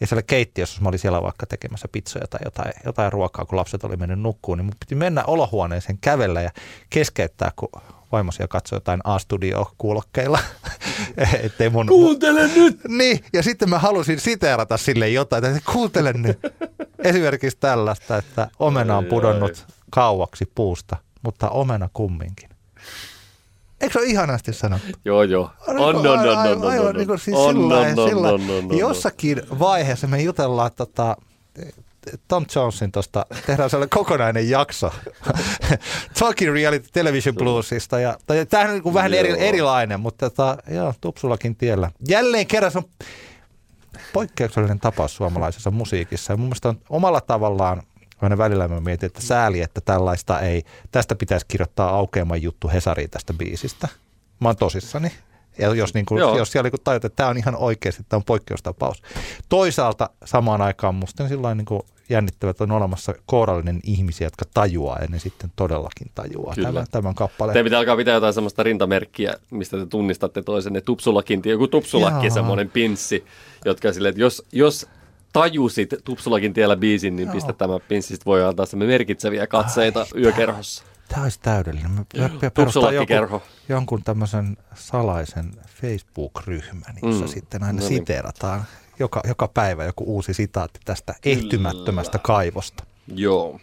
Ja siellä keittiössä, jos mä olin siellä vaikka tekemässä pitsoja tai jotain ruokaa, kun lapset oli mennyt nukkuun, niin mun piti mennä olohuoneeseen kävellä ja keskeyttää, kun vaimosi ja katsoi jotain A-studio-kuulokkeilla. Kuuntele nyt! Niin, ja sitten mä halusin siteerata sille jotain, että kuuntele nyt. Esimerkiksi tällaista, että omena on pudonnut kauaksi puusta, mutta omena kumminkin. Eikö se ole ihanasti sanottu? Joo. On. Jossakin vaiheessa me jutellaan Tom Jonesin tuosta, tehdään sellainen kokonainen jakso Talking Reality Television Bluesista. Tämähän on niin kuin vähän erilainen, mutta Tupsullakin tiellä. Jälleen kerran se on poikkeuksellinen tapaus suomalaisessa musiikissa. Ja mun mielestä on omalla tavallaan, aina välillä mä mietin, että sääli, että tällaista ei, tästä pitäisi kirjoittaa aukeaman juttu Hesariin tästä biisistä. Mä oon tosissani. Ja jos siellä tajutaan, että tämä on ihan oikeasti, tämä on poikkeustapaus. Toisaalta samaan aikaan musta on sillain jännittävät on olemassa kourallinen ihmisiä, jotka tajuaa ja ne sitten todellakin tajuaa tämän kappaleen. Teidän pitää alkaa pitää jotain sellaista rintamerkkiä, mistä te tunnistatte toisenne. Tupsulakin, joku tupsulakki, semmoinen pinssi, jotka silleen, että jos tajusit Tupsullakin tiellä biisin, niin pistä tämä pinssi. Voi antaa semmoinen merkitseviä katseita yökerhossa. Tämä olisi täydellinen. Me perustaa jonkun tämmöisen salaisen Facebook-ryhmän, jossa sitten aina siteerataan joka päivä joku uusi sitaatti tästä ehtymättömästä kaivosta. Joo.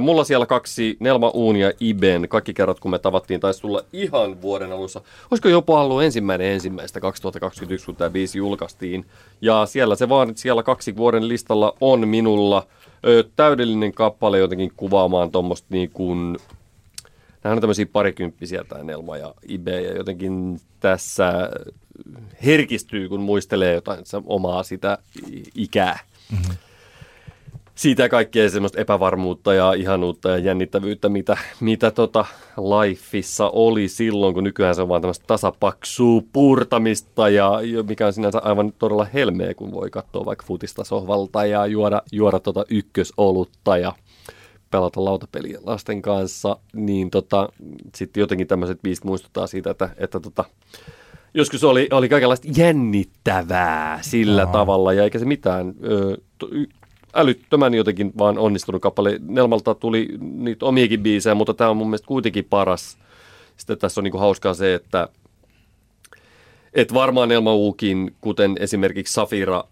Mulla siellä 2 Nelma Uun ja Iben. Kaikki kerrat, kun me tavattiin, taisi tulla ihan vuoden alussa. Olisiko jopa ollut 1.1.2021, kun tämä biisi julkaistiin. Ja siellä se vaan, siellä 2 vuoden listalla on minulla täydellinen kappale jotenkin kuvaamaan tuommoista niin kuin... Nämä on tämmöisiä parikymppisiä, tämä Nelma ja Ibe, ja jotenkin tässä herkistyy, kun muistelee jotain omaa sitä ikää. Mm-hmm. siitä kaikkea semmoista epävarmuutta ja ihanuutta ja jännittävyyttä, mitä Lifeissa oli silloin, kun nykyään se on vaan tämmöistä tasapaksua purtamista, ja mikä on sinänsä aivan todella helmeä, kun voi katsoa vaikka futista sohvalta ja juoda ykkösolutta ja pelata lautapeliä lasten kanssa, niin sitten jotenkin tämmöiset biisit muistuttaa siitä, että joskus oli kaikenlaista jännittävää sillä tavalla, ja eikä se mitään älyttömän jotenkin vaan onnistunut kappale. Nelmalta tuli niitä omiakin biisejä, mutta tämä on mun mielestä kuitenkin paras. Sitten tässä on niinku hauskaa se, että varmaan Nelma Ukin, kuten esimerkiksi Safira,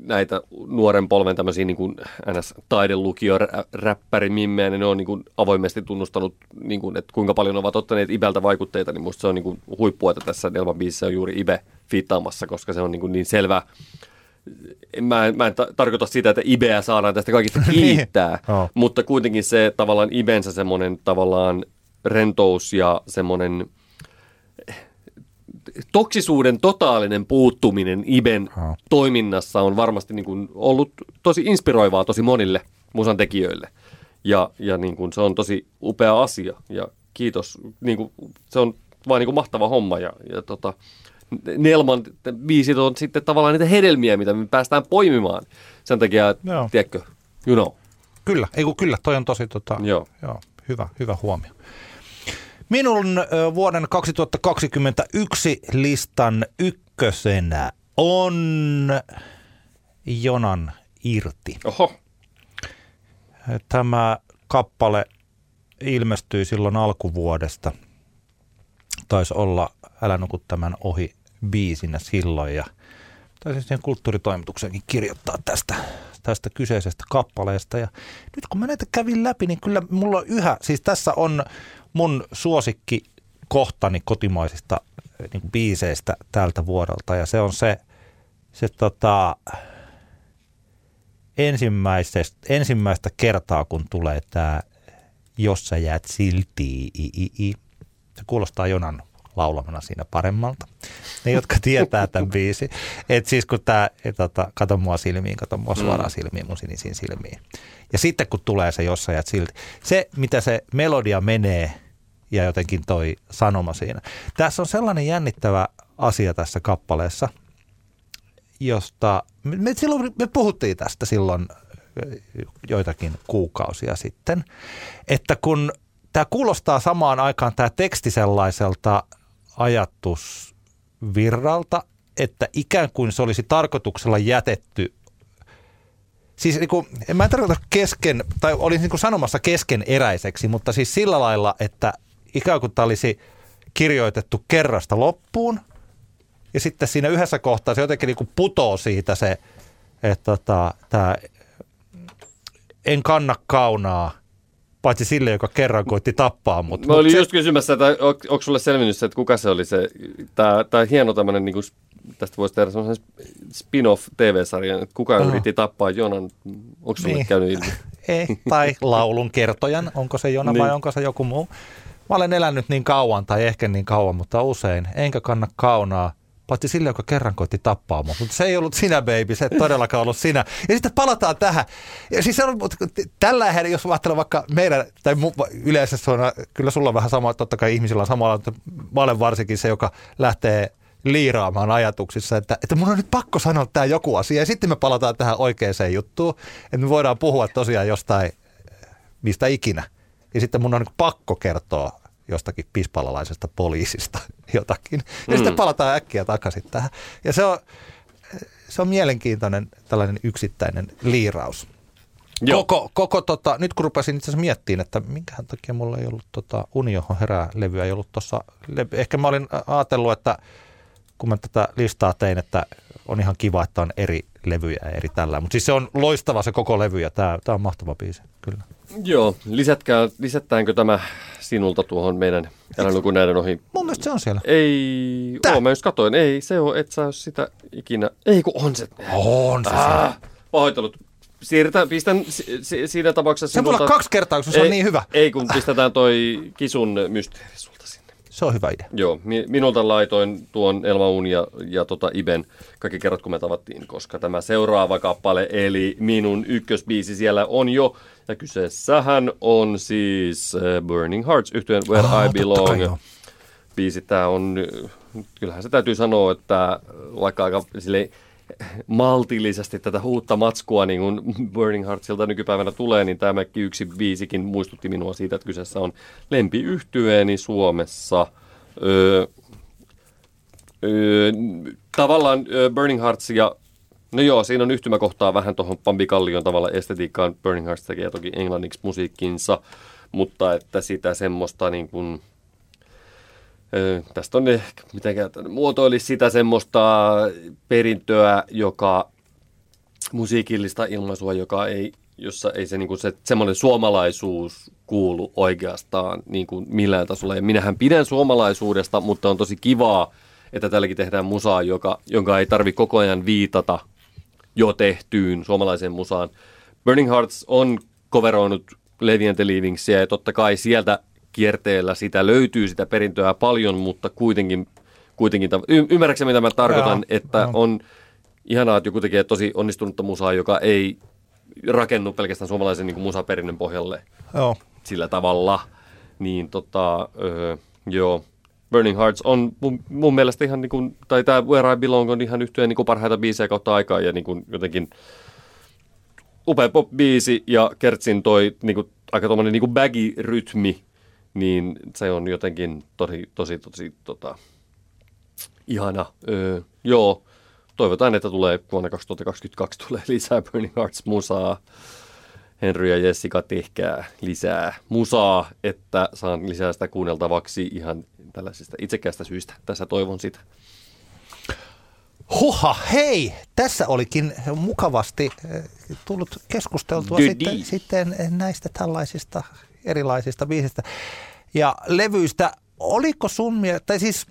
näitä nuoren polven tämmöisiä niin kuin NS-taidelukio, räppärimmejä, ne on niin kuin avoimesti tunnustanut, niin kuin, että kuinka paljon ovat ottaneet Ibeltä vaikutteita, niin musta se on niin kuin huippua, että tässä Nelman biisissä on juuri Ibe fiittaamassa, koska se on niin selvä. Mä en tarkoita sitä, että Ibeä saadaan tästä kaikista kiittää, mutta kuitenkin se tavallaan Ibensä semmoinen tavallaan rentous ja semmoinen toksisuuden totaalinen puuttuminen Iben toiminnassa on varmasti niin kuin ollut tosi inspiroivaa tosi monille musan tekijöille. Ja niin kuin se on tosi upea asia ja kiitos. Niin kuin, se on vaan niin kuin mahtava homma ja Nelman biisit on sitten tavallaan niitä hedelmiä, mitä me päästään poimimaan. Sen takia, tiedätkö, you know. Kyllä, kyllä, toi on tosi hyvä huomio. Minun vuoden 2021 listan ykkösenä on Jonan irti. Oho. Tämä kappale ilmestyi silloin alkuvuodesta. Taisi olla Älä nuku tämän ohi biisinä silloin ja taisin siihen kulttuuritoimitukseenkin kirjoittaa tästä kyseisestä kappaleesta. Ja nyt kun mä näitä kävin läpi, niin kyllä mulla on siis tässä on mun suosikkikohtani kotimaisista niin kuin biiseistä tältä vuodelta ja se on se ensimmäistä kertaa, kun tulee tämä Jos sä jäät silti, se kuulostaa Jonan laulamana siinä paremmalta. Ne, jotka tietää tämän biisin. Että siis kun tämä, kato mua silmiin, kato mua suoraan silmiin, mun sinisiin silmiin. Ja sitten kun tulee se Jos sä jäät silti. Se, mitä se melodia menee ja jotenkin toi sanoma siinä. Tässä on sellainen jännittävä asia tässä kappaleessa, josta me puhuttiin tästä silloin joitakin kuukausia sitten, että kun tämä kuulostaa samaan aikaan tämä teksti sellaiselta ajatusvirralta, että ikään kuin se olisi tarkoituksella jätetty. Siis niin kuin, mä en tarkoita kesken, tai olin niin kuin sanomassa keskeneräiseksi, mutta siis sillä lailla, että ikään kuin tämä olisi kirjoitettu kerrasta loppuun. Ja sitten siinä yhdessä kohtaa se jotenkin niin kuin putoo siitä se, että tämä en kanna kaunaa. Paitsi sille, joka kerran koitti tappaa mut. Mä olin just kysymässä, että onko sulle selvinnyt se, että kuka se oli se, tää hieno tämmönen, niin kuin, tästä voisi tehdä semmoisen spin-off TV-sarjan, että kuka yritti tappaa Jonan, onko sulle käynyt ilmi? Ei, tai laulun kertojan, onko se Jona vai onko se joku muu. Mä olen elänyt niin kauan, tai ehkä niin kauan, mutta usein, enkä kanna kaunaa. Paitsi sille, joka kerran koitti tappaa mua. Mutta se ei ollut sinä, baby. Se ei todellakaan ollut sinä. Ja sitten palataan tähän. Ja siis on, tällä hetkellä, jos ajattelee vaikka meidän, tai yleensä se on, kyllä sulla on vähän sama, totta kai ihmisillä on samalla, mutta mä olen varsinkin se, joka lähtee liiraamaan ajatuksissa, että mun on nyt pakko sanoa tämä joku asia. Ja sitten me palataan tähän oikeaan juttuun, että me voidaan puhua tosiaan jostain, mistä ikinä. Ja sitten mun on pakko kertoa jostakin pispalalaisesta poliisista jotakin. Ja sitten palataan äkkiä takaisin tähän. Ja se on mielenkiintoinen tällainen yksittäinen liiraus. Koko nyt kun rupesin itse asiassa miettimään, että minkähän takia mulla ei ollut Uniohon herää levyä, ei ollut tuossa. Ehkä mä olin ajatellut, että kun mä tätä listaa tein, että on ihan kiva, että on eri levyjä ja eri tällä. Mutta siis se on loistava se koko levy ja tämä on mahtava biisi, kyllä. Joo, lisättäänkö tämä sinulta tuohon meidän Älä nuku näiden ohi? Mun mielestä se on siellä. Ei oo, mä just katoin. Ei se oo, et sä oo sitä ikinä. Ei kun on se. On se siellä. Pahoittelut. Pistän siinä tapauksessa sinulta. Se voi olla kaksi kertaa, koska se on niin hyvä. Ei kun pistetään toi Kisun mysteeri sulta sinne. Se on hyvä idea. Joo, minulta laitoin tuon Elma Un ja Iben kaikki kerrat, kun me tavattiin, koska tämä seuraava kappale, eli minun ykkösbiisi siellä on jo. Ja kyseessähän on siis Burning Hearts -yhtyeen Where I Belong -biisi. Tämä on, kyllähän se täytyy sanoa, että vaikka aika silleen maltillisesti tätä uutta matskua niin kuin Burning Heartsilta nykypäivänä tulee, niin tämä yksi biisikin muistutti minua siitä, että kyseessä on lempiyhtyeeni Suomessa. Tavallaan Burning Hearts ja, no joo, siinä on yhtymäkohtaa vähän tuohon Pampi Kallion tavallaan estetiikkaan. Burning Hearts tekee toki englanniksi musiikkinsa, mutta että sitä semmoista niin kuin tästä on ehkä, mitenkään muotoilisi sitä semmoista perintöä, joka musiikillista ilmaisua, joka ei, jossa ei se, niin kuin se semmoinen suomalaisuus kuulu oikeastaan niin kuin millään tasolla. Ja minähän pidän suomalaisuudesta, mutta on tosi kivaa, että tälläkin tehdään musaa, jonka ei tarvitse koko ajan viitata jo tehtyyn suomalaiseen musaan. Burning Hearts on coveroinut Levi and the Leavingsia ja totta kai sieltä kierteellä sitä löytyy sitä perintöä paljon, mutta kuitenkin ymmärräksä mitä mä tarkoitan, että on ihanaa, että joku tekee tosi onnistunutta musaa, joka ei rakennu pelkästään suomalaisen niin kuin musaperinnön pohjalle sillä tavalla. Niin joo, Burning Hearts on mun mielestä ihan niin kuin, tai tämä Where I Belong on ihan yhtyeen niin kuin parhaita biisejä kautta aikaa ja niin kuin jotenkin upea pop-biisi ja Kertsin toi niin kuin aika tommoinen niin kuin baggy-rytmi. Niin se on jotenkin tosi ihana. Joo, toivotaan, että tulee vuonna 2022 tulee lisää Burning Hearts-musaa. Henry ja Jessica, tehkää lisää musaa, että saan lisää sitä kuunneltavaksi ihan tällaisista itsekästä syistä. Tässä toivon sitä. Huha, hei! Tässä olikin mukavasti tullut keskusteltua sitten näistä tällaisista erilaisista biisistä ja levyistä. Oliko sun mielestä, tai siis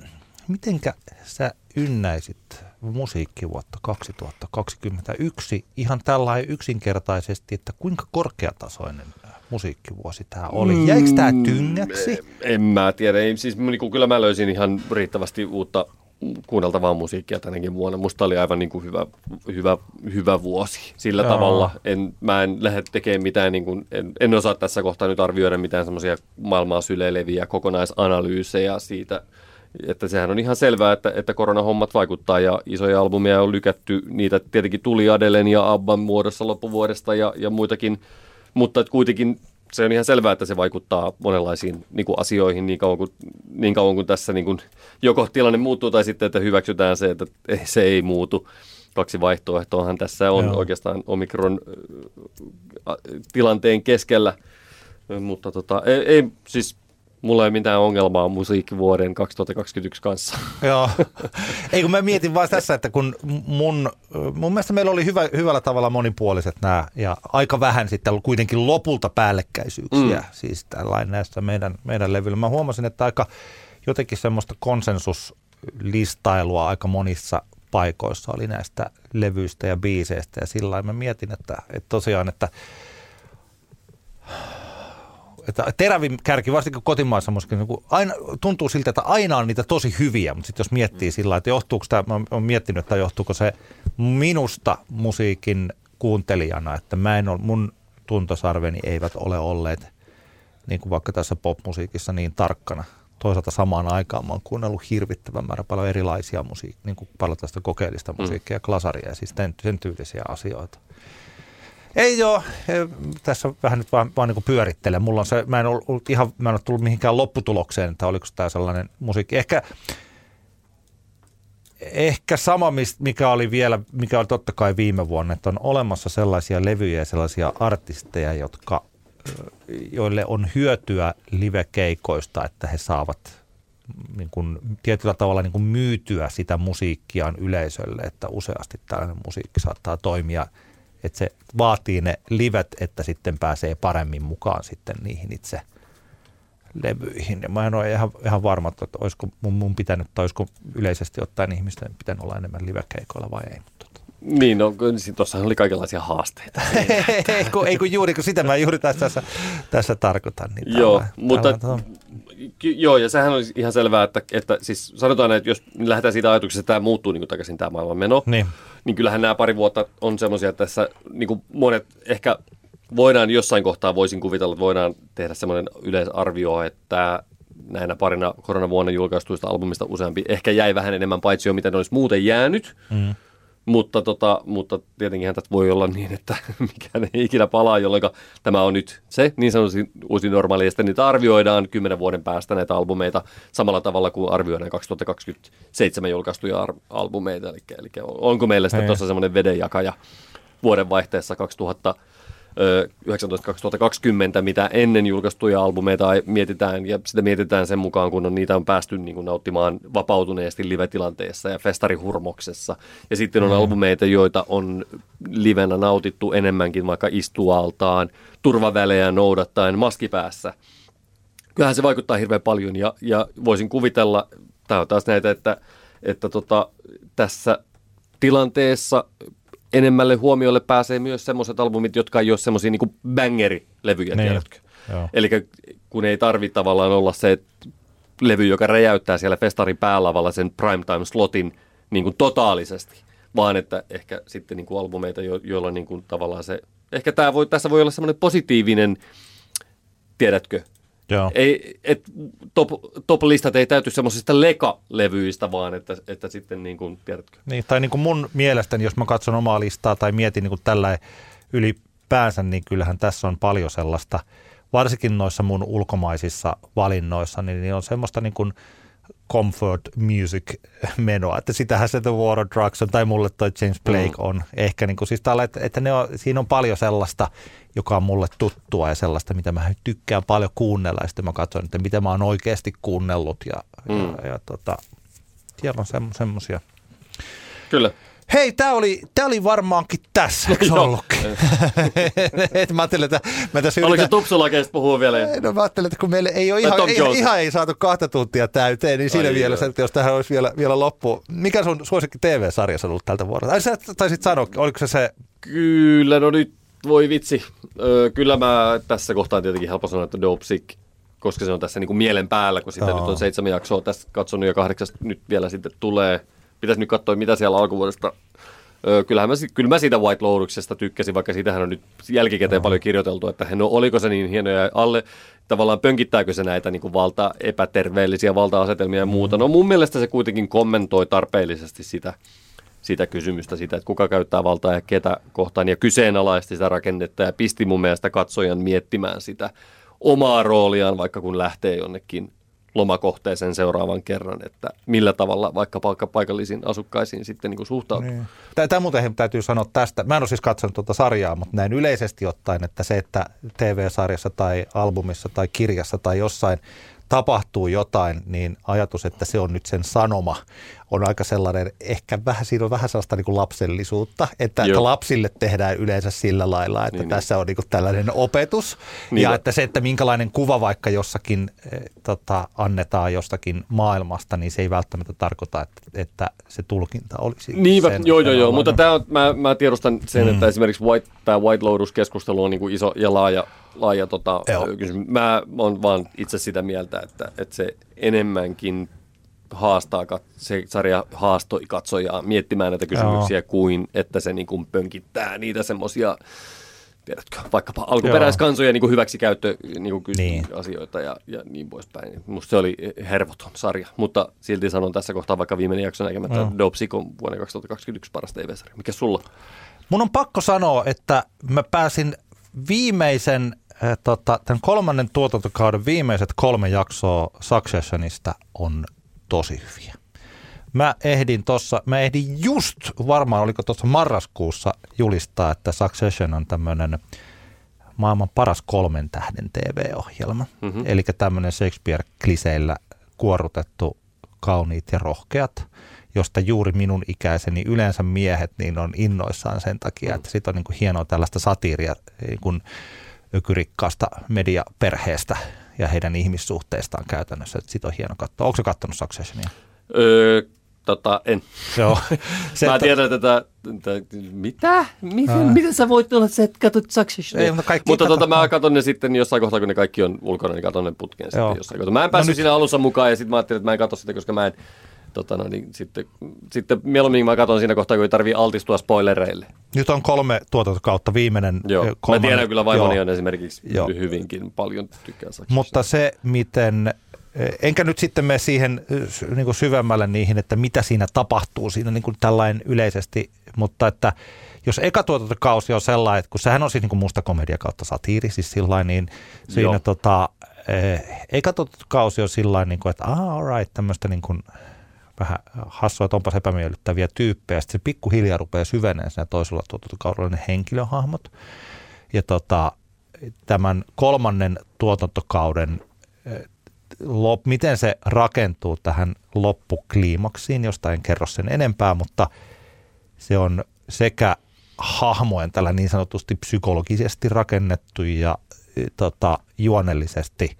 mitenkä sä ynnäisit musiikkivuotta 2021 ihan tällainen yksinkertaisesti, että kuinka korkeatasoinen musiikkivuosi tämä oli? Jäikö tämä tyngäksi? En mä tiedä. Siis, kyllä mä löysin ihan riittävästi uutta kuunneltavaa musiikkia tänäkin vuonna. Musta oli aivan niin kuin hyvä vuosi sillä tavalla. Mä en lähde tekemään mitään, niin kuin, en osaa tässä kohtaa nyt arvioida mitään semmoisia maailmaa syleileviä kokonaisanalyysejä siitä, että sehän on ihan selvää, että koronahommat vaikuttaa ja isoja albumia on lykätty. Niitä tietenkin tuli Adelen ja Abban muodossa loppuvuodesta ja muitakin, mutta kuitenkin se on ihan selvää, että se vaikuttaa monenlaisiin niin kuin asioihin niin kauan kuin tässä niin kuin, joko tilanne muuttuu tai sitten, että hyväksytään se, että se ei muutu. Kaksi vaihtoehtoahan tässä on oikeastaan Omikron tilanteen keskellä, mutta ei siis mulla ei mitään ongelmaa musiikkivuoden 2021 kanssa. Joo. Ei kun mä mietin vaan tässä, että kun mun mielestä meillä oli hyvällä tavalla monipuoliset nämä ja aika vähän sitten kuitenkin lopulta päällekkäisyyksiä. Siis tällainen näissä meidän levyillä. Mä huomasin, että aika jotenkin semmoista konsensuslistailua aika monissa paikoissa oli näistä levyistä ja biiseistä ja sillä lailla mä mietin, että tosiaan, että terävin kärki, varsinkin kotimaassa musiikki, niin aina tuntuu siltä, että aina on niitä tosi hyviä, mutta sitten jos miettii sillä lailla, että johtuuko tämä, mä oon miettinyt, että johtuuko se minusta musiikin kuuntelijana, että mun tuntosarveni eivät ole olleet, niin kuin vaikka tässä popmusiikissa, niin tarkkana. Toisaalta samaan aikaan mä oon kuunnellut hirvittävän määrä paljon erilaisia musiikkia, niin kuin paljon tästä kokeellista musiikkia, klasaria ja siis sen tyylisiä asioita. Ei joo, tässä vähän nyt vaan niin kuin pyörittelen. Mä en ole tullut mihinkään lopputulokseen, että oliko tämä sellainen musiikki. Ehkä sama, mikä oli totta kai viime vuonna, että on olemassa sellaisia levyjä ja sellaisia artisteja, joille on hyötyä livekeikoista, että he saavat niin kuin tietyllä tavalla niin kuin myytyä sitä musiikkiaan yleisölle, että useasti tällainen musiikki saattaa toimia, että se vaatii ne livet, että sitten pääsee paremmin mukaan sitten niihin itse levyihin. Ja mä en ole ihan varma, että olisiko mun pitänyt, tai olisiko yleisesti ottaen ihmisten pitänyt olla enemmän livekeikoilla vai ei. Niin, no tuossahan oli kaikenlaisia haasteita. Ei kun juuri, kun sitä mä juuri tässä tarkoitan. Niin joo, mutta Joo, ja sehän on ihan selvää, että siis sanotaan, että jos lähdetään siitä ajatuksesta, että tämä muuttuu niin kuin takaisin tämä maailmanmeno, niin kyllähän nämä pari vuotta on semmoisia, että tässä niin kuin monet ehkä voidaan jossain kohtaa, voisin kuvitella, että voidaan tehdä semmoinen yleisarvio, että näinä parina koronavuonna julkaistuista albumista useampi ehkä jäi vähän enemmän paitsi jo, mitä ne olisi muuten jäänyt, mutta tietenkinhän tästä voi olla niin, että mikään ei ikinä palaa, jolloin tämä on nyt se niin sanotusti uusi normaali, ja sitten niitä arvioidaan 10 vuoden päästä näitä albumeita samalla tavalla kuin arvioidaan 2027 julkaistuja albumeita, eli onko meillä sitten tuossa semmoinen vedenjakaja vuodenvaihteessa 2019-2020, mitä ennen julkaistuja albumeita mietitään, ja sitä mietitään sen mukaan, kun on, niitä on päästy niin kuin nauttimaan vapautuneesti live-tilanteessa ja festarihurmoksessa. Ja sitten on albumeita, joita on livenä nautittu enemmänkin vaikka istualtaan, turvavälejä noudattaen, maskipäässä. Kyllähän se vaikuttaa hirveän paljon, ja voisin kuvitella, tämä on taas näitä, että tässä tilanteessa enemmälle huomiolle pääsee myös semmoiset albumit, jotka ei ole semmoisia niinku bangerilevyjä, tiedätkö? Eli kun ei tarvitse tavallaan olla se levy, joka räjäyttää siellä festarin päälavalla sen primetime-slotin niinku totaalisesti, vaan että ehkä sitten niinku albumeita, joilla niinku tavallaan se, ehkä tässä voi olla semmoinen positiivinen, tiedätkö? Ei, top-listat ei täyty semmoisista lekalevyistä, vaan että sitten niin kuin, tiedätkö? Niin, tai niin kuin mun mielestäni, jos mä katson omaa listaa tai mietin niin kuin tällä ylipäänsä, niin kyllähän tässä on paljon sellaista, varsinkin noissa mun ulkomaisissa valinnoissa, niin on semmoista niin kuin comfort music-menoa, että sitähän se The War on Drugs on, tai mulle toi James Blake on ehkä, niin kuin, siis täällä, että ne on, siinä on paljon sellaista, joka on mulle tuttua ja sellaista, mitä mä tykkään paljon kuunnella, ja sitten mä katson, että mitä mä oon oikeasti kuunnellut, ja siellä on semmoisia. Kyllä. Hei, tää oli varmaankin tässä, eikö ollutkin? Mä ajattelin, että oliko se Tupsulakeista puhua vielä? No mä ajattelin, että kun meille ei ole ihan ei saatu 2 tuntia täyteen, niin siinä vielä, että jos tähän olisi vielä loppu. Mikä sun suosikki TV-sarja on ollut tältä vuodelta? Ai sä taisit sanoa, oliko se? Kyllä, no nyt voi vitsi. Kyllä mä tässä kohtaa tietenkin helppo sanoa, että Dope Sick, koska se on tässä niin kuin mielen päällä, kun sitä nyt on 7 jaksoa tässä katsonut ja 8 nyt vielä sitten tulee. Pitäisi nyt katsoa, mitä siellä alkuvuodesta. Kyllä mä siitä White Lotuksesta tykkäsin, vaikka siitähän on nyt jälkikäteen paljon kirjoiteltu, että oliko se niin hieno ja tavallaan pönkittääkö se näitä niin kuin epäterveellisiä valta-asetelmia ja muuta. No mun mielestä se kuitenkin kommentoi tarpeellisesti sitä kysymystä, sitä, että kuka käyttää valtaa ja ketä kohtaan, ja kyseenalaisti sitä rakennetta ja pisti mun mielestä katsojan miettimään sitä omaa rooliaan, vaikka kun lähtee jonnekin lomakohteeseen seuraavan kerran, että millä tavalla vaikka paikallisiin asukkaisiin sitten niin suhtautuu. Niin. Tämä muuten täytyy sanoa tästä. Mä en ole siis katsonut tuota sarjaa, mutta näin yleisesti ottaen, että se, että TV-sarjassa tai albumissa tai kirjassa tai jossain tapahtuu jotain, niin ajatus, että se on nyt sen sanoma, on aika sellainen, ehkä vähän, siinä on vähän sellaista niin kuin lapsellisuutta, että lapsille tehdään yleensä sillä lailla, että niin, tässä on niin kuin tällainen opetus, niin, ja että se, että minkälainen kuva vaikka jossakin annetaan jostakin maailmasta, niin se ei välttämättä tarkoita, että se tulkinta olisi. Niin, joo, mutta tämä on, mä tiedostan sen, että esimerkiksi tämä White Lotus-keskustelu on niin kuin iso ja laaja kysymys. Mä oon vaan itse sitä mieltä, että se enemmänkin se sarja haastoi katsojaa miettimään näitä kysymyksiä kuin että se niin kuin pönkittää niitä semmoisia, tiedätkö, vaikkapa alkuperäiskansoja niin kuin hyväksikäyttö niin kuin asioita ja niin poispäin. Musta se oli hervoton sarja, mutta silti sanon tässä kohtaa, vaikka viimeinen jakso näkemättä, Dope Sick on vuonna 2021 paras TV-sarja. Mikä sulla? Mun on pakko sanoa, että mä pääsin viimeisen tämän 3. tuotantokauden viimeiset 3 jaksoa Successionista on tosi hyviä. Mä ehdin just varmaan, oliko tuossa marraskuussa julistaa, että Succession on tämmöinen maailman paras 3 tähden TV-ohjelma. Eli tämmöinen Shakespeare-kliseillä kuorrutettu kauniit ja rohkeat, josta juuri minun ikäiseni yleensä miehet niin on innoissaan sen takia, että sit on niin kuin hienoa tällaista satiiria niin kuin ökyrikkaasta mediaperheestä ja heidän ihmissuhteistaan käytännössä. Sitten on hieno katsoa. Oletko sä kattonut Successionia? En. Joo. Mä tiedän tätä. Mitä? Miten sä voit olla se, että katsot Successionia? Ei, mutta mä katson ne sitten jossain kohtaa, kun ne kaikki on ulkona, niin katson ne putkeen sitten jossain kohtaa. Mä en päässyt siinä alussa mukaan ja sitten mä ajattelin, että mä en katso sitä, koska mä en... Sitten mieluummin mä katson siinä kohtaa, kun ei tarvitse altistua spoilereille. Nyt on 3 tuotantokautta viimeinen. Joo. Mä tiedän kyllä vaimoni on esimerkiksi hyvinkin paljon tykkään Successionia. Mutta se, miten... Enkä nyt sitten mene siihen niin kuin syvemmälle niihin, että mitä siinä tapahtuu, siinä niin kuin tällainen yleisesti, mutta että jos eka tuotantokausi on sellainen, että kun sehän on siis niin kuin musta komedia kautta satiiri, siis sillain, niin siinä eka tuotantokausi on sillain, että alright, tämmöistä niin kuin vähän hassua, että onpas epämiellyttäviä tyyppejä, sitten se pikkuhiljaa rupeaa syvenemään siinä toisella tuotantokaudella ne henkilöhahmot ja tämän 3. tuotantokauden miten se rakentuu tähän loppukliimaksiin, josta en kerro sen enempää, mutta se on sekä hahmojen tällä niin sanotusti psykologisesti rakennettu ja juonellisesti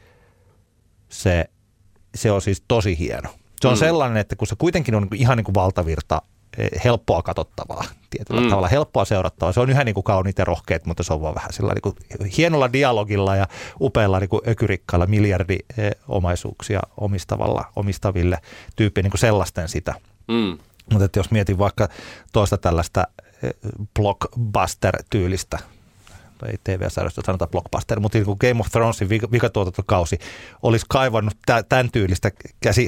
se on siis tosi hieno. Se on sellainen, että kun se kuitenkin on ihan niin kuin valtavirta, helppoa katsottavaa, tietyllä tavalla helppoa seurattavaa. Se on yhä niin kuin kauniit ja rohkeat, mutta se on vaan vähän sillä niin kuin hienolla dialogilla ja upealla niin kuin ökyrikkailla miljardiomaisuuksia omistaville tyyppiin niin kuin sellaisten sitä. Mutta että jos mietin vaikka toista tällaista blockbuster-tyylistä, ei TV-säädöstä sanota blockbuster, mutta niin kuin Game of Thronesin vikatuotantokausi olisi kaivannut tämän tyylistä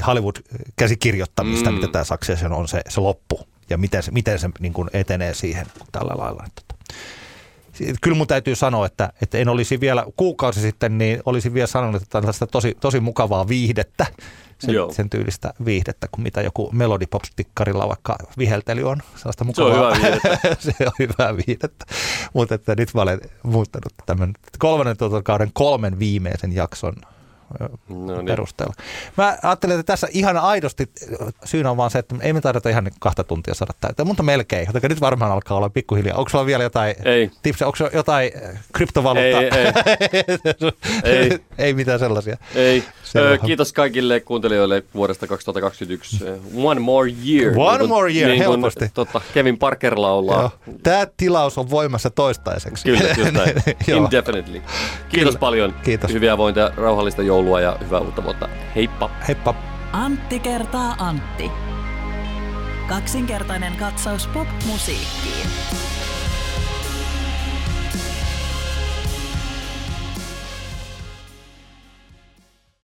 Hollywood-käsikirjoittamista, mitä tämä Succession on se loppu ja miten se niin kuin etenee siihen tällä lailla. Kyllä mun täytyy sanoa, että en olisi vielä kuukausi sitten, niin olisin vielä sanonut, että tällaista tosi, tosi mukavaa viihdettä, sen tyylistä viihdettä, kuin mitä joku Melodipop-tikkarilla vaikka viheltely on. Sellaista mukavaa. Se on hyvää viihdettä. Mutta että nyt mä olen muuttanut tämän 3. kauden 3 viimeisen jakson perusteella. Mä ajattelin, että tässä ihan aidosti syynä on vaan se, että ei me taideta ihan 2 tuntia saada täyteen, mutta melkein. Jotenkin nyt varmaan alkaa olla pikkuhiljaa. Onko sulla vielä jotain tipsejä? Onko jotain kryptovaluuttaa? Ei. Ei mitään sellaisia. Ei. Kiitos kaikille kuuntelijoille vuodesta 2021. One more year. One more year, niin helposti. Kevin Parkerilla ollaan. Tämä tilaus on voimassa toistaiseksi. Kyllä. Indefinitely. Kiitos paljon. Kiitos. Hyviä vointia, rauhallista joulua ja hyvää uutta vuotta. Heippa. Heippa. Antti kertaa Antti. Kaksinkertainen katsaus popmusiikkiin.